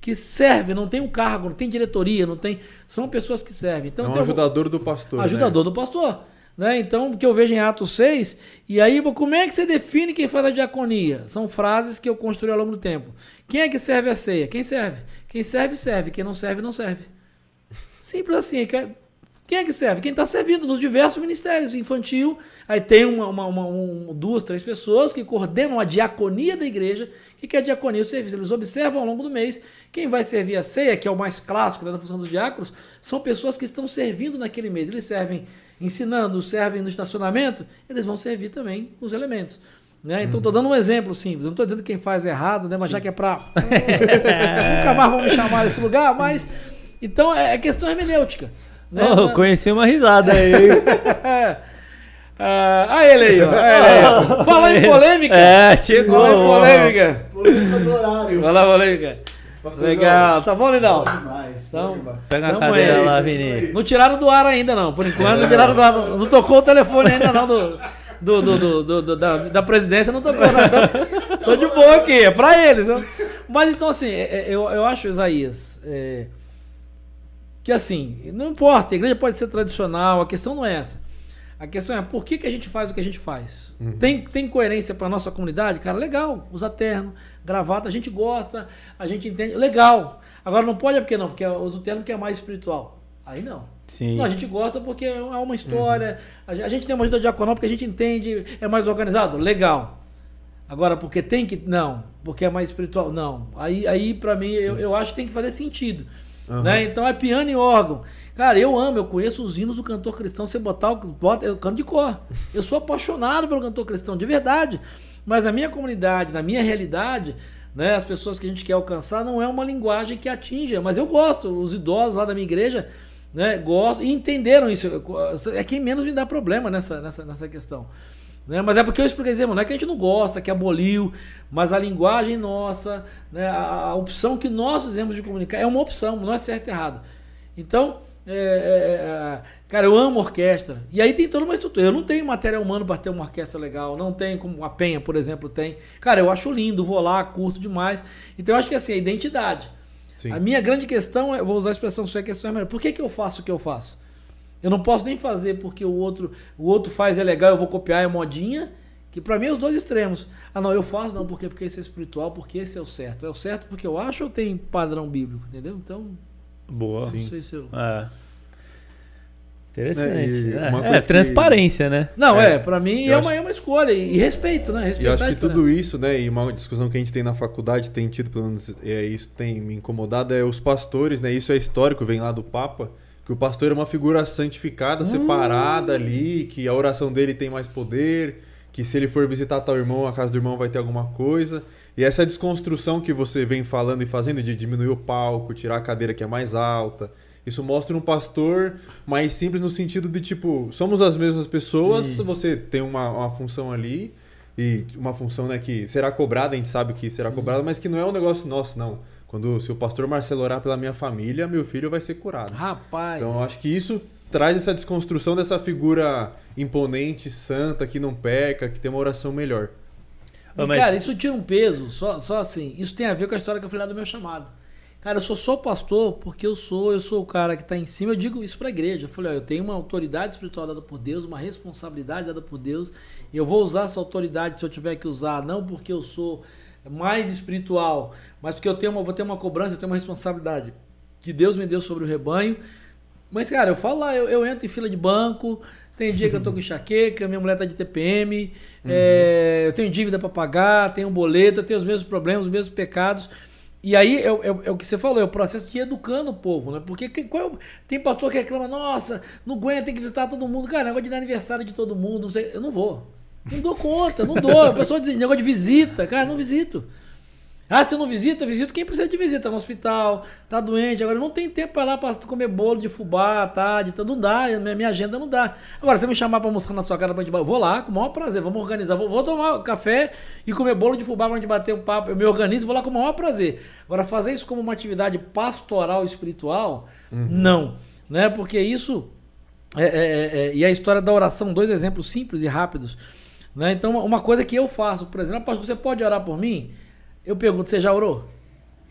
que serve, não tem um cargo, não tem diretoria, não tem, são pessoas que servem. Então, é um ajudador do pastor. Ajudador, né? Do pastor. Né? Então, o que eu vejo em Atos seis, e aí como é que você define quem faz a diaconia? São frases que eu construí ao longo do tempo. Quem é que serve a ceia? Quem serve? Quem serve, serve. Quem não serve, não serve. Simples assim. Quem é que serve? Quem está servindo nos diversos ministérios. Infantil, aí tem uma, uma, uma um, duas, três pessoas que coordenam a diaconia da igreja. O que é a diaconia? O serviço. Eles observam ao longo do mês. Quem vai servir a ceia, que é o mais clássico da função dos diáconos, são pessoas que estão servindo naquele mês. Eles servem ensinando, servem no estacionamento, eles vão servir também os elementos. Né? Então, estou dando um exemplo simples. Não estou dizendo quem faz errado, né? Mas sim, já que é para... Nunca mais vão me chamar nesse lugar, mas... Então, é questão hermenêutica. Né? Oh, mas... Conheci uma risada aí. Ah, ah, ele aí, ó. Ah, ele. Fala em polêmica. É, chegou. Fala em polêmica. Polêmica do horário. Fala, polêmica. Pastor, legal, não, tá bom, Lindão? Demais, então, pega a cadeira aí, lá, Vini. Não tiraram do ar ainda, não. Por enquanto, não tiraram do ar. Não tocou o telefone ainda, não. Do, do, do, do, do, do, da, da presidência, não tocou nada. Tô, tô de boa aqui, é pra eles. Mas então, assim, eu, eu acho, Isaías, é, que assim, não importa, a igreja pode ser tradicional, a questão não é essa. A questão é por que, que a gente faz o que a gente faz? Uhum. Tem, tem coerência para nossa comunidade? Cara, legal. Usa terno, gravata, a gente gosta, a gente entende. Legal. Agora não pode, é porque não? Porque usa o terno que é mais espiritual. Aí não. Sim. Não, a gente gosta porque é uma história. Uhum. A gente tem uma ajuda diaconal porque a gente entende, é mais organizado. Legal. Agora, porque tem que... Não. Porque é mais espiritual. Não. Aí, aí para mim, eu, eu acho que tem que fazer sentido. Uhum. Né? Então é piano e órgão. Cara, eu amo, eu conheço os hinos do cantor cristão. Você botar o bota, eu canto de cor. Eu sou apaixonado pelo cantor cristão, de verdade. Mas na minha comunidade, na minha realidade, né, as pessoas que a gente quer alcançar, não é uma linguagem que atinja. Mas eu gosto, os idosos lá da minha igreja, né, gostam e entenderam isso. É quem menos me dá problema nessa, nessa, nessa questão. Né? Mas é porque eu expliquei, não é que a gente não gosta, que aboliu, mas a linguagem nossa, né, a, a opção que nós fizemos de comunicar é uma opção, não é certo e errado. Então, é, é, cara, eu amo orquestra. E aí tem toda uma estrutura. Eu não tenho matéria humana para ter uma orquestra legal, não tem como a Penha, por exemplo, tem. Cara, eu acho lindo, vou lá, curto demais. Então eu acho que assim, a identidade. Sim. A minha grande questão, é, vou usar a expressão sua, questão é melhor. Por que, que eu faço o que eu faço? Eu não posso nem fazer porque o outro, o outro faz é legal, eu vou copiar, é modinha, que para mim é os dois extremos. Ah não, eu faço não, porque, porque esse é espiritual, porque esse é o certo. É o certo porque eu acho ou tem padrão bíblico, entendeu? Então, boa. Sim. Não sei se eu... É. Interessante. É, é, é transparência, que... né? Não, é, é para mim é, acho... uma, é uma escolha e respeito, né? Respeitar, eu acho que tudo isso, né, e uma discussão que a gente tem na faculdade, tem tido, pelo menos é, isso tem me incomodado, é os pastores, né? Isso é histórico, vem lá do Papa, que o pastor é uma figura santificada, separada hum. ali, que a oração dele tem mais poder, que se ele for visitar tal irmão, a casa do irmão vai ter alguma coisa. E essa desconstrução que você vem falando e fazendo de diminuir o palco, tirar a cadeira que é mais alta, isso mostra um pastor mais simples no sentido de, tipo, somos as mesmas pessoas, sim, você tem uma, uma função ali, e uma função, né, que será cobrada, a gente sabe que será cobrada, mas que não é um negócio nosso, não. Quando, se o pastor Marcelo orar pela minha família, meu filho vai ser curado. Rapaz! Então, eu acho que isso traz essa desconstrução dessa figura imponente, santa, que não peca, que tem uma oração melhor. E, mas... cara, isso tira um peso, só, só assim, isso tem a ver com a história que eu falei lá do meu chamado. Cara, eu sou só pastor porque eu sou, eu sou o cara que está em cima, eu digo isso para a igreja. Eu falei, ó, eu tenho uma autoridade espiritual dada por Deus, uma responsabilidade dada por Deus, e eu vou usar essa autoridade se eu tiver que usar, não porque eu sou... mais espiritual, mas porque eu tenho uma, vou ter uma cobrança, eu tenho uma responsabilidade que Deus me deu sobre o rebanho. Mas, cara, eu falo lá, eu, eu entro em fila de banco, tem dia que eu tô com enxaqueca, minha mulher tá de T P M, uhum. é, eu tenho dívida para pagar, tenho um boleto, eu tenho os mesmos problemas, os mesmos pecados. E aí, é, é, é o que você falou, é o processo de ir educando o povo, né? Porque quem, qual, tem pastor que reclama, nossa, não aguenta, tem que visitar todo mundo. Cara, negócio de dar aniversário de todo mundo, não sei, eu não vou. Não dou conta, não dou. A pessoa diz negócio de visita. Cara, não visito. Ah, se eu não visito, eu visito quem precisa de visita. No hospital, tá doente. Agora, não tem tempo pra ir lá pra comer bolo de fubá à tarde. Então, não dá. Minha agenda não dá. Agora, se você me chamar pra almoçar na sua casa, pra gente... eu vou lá, com o maior prazer. Vamos organizar. Vou, vou tomar café e comer bolo de fubá pra gente bater um papo. Eu me organizo, vou lá com o maior prazer. Agora, fazer isso como uma atividade pastoral, espiritual, uhum. não. Né? Porque isso... É, é, é, e a história da oração, dois exemplos simples e rápidos. Né? Então, uma coisa que eu faço, por exemplo, pastor, você pode orar por mim? Eu pergunto, você já orou?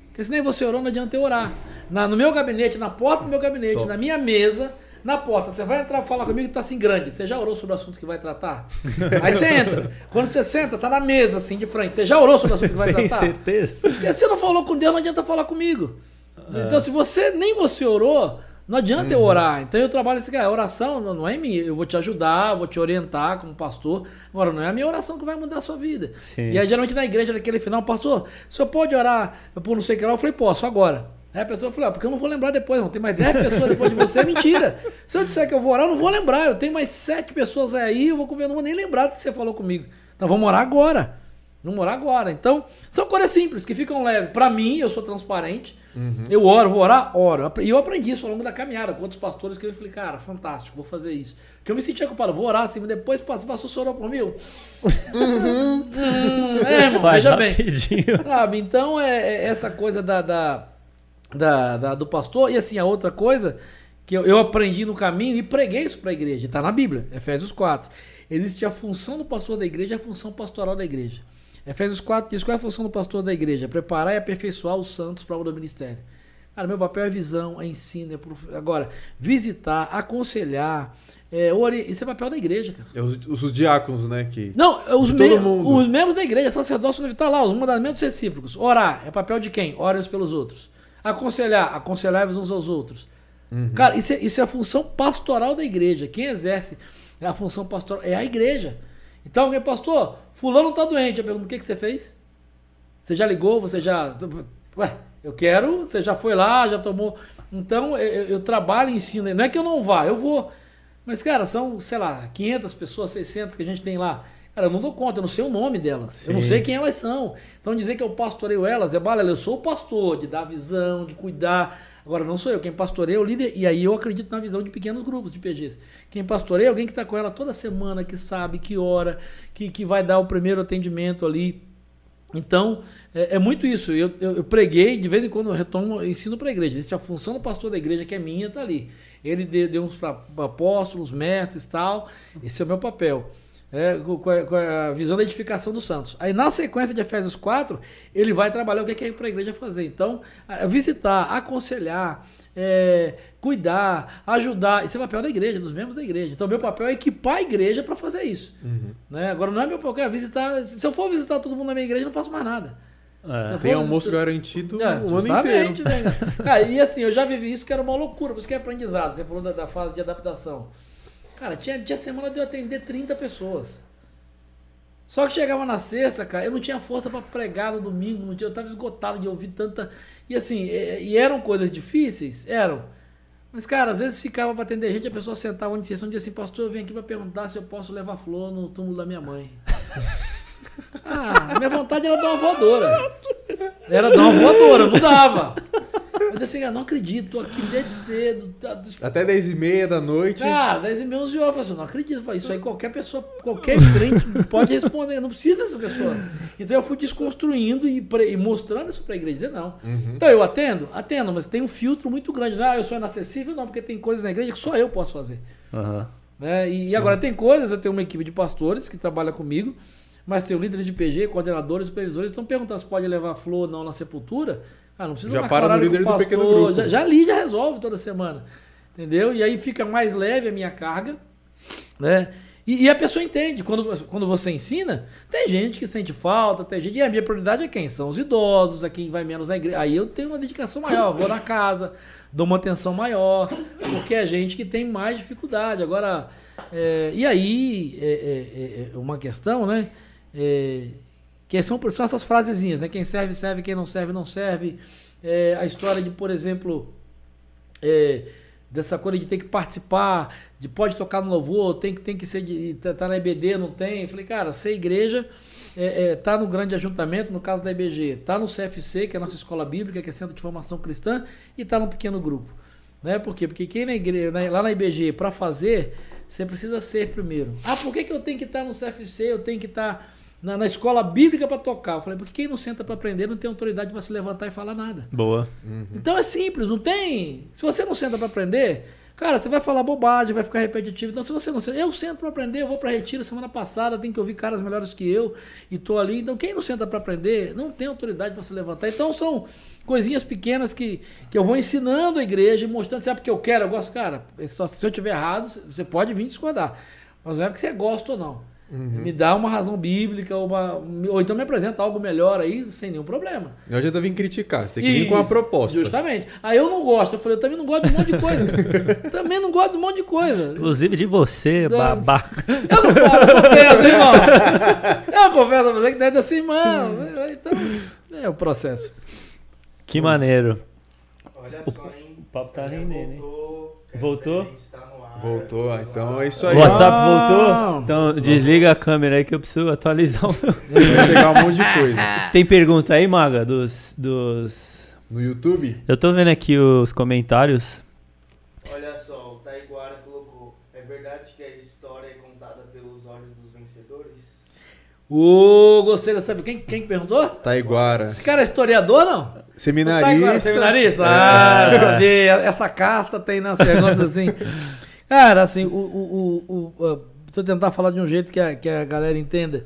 Porque se nem você orou, não adianta eu orar. Na, no meu gabinete, na porta do meu gabinete, Top. na minha mesa, na porta, você vai entrar, fala comigo, tá assim grande, você já orou sobre o assunto que vai tratar? Aí você entra, quando você senta, tá na mesa assim, de frente, você já orou sobre o assunto que vai tratar? Tem certeza? Porque você não falou com Deus, não adianta falar comigo. É. Então se você, nem você orou, não adianta uhum. eu orar. Então eu trabalho assim, cara, a oração não é minha. Eu vou te ajudar, vou te orientar como pastor. Agora, não é a minha oração que vai mudar a sua vida. Sim. E aí, geralmente, na igreja, naquele final, pastor, o senhor pode orar por não sei o que lá? Eu falei, posso, agora. Aí a pessoa falou, ah, porque eu não vou lembrar depois, não. Tem mais dez pessoas depois de você, é mentira. Se eu disser que eu vou orar, eu não vou lembrar. Eu tenho mais sete pessoas aí, eu vou comer, não vou nem lembrar do que você falou comigo. Então vamos orar agora. Vamos orar agora. Então, são coisas simples, que ficam leves. Para mim, eu sou transparente. Uhum. Eu oro, vou orar, oro. E eu aprendi isso ao longo da caminhada com outros pastores que eu falei, cara, fantástico, vou fazer isso. Porque eu me sentia culpado, vou orar assim, mas depois passou, passou orou por mim. Uhum. Hum, é, irmão, vai, veja rapidinho. Bem. Sabe? Então, é, é essa coisa da, da, da, da, do pastor. E assim, a outra coisa que eu, eu aprendi no caminho e preguei isso para a igreja. Está na Bíblia, Efésios quatro. Existe a função do pastor da igreja e a função pastoral da igreja. Efésios quatro diz qual é a função do pastor da igreja? Preparar e aperfeiçoar os santos para a obra do ministério. Cara, meu papel é visão, é ensino, é prof... agora, visitar, aconselhar, é, ori... isso é papel da igreja, cara. É os, os diáconos, né? Que... Não, os, me... os membros da igreja, sacerdócio deve estar lá, os mandamentos recíprocos. Orar, é papel de quem? Orem uns pelos outros. Aconselhar, aconselhar-vos uns aos outros. Uhum. Cara, isso é, isso é a função pastoral da igreja. Quem exerce a função pastoral é a igreja. Então, alguém, pastor, fulano tá doente. Eu pergunto, o que, que você fez? Você já ligou? Você já... Ué, eu quero, você já foi lá, já tomou... Então, eu, eu trabalho e ensino. Não é que eu não vá, eu vou. Mas, cara, são, sei lá, quinhentas pessoas, seiscentas que a gente tem lá. Cara, eu não dou conta, eu não sei o nome delas. Sim. Eu não sei quem elas são. Então, dizer que eu pastoreio elas é balela. Eu sou o pastor, de dar visão, de cuidar... Agora, não sou eu. Quem pastoreia é o líder. E aí eu acredito na visão de pequenos grupos de P Gs. Quem pastoreia é alguém que está com ela toda semana, que sabe, que ora, que, que vai dar o primeiro atendimento ali. Então, é, é muito isso. Eu, eu, eu preguei, de vez em quando eu retomo, eu ensino para a igreja. Existe a função do pastor da igreja, que é minha, está ali. Ele deu, deu uns para apóstolos, mestres e tal. Esse é o meu papel. É, com, a, com a visão da edificação dos santos. Aí na sequência de Efésios quatro, ele vai trabalhar o que é, que é para a igreja fazer. Então, visitar, aconselhar, é, cuidar, ajudar. Esse é o papel da igreja, dos membros da igreja. Então, meu papel é equipar a igreja para fazer isso. Uhum. Né? Agora, não é meu papel, é visitar. Se eu for visitar todo mundo na minha igreja, eu não faço mais nada. É, tem almoço visitar... garantido é, o ano inteiro. Cara, e assim, eu já vivi isso, que era uma loucura, porque é aprendizado. Você falou da, da fase de adaptação. Cara, tinha, tinha semana de eu atender trinta pessoas. Só que chegava na sexta, cara, eu não tinha força para pregar no domingo, não tinha, eu tava esgotado de ouvir tanta... E assim, e, e eram coisas difíceis? Eram. Mas, cara, às vezes ficava para atender gente, a pessoa sentava onde dizia assim, pastor, eu vim aqui para perguntar se eu posso levar flor no túmulo da minha mãe. Ah, minha vontade era dar uma voadora. Era dar uma voadora, não dava. Mas assim, eu não acredito, tô aqui desde cedo. Tá, dos... Até dez e meia da noite. Cara, dez e meia, onze horas. Eu falei assim, não acredito. Isso aí qualquer pessoa, qualquer crente pode responder. Não precisa essa pessoa. Então eu fui desconstruindo e, e mostrando isso pra igreja. Dizer não. Uhum. Então eu atendo? Atendo, mas tem um filtro muito grande. Ah, eu sou inacessível? Não, porque tem coisas na igreja que só eu posso fazer. Uhum. Né? E, e agora tem coisas, eu tenho uma equipe de pastores que trabalha comigo, mas tem líderes de P G, coordenadores, supervisores, estão perguntando se pode levar flor ou não na sepultura. Ah, não precisa já para no líder do pequeno grupo. Já, já li, já resolve toda semana. Entendeu? E aí fica mais leve a minha carga. Né? E, e a pessoa entende. Quando, quando você ensina, tem gente que sente falta, tem gente... E a minha prioridade é quem? São os idosos, é quem vai menos na igreja. Aí eu tenho uma dedicação maior. Vou na casa, dou uma atenção maior, porque é gente que tem mais dificuldade. Agora, é, e aí, é, é, é uma questão, né? É, que são, são essas frasezinhas, né? Quem serve, serve, quem não serve, não serve. É, a história de, por exemplo, é, dessa coisa de ter que participar, de pode tocar no louvor, tem, tem que ser de tá na E B D, não tem. Eu falei, cara, ser igreja, é, é, tá no grande ajuntamento, no caso da E B G, tá no C F C, que é a nossa escola bíblica, que é centro de formação cristã, e tá num pequeno grupo. Né? Por quê? Porque quem na igreja, na, lá na I B G, para fazer, você precisa ser primeiro. Ah, por que, que eu tenho que estar no C F C, eu tenho que estar... Na, na escola bíblica para tocar. Eu falei, porque quem não senta para aprender não tem autoridade para se levantar e falar nada. Boa. Uhum. Então é simples, não tem... Se você não senta para aprender... Cara, você vai falar bobagem, vai ficar repetitivo. Então, se você não... Eu sento para aprender, eu vou para retiro semana passada, tem que ouvir caras melhores que eu e tô ali. Então, quem não senta para aprender, não tem autoridade para se levantar. Então, são coisinhas pequenas que, que eu vou ensinando a igreja, mostrando, sabe, porque eu quero, eu gosto. Cara, se eu tiver errado, você pode vir discordar. Mas não é porque você gosta ou não. Uhum. Me dá uma razão bíblica, uma, ou então me apresenta algo melhor aí, sem nenhum problema. Não adianta vir criticar, você tem que Isso, vir com uma proposta. Justamente. Aí eu não gosto, eu falei, eu também não gosto de um monte de coisa. Também não gosto de um monte de coisa. Inclusive de você, babaca. Eu não falo, eu sou peso, irmão. Eu confesso a você que deve assim, irmão. Então, é o processo. Que Pô. maneiro. Olha só, hein? O papo tá rendendo, hein? Voltou? Voltou, então é isso aí. O WhatsApp voltou? Então Nossa. desliga a câmera aí que eu preciso atualizar o meu. Vai chegar um monte de coisa. Tem pergunta aí, Maga? Dos, dos... No YouTube? Eu tô vendo aqui os comentários. Olha só, o Taiguara colocou: é verdade que a história é contada pelos olhos dos vencedores? Ô, gostei dessa. Quem, quem perguntou? Taiguara. Esse cara é historiador, não? Seminarista. Taiguara, seminarista? Ah, é. sabia. Essa casta tem nas perguntas assim. Cara, assim, o, o, o, o, vou tentar falar de um jeito que a, que a galera entenda.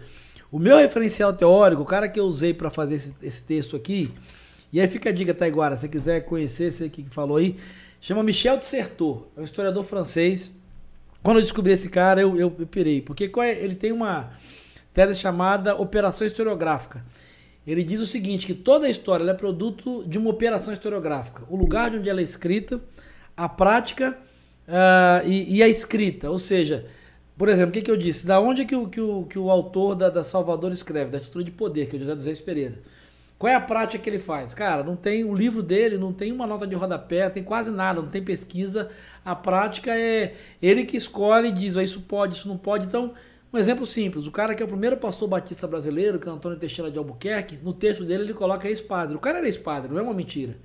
O meu referencial teórico, o cara que eu usei para fazer esse, esse texto aqui, e aí fica a dica, Taiguara, se você quiser conhecer esse aqui que falou aí, chama Michel Dissertor, é um historiador francês. Quando eu descobri esse cara, eu, eu, eu pirei, porque ele tem uma tese chamada Operação Historiográfica. Ele diz o seguinte, que toda a história ela é produto de uma operação historiográfica. O lugar de onde ela é escrita, a prática... Uh, e, e a escrita, ou seja, por exemplo, o que, que eu disse? Da onde é que o, que o, que o autor da, da Salvador escreve? Da estrutura de poder, que é o José dos Reis Pereira. Qual é a prática que ele faz? Cara, não tem o livro dele, não tem uma nota de rodapé, tem quase nada, não tem pesquisa. A prática é ele que escolhe e diz, oh, isso pode, isso não pode. Então, um exemplo simples, o cara que é o primeiro pastor batista brasileiro, que é Antônio Teixeira de Albuquerque, no texto dele ele coloca ex-padre. O cara era ex-padre, não é uma mentira.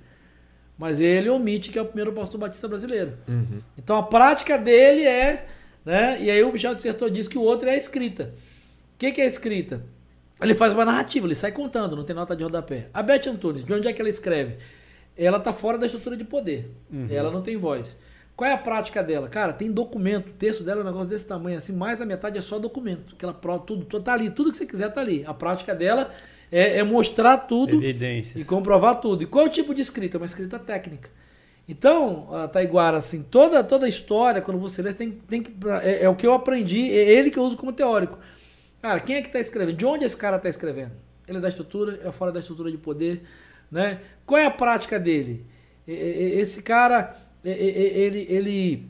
Mas ele omite que é o primeiro pastor batista brasileiro. Uhum. Então a prática dele é... né? E aí o Michel Dissertor diz que o outro é a escrita. O que, que é a escrita? Ele faz uma narrativa, ele sai contando, não tem nota de rodapé. A Beth Antunes, de onde é que ela escreve? Ela está fora da estrutura de poder. Uhum. Ela não tem voz. Qual é a prática dela? Cara, tem documento. O texto dela é um negócio desse tamanho, assim, mais da metade é só documento. Que ela prova tudo, tá ali, tudo que você quiser tá ali. A prática dela... É, é mostrar tudo Evidências. e comprovar tudo. E qual é o tipo de escrita? É uma escrita técnica. Então, Taiguara, assim, toda, toda a história, quando você lê, você tem, tem que, é, é o que eu aprendi, é ele que eu uso como teórico. Cara, quem é que está escrevendo? De onde esse cara está escrevendo? Ele é da estrutura, é fora da estrutura de poder, né? Qual é a prática dele? Esse cara, ele, ele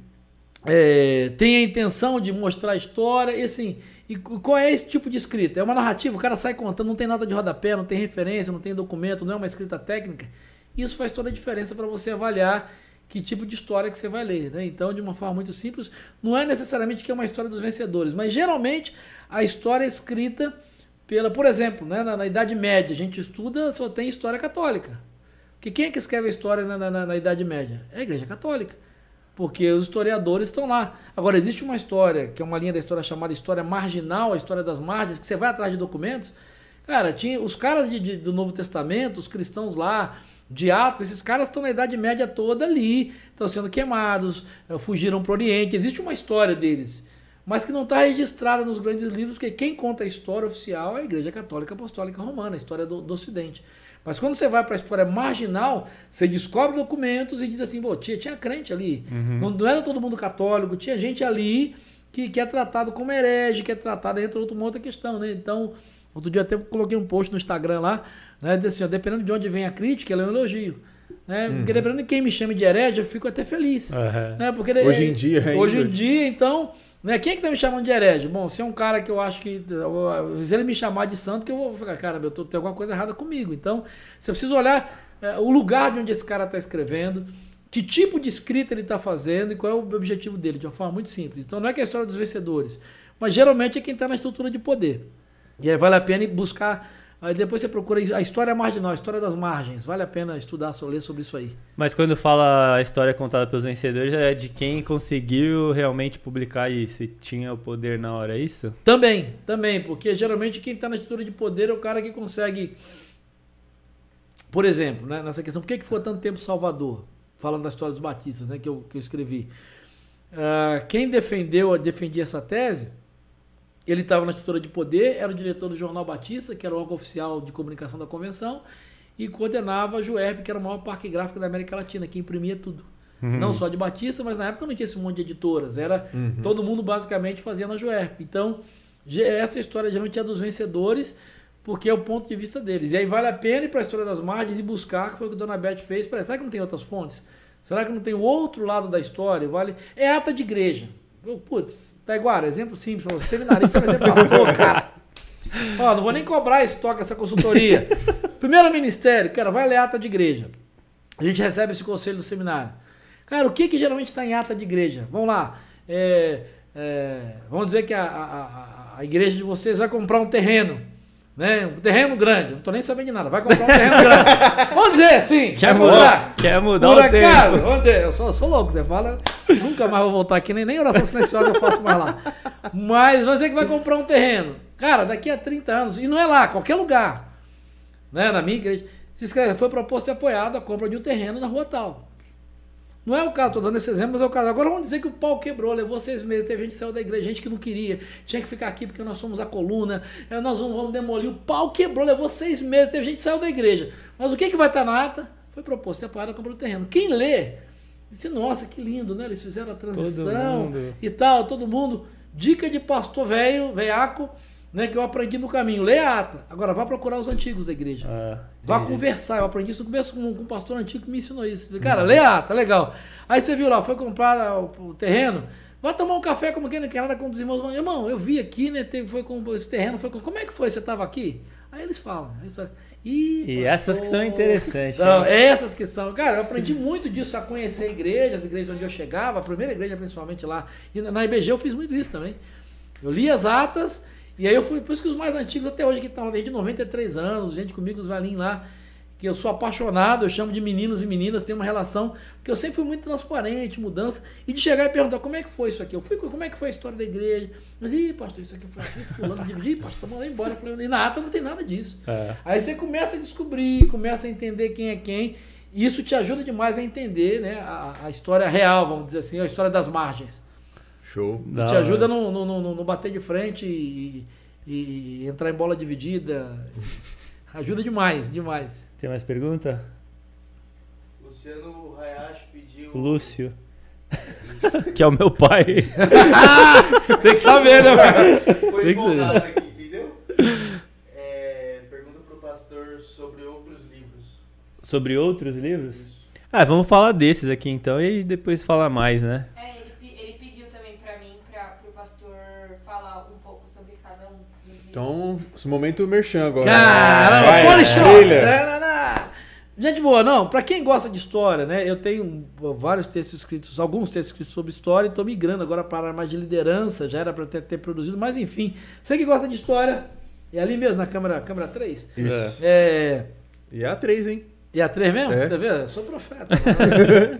é, tem a intenção de mostrar a história, e assim... E qual é esse tipo de escrita? É uma narrativa, o cara sai contando, não tem nota de rodapé, não tem referência, não tem documento, não é uma escrita técnica. Isso faz toda a diferença para você avaliar que tipo de história que você vai ler, né? Então, de uma forma muito simples, não é necessariamente que é uma história dos vencedores, mas geralmente a história é escrita pela... Por exemplo, né, na, na Idade Média, a gente estuda, só tem história católica. Porque quem é que escreve a história na, na, na Idade Média? É a Igreja Católica. Porque os historiadores estão lá. Agora, existe uma história, que é uma linha da história chamada história marginal, a história das margens, que você vai atrás de documentos. Cara, tinha os caras de, de, do Novo Testamento, os cristãos lá, de Atos, esses caras estão na Idade Média toda ali, estão sendo queimados, fugiram para o Oriente. Existe uma história deles, mas que não está registrada nos grandes livros, porque quem conta a história oficial é a Igreja Católica Apostólica Romana, a história do, do Ocidente. Mas quando você vai para a história marginal, você descobre documentos e diz assim, pô, tinha, tinha crente ali, uhum. não, não era todo mundo católico, tinha gente ali que, que é tratado como herege, que é tratado, entre outra, uma outra questão, né? Então, outro dia até coloquei um post no Instagram lá, né, diz assim, ó, dependendo de onde vem a crítica, ela é um elogio. Né? Uhum. Porque dependendo de quem me chame de herege, eu fico até feliz. Uhum. Né? Porque, hoje em dia ainda. Hoje em dia, então... Né? Quem é que tá me chamando de herege? Bom, se é um cara que eu acho que... Se ele me chamar de santo, que eu vou ficar... Cara, eu tô, tem alguma coisa errada comigo. Então, você precisa olhar é, o lugar de onde esse cara está escrevendo, que tipo de escrita ele está fazendo e qual é o objetivo dele, de uma forma muito simples. Então, não é que é a história dos vencedores, mas geralmente é quem está na estrutura de poder. E aí vale a pena buscar... Aí depois você procura a história marginal, a história das margens. Vale a pena estudar, ler sobre isso aí. Mas quando fala a história contada pelos vencedores, é de quem conseguiu realmente publicar isso e tinha o poder na hora, é isso? Também, também. Porque geralmente quem está na estrutura de poder é o cara que consegue... Por exemplo, né, nessa questão, por que, que foi tanto tempo Salvador? Falando da história dos batistas, né, que eu, que eu escrevi. Uh, quem defendeu, defendia essa tese, ele estava na estrutura de poder, era o diretor do Jornal Batista, que era o órgão oficial de comunicação da convenção, e coordenava a JUERP, que era o maior parque gráfico da América Latina, que imprimia tudo. Uhum. Não só de Batista, mas na época não tinha esse monte de editoras, era uhum. todo mundo basicamente fazia na JUERP. Então, essa história geralmente é dos vencedores, porque é o ponto de vista deles. E aí vale a pena ir para a história das margens e buscar, que foi o que a Dona Beth fez. Peraí, será que não tem outras fontes? Será que não tem o outro lado da história? Vale... É ata de igreja. Putz, Taiguara, exemplo simples para você. Seminarista vai ser pastor, cara. Ó, não vou nem cobrar esse toque, essa consultoria. Primeiro ministério, cara, vai ler ata de igreja. A gente recebe esse conselho do seminário. Cara, o que que geralmente está em ata de igreja? Vamos lá. É, é, vamos dizer que a, a, a igreja de vocês vai comprar um terreno. Né? Um terreno grande, não tô nem sabendo de nada. Vai comprar um terreno grande. Vamos dizer assim. Quer mudar? Quer mudar o terreno. Vamos dizer, eu sou, eu sou louco, você fala. Nunca mais vou voltar aqui, nem, nem oração silenciosa eu faço mais lá. Mas você que vai comprar um terreno. Cara, daqui a trinta anos, e não é lá, qualquer lugar. Né? Na minha igreja. Se escreve, foi proposto e apoiado a compra de um terreno na rua tal. Não é o caso, estou dando esse exemplo, mas é o caso. Agora vamos dizer que o pau quebrou, levou seis meses, teve gente que saiu da igreja, gente que não queria, tinha que ficar aqui porque nós somos a coluna, nós vamos, vamos demolir, o pau quebrou, levou seis meses, teve gente que saiu da igreja. Mas o que, que vai estar na ata? Foi proposto, separado, comprou o terreno. Quem lê, disse, nossa, que lindo, né? Eles fizeram a transição e tal, todo mundo. Dica de pastor velho, veiaco, né, que eu aprendi no caminho. Lê a ata. Agora, vá procurar os antigos da igreja. Ah, vá conversar. Eu aprendi isso no começo com, com um pastor antigo que me ensinou isso. Dizia, cara, uhum. lê a ata, legal. Aí você viu lá, foi comprar o, o terreno. Vai tomar um café como quem não quer nada com os irmãos. Irmão, eu vi aqui, né, teve, foi com esse terreno. Foi com... Como é que foi? Você estava aqui? Aí eles falam. Aí você... Ih, e pastor... essas que são interessantes. Não, né? Essas que são. Cara, eu aprendi muito disso, a conhecer igrejas, as igrejas onde eu chegava, a primeira igreja principalmente lá. E na I B G eu fiz muito isso também. Eu li as atas... E aí eu fui, por isso que os mais antigos até hoje, que estão lá desde noventa e três anos, gente comigo, os velhinhos lá, que eu sou apaixonado, eu chamo de meninos e meninas, tem uma relação, porque eu sempre fui muito transparente, mudança, e de chegar e perguntar, como é que foi isso aqui? Eu fui, como é que foi a história da igreja? Mas, ih, pastor, isso aqui foi assim, fulano, ih, pastor, mandou embora. Eu falei, e na ata não tem nada disso. É. Aí você começa a descobrir, começa a entender quem é quem, e isso te ajuda demais a entender, né, a, a história real, vamos dizer assim, a história das margens. Show. Não, te ajuda a não, não, não, não bater de frente e, e entrar em bola dividida. Ajuda demais, demais. Tem mais pergunta? Luciano Hayashi pediu... Lúcio. Que é o meu pai. Ah, tem que saber, né? Foi tem empolgado aqui, entendeu? É, pergunta pro pastor sobre outros livros. Sobre outros livros? Isso. Ah, vamos falar desses aqui então e depois falar mais, né? É. Então, esse momento merchan agora. Caramba, polichão! Gente boa, não, pra quem gosta de história, né? Eu tenho vários textos escritos, alguns textos escritos sobre história, e tô migrando agora para a área mais de liderança, já era pra ter, ter produzido, mas enfim. Você que gosta de história, é ali mesmo, na câmera, câmera três? Isso. É... E é a três, hein? E a três mesmo? É. Você vê? Eu sou profeta.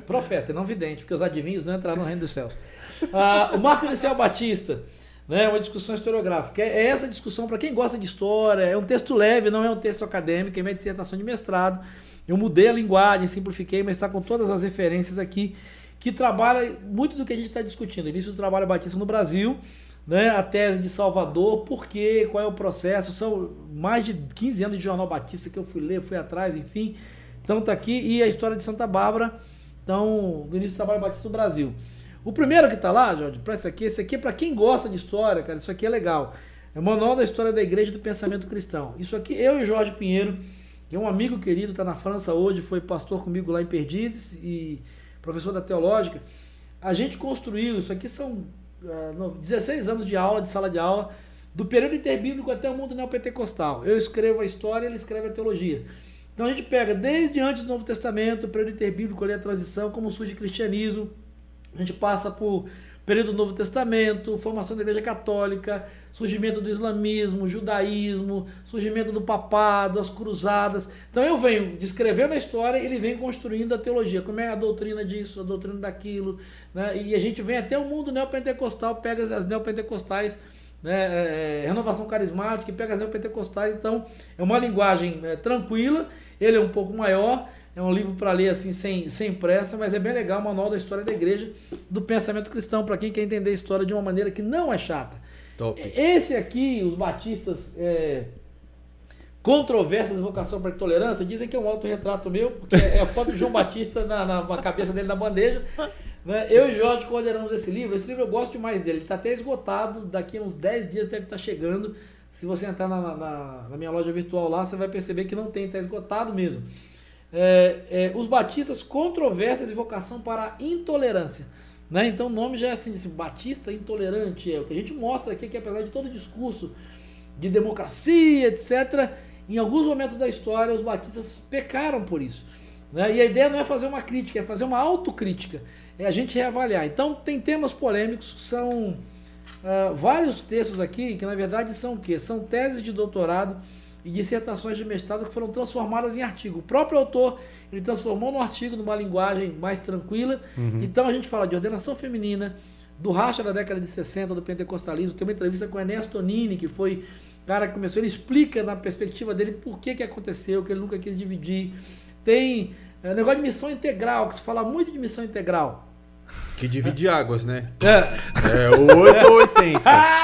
Profeta, e não vidente, porque os adivinhos não entraram no reino dos céus. Ah, o Marco Inicial Batista... É uma discussão historiográfica. É essa discussão para quem gosta de história. É um texto leve, não é um texto acadêmico. É minha dissertação de mestrado. Eu mudei a linguagem, simplifiquei, mas está com todas as referências aqui, que trabalha muito do que a gente está discutindo. Início do trabalho Batista no Brasil, né? A tese de Salvador, por quê, qual é o processo. São mais de quinze anos de Jornal Batista que eu fui ler, fui atrás, enfim. Então está aqui. E a história de Santa Bárbara, então, do início do trabalho Batista no Brasil. O primeiro que está lá, Jorge, para esse aqui, esse aqui é para quem gosta de história, cara, isso aqui é legal. É o Manual da História da Igreja e do Pensamento Cristão. Isso aqui, eu e Jorge Pinheiro, que é um amigo querido, está na França hoje, foi pastor comigo lá em Perdizes e professor da Teológica. A gente construiu, isso aqui são uh, dezesseis anos de aula, de sala de aula, do período interbíblico até o mundo neopentecostal. Eu escrevo a história, ele escreve a teologia. Então a gente pega desde antes do Novo Testamento, o período interbíblico, ali a transição, como surge o cristianismo. A gente passa por período do Novo Testamento, formação da Igreja Católica, surgimento do islamismo, judaísmo, surgimento do papado, as cruzadas. Então eu venho descrevendo a história e ele vem construindo a teologia. Como é a doutrina disso, a doutrina daquilo. Né? E a gente vem até o mundo neopentecostal, pega as neopentecostais, né? É, renovação carismática, pega as neopentecostais. Então é uma linguagem é, tranquila, ele é um pouco maior... É um livro para ler assim sem, sem pressa, mas é bem legal, o Manual da História da Igreja, do Pensamento Cristão, para quem quer entender a história de uma maneira que não é chata. Top. Esse aqui, os batistas, é, Controvérsias, Vocação para a Tolerância, dizem que é um autorretrato meu, porque é a foto de João Batista na, na, na cabeça dele na bandeja. Eu e Jorge coordenamos esse livro. Esse livro eu gosto demais dele, ele está até esgotado, daqui a uns dez dias deve estar chegando. Se você entrar na, na, na minha loja virtual lá, você vai perceber que não tem, está esgotado mesmo. É, é, os batistas, controvérsias e vocação para a intolerância, né? Então o nome já é assim, esse batista intolerante, é o que a gente mostra aqui, que apesar de todo o discurso de democracia, etcétera, em alguns momentos da história os batistas pecaram por isso, né? E a ideia não é fazer uma crítica, é fazer uma autocrítica, é a gente reavaliar. Então tem temas polêmicos, são uh, vários textos aqui, que na verdade são o quê? São teses de doutorado e dissertações de mestrado que foram transformadas em artigo. O próprio autor, ele transformou no artigo numa linguagem mais tranquila. Uhum. Então a gente fala de ordenação feminina, do racha da década de sessenta, do pentecostalismo. Tem uma entrevista com Ernesto Nini, que foi o cara que começou, ele explica na perspectiva dele por que que aconteceu, que ele nunca quis dividir. Tem é, negócio de missão integral, que se fala muito de missão integral. Que divide águas, né? É, é oito ou oitenta.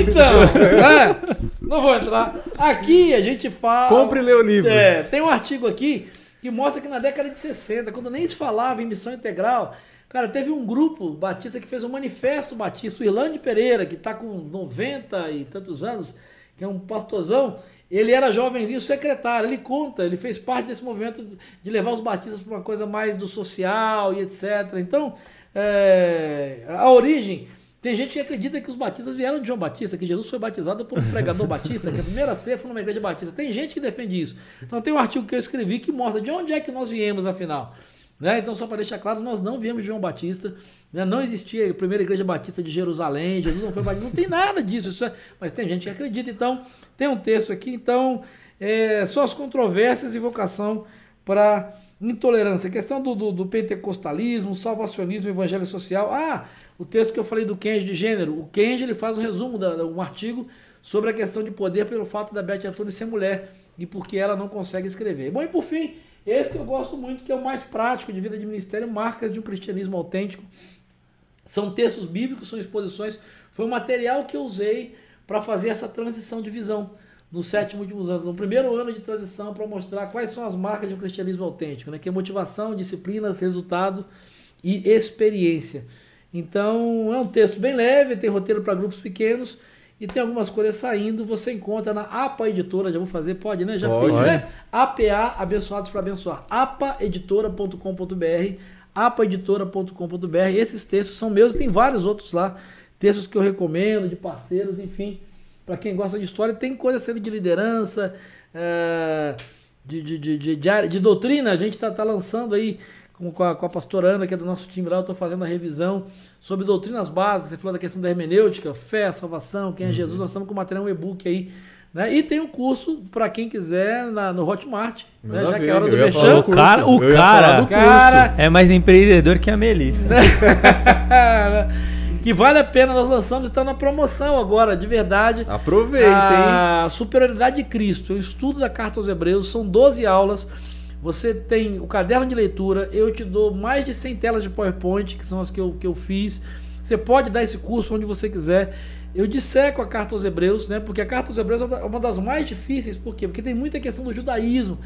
Então, né? Não vou entrar. Aqui a gente fala... Compre e lê o livro. É, tem um artigo aqui que mostra que na década de sessenta, quando nem se falava em missão integral, cara, teve um grupo batista que fez um manifesto batista, o Irlande Pereira, que está com noventa e tantos anos, que é um pastorzão. Ele era jovenzinho secretário, ele conta, ele fez parte desse movimento de levar os batistas para uma coisa mais do social e etcétera. Então, é, a origem, tem gente que acredita que os batistas vieram de João Batista, que Jesus foi batizado por um pregador batista, que a primeira ceia foi numa igreja batista. Tem gente que defende isso. Então tem um artigo que eu escrevi que mostra de onde é que nós viemos, afinal. Né? Então, só para deixar claro, nós não viemos de João Batista, né? Não existia a primeira igreja batista de Jerusalém, Jesus não foi batista, não tem nada disso, isso é... mas tem gente que acredita. Então, tem um texto aqui, então, é, só as controvérsias e vocação para intolerância, a questão do, do, do pentecostalismo, salvacionismo, evangelho social. Ah, o texto que eu falei do Kenji de gênero, o Kenji, ele faz um resumo, da, um artigo sobre a questão de poder pelo fato da Beth Antunes ser mulher e porque ela não consegue escrever. Bom, e por fim, esse que eu gosto muito, que é o mais prático, de vida de ministério, Marcas de um Cristianismo Autêntico. São textos bíblicos, são exposições. Foi um material que eu usei para fazer essa transição de visão nos sete últimos anos. No primeiro ano de transição, para mostrar quais são as marcas de um cristianismo autêntico, né? Que é motivação, disciplinas, resultado e experiência. Então, é um texto bem leve, tem roteiro para grupos pequenos. E tem algumas coisas saindo, você encontra na APA Editora, já vou fazer, pode, né? Já pode, fiz, né? APA, abençoados para abençoar. a p a editora ponto com ponto b r, a p a editora ponto com ponto b r. Esses textos são meus, tem vários outros lá, textos que eu recomendo, de parceiros, enfim. Para quem gosta de história, tem coisa sendo de liderança, de, de, de, de, de, de doutrina. A gente está tá lançando aí, com a, com a pastora Ana, que é do nosso time lá, eu estou fazendo a revisão sobre doutrinas básicas. Você falou da questão da hermenêutica, fé, salvação, quem é Jesus. Uhum. Nós estamos com o material, um e-book aí, né? E tem um curso para quem quiser na, no Hotmart, né? Já bem, que é a hora do mexão. O cara, o cara, do cara é mais empreendedor que a Melissa. Que vale a pena, nós lançamos, está na promoção agora, de verdade. Aproveitem. A Superioridade de Cristo, o estudo da Carta aos Hebreus, são doze aulas. Você tem o caderno de leitura, eu te dou mais de cem telas de PowerPoint, que são as que eu, que eu fiz. Você pode dar esse curso onde você quiser. Eu disseco a Carta aos Hebreus, né? Porque a Carta aos Hebreus é uma das mais difíceis. Por quê? Porque tem muita questão do judaísmo.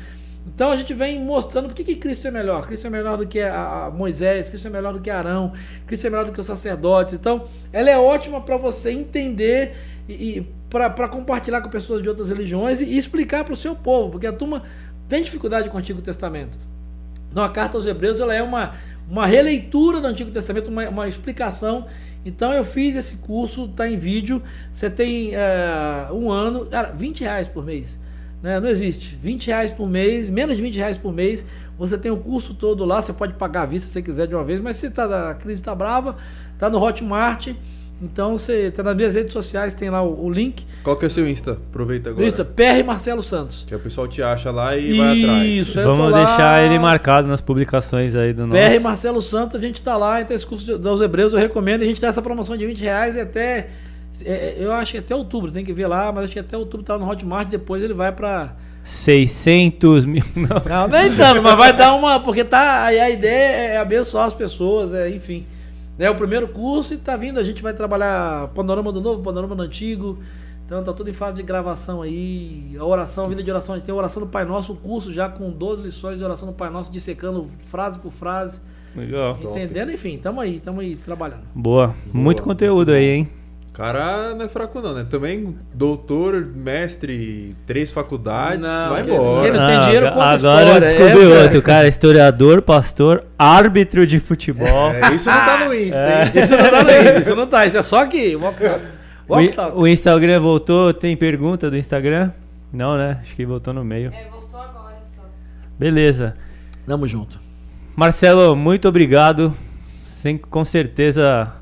Então a gente vem mostrando por que, que Cristo é melhor. Cristo é melhor do que a, a Moisés, Cristo é melhor do que Arão, Cristo é melhor do que os sacerdotes. Então ela é ótima para você entender e, e para compartilhar com pessoas de outras religiões e, e explicar para o seu povo, porque a turma tem dificuldade com o Antigo Testamento. Então, a Carta aos Hebreus, ela é uma, uma releitura do Antigo Testamento, uma, uma explicação. Então, eu fiz esse curso, está em vídeo. Você tem uh, um ano, cara, vinte reais por mês. Né? Não existe. vinte reais por mês, menos de vinte reais por mês. Você tem o curso todo lá, você pode pagar à vista se você quiser de uma vez. Mas se tá, a crise está brava, está no Hotmart. Então, você tá nas minhas redes sociais, tem lá o, o link. Qual que é o seu Insta? Aproveita agora. Insta, P R Marcelo Santos. Que o pessoal te acha lá e isso, vai atrás. Isso, vamos deixar ele marcado nas publicações aí do nosso. P R Marcelo Santos, a gente tá lá. Então, esse curso dos Hebreus eu recomendo. A gente dá essa promoção de vinte reais e até... É, eu acho que até outubro, tem que ver lá. Mas acho que até outubro tá no Hotmart. Depois ele vai para... seiscentos mil. Não, não, nem tanto, mas vai dar uma. Porque tá, a ideia é abençoar as pessoas, é, enfim. É o primeiro curso e tá vindo, a gente vai trabalhar panorama do novo, panorama do antigo. Então tá tudo em fase de gravação aí. A oração, a vida de oração, a gente tem a oração do Pai Nosso, o curso já com doze lições de oração do Pai Nosso, dissecando frase por frase. Legal. Entendendo, top. Enfim, tamo aí, tamo aí trabalhando. Boa, Boa. muito conteúdo aí, hein? Cara, não é fraco não, né? Também doutor, mestre, três faculdades, não, vai embora. Ele não tem dinheiro, agora história, eu descobri é, outro, cara, historiador, pastor, árbitro de futebol. É, isso não tá no Insta, hein? É. Isso não tá no Insta, isso não tá, isso é só aqui. O, o Instagram voltou, tem pergunta do Instagram? Não, né? Acho que voltou no meio. É, voltou agora só. Beleza. Tamo junto. Marcelo, muito obrigado. Sem, com certeza...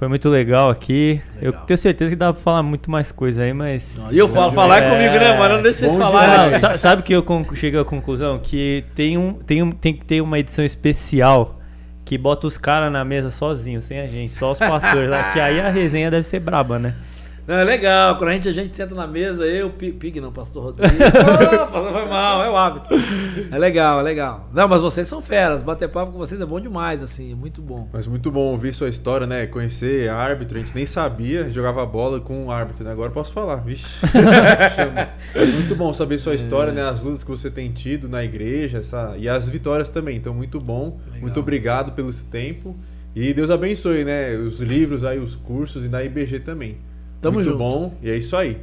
Foi muito legal aqui. Legal. Eu tenho certeza que dá pra falar muito mais coisa aí, mas... E eu falo, falar é comigo, né, mano? Não deixa vocês falarem. Sabe que eu conc... cheguei à conclusão? Que tem, um, tem, um, tem que ter uma edição especial que bota os caras na mesa sozinhos, sem a gente, só os pastores lá, que aí a resenha deve ser braba, né? Não, é legal, quando a gente, a gente senta na mesa, eu, Pig não, pastor Rodrigo, oh, foi mal, é o hábito. É legal, é legal. Não, mas vocês são feras, bater papo com vocês é bom demais, assim, muito bom. Mas muito bom ouvir sua história, né, conhecer árbitro, a gente nem sabia, jogava bola com o árbitro, né, agora posso falar, vixe. Muito bom saber sua história, é. né, as lutas que você tem tido na igreja, essa... e as vitórias também, então muito bom, legal. Muito obrigado pelo seu tempo e Deus abençoe, né, os livros aí, os cursos e na I B G também. Tamo Muito junto. Bom, e é isso aí.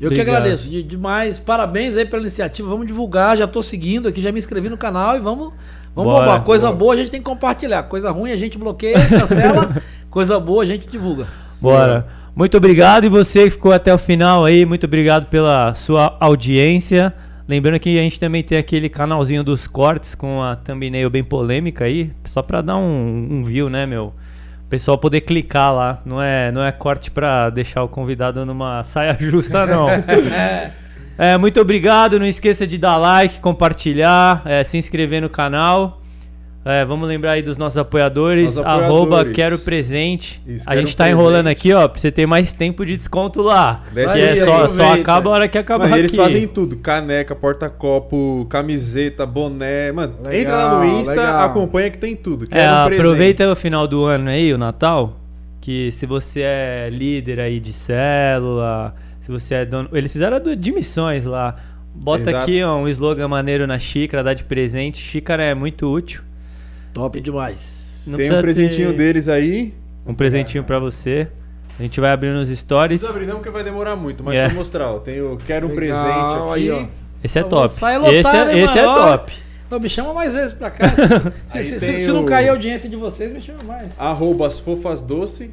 Eu Obrigado. que agradeço de, demais. Parabéns aí pela iniciativa. Vamos divulgar, já tô seguindo aqui, já me inscrevi no canal e vamos, vamos bora, bombar. Coisa bora. boa a gente tem que compartilhar. Coisa ruim a gente bloqueia, cancela. Coisa boa a gente divulga. Bora. Muito obrigado, e você que ficou até o final aí, muito obrigado pela sua audiência. Lembrando que a gente também tem aquele canalzinho dos cortes com a thumbnail bem polêmica aí, só para dar um, um view, né, meu? Pessoal poder clicar lá, não é, não é corte para deixar o convidado numa saia justa, não. É, muito obrigado, não esqueça de dar like, compartilhar, é, se inscrever no canal. É, vamos lembrar aí dos nossos apoiadores, Nos apoiadores. arroba quero presente. Isso, a quero gente tá presente. enrolando aqui, ó, pra você ter mais tempo de desconto lá. Que é só, só acaba a hora que acabar aqui. Eles fazem tudo, caneca, porta-copo, camiseta, boné, mano, legal, entra lá no Insta, legal. acompanha que tem tudo. Que é, é um aproveita o final do ano aí, o Natal, que se você é líder aí de célula, se você é dono... Eles fizeram de missões lá, bota Exato. aqui ó, um slogan maneiro na xícara, dá de presente, xícara é muito útil. Top demais. Não Tem um presentinho ter... deles aí. Um presentinho ah, pra você. A gente vai abrir nos stories. Não abrir não, porque vai demorar muito, mas yeah. vou mostrar. Ó. Tem o Quero um Legal, Presente aqui. Aí, esse é top. Esse, é, esse é top. Então me chama mais vezes pra cá. se, se, se, se não cair a audiência de vocês, me chama mais. Arroba as Fofas Doce.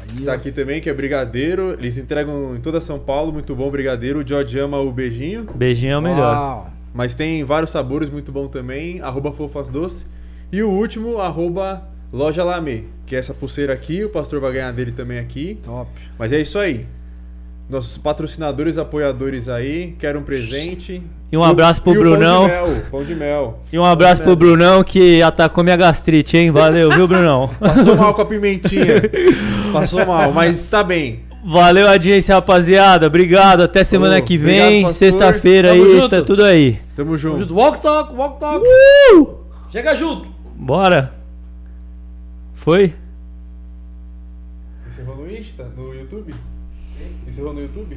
Aí, tá ó. aqui também, que é brigadeiro. Eles entregam em toda São Paulo. Muito bom, brigadeiro. O Jorge ama o beijinho. Beijinho é o melhor. Uau. Mas tem vários sabores, muito bom também. Arroba Fofas Doce. E o último, arroba Loja Lame, que é essa pulseira aqui, o pastor vai ganhar dele também aqui. Top. Mas é isso aí. Nossos patrocinadores, apoiadores aí, quero um presente. E um abraço pro e Brunão. O pão de mel, pão de mel. E um abraço pro Brunão que atacou minha gastrite, hein? Valeu, viu, Brunão? Passou mal com a pimentinha. Passou mal, mas tá bem. Valeu, audiência, rapaziada. Obrigado. Até semana Falou. que vem. Sexta-feira aí, junto. tá tudo aí. Tamo junto. Tamo junto. Walk talk, walk talk. Uh! Chega junto. Bora! Foi? Encerrou no Insta? No YouTube? Encerrou no YouTube?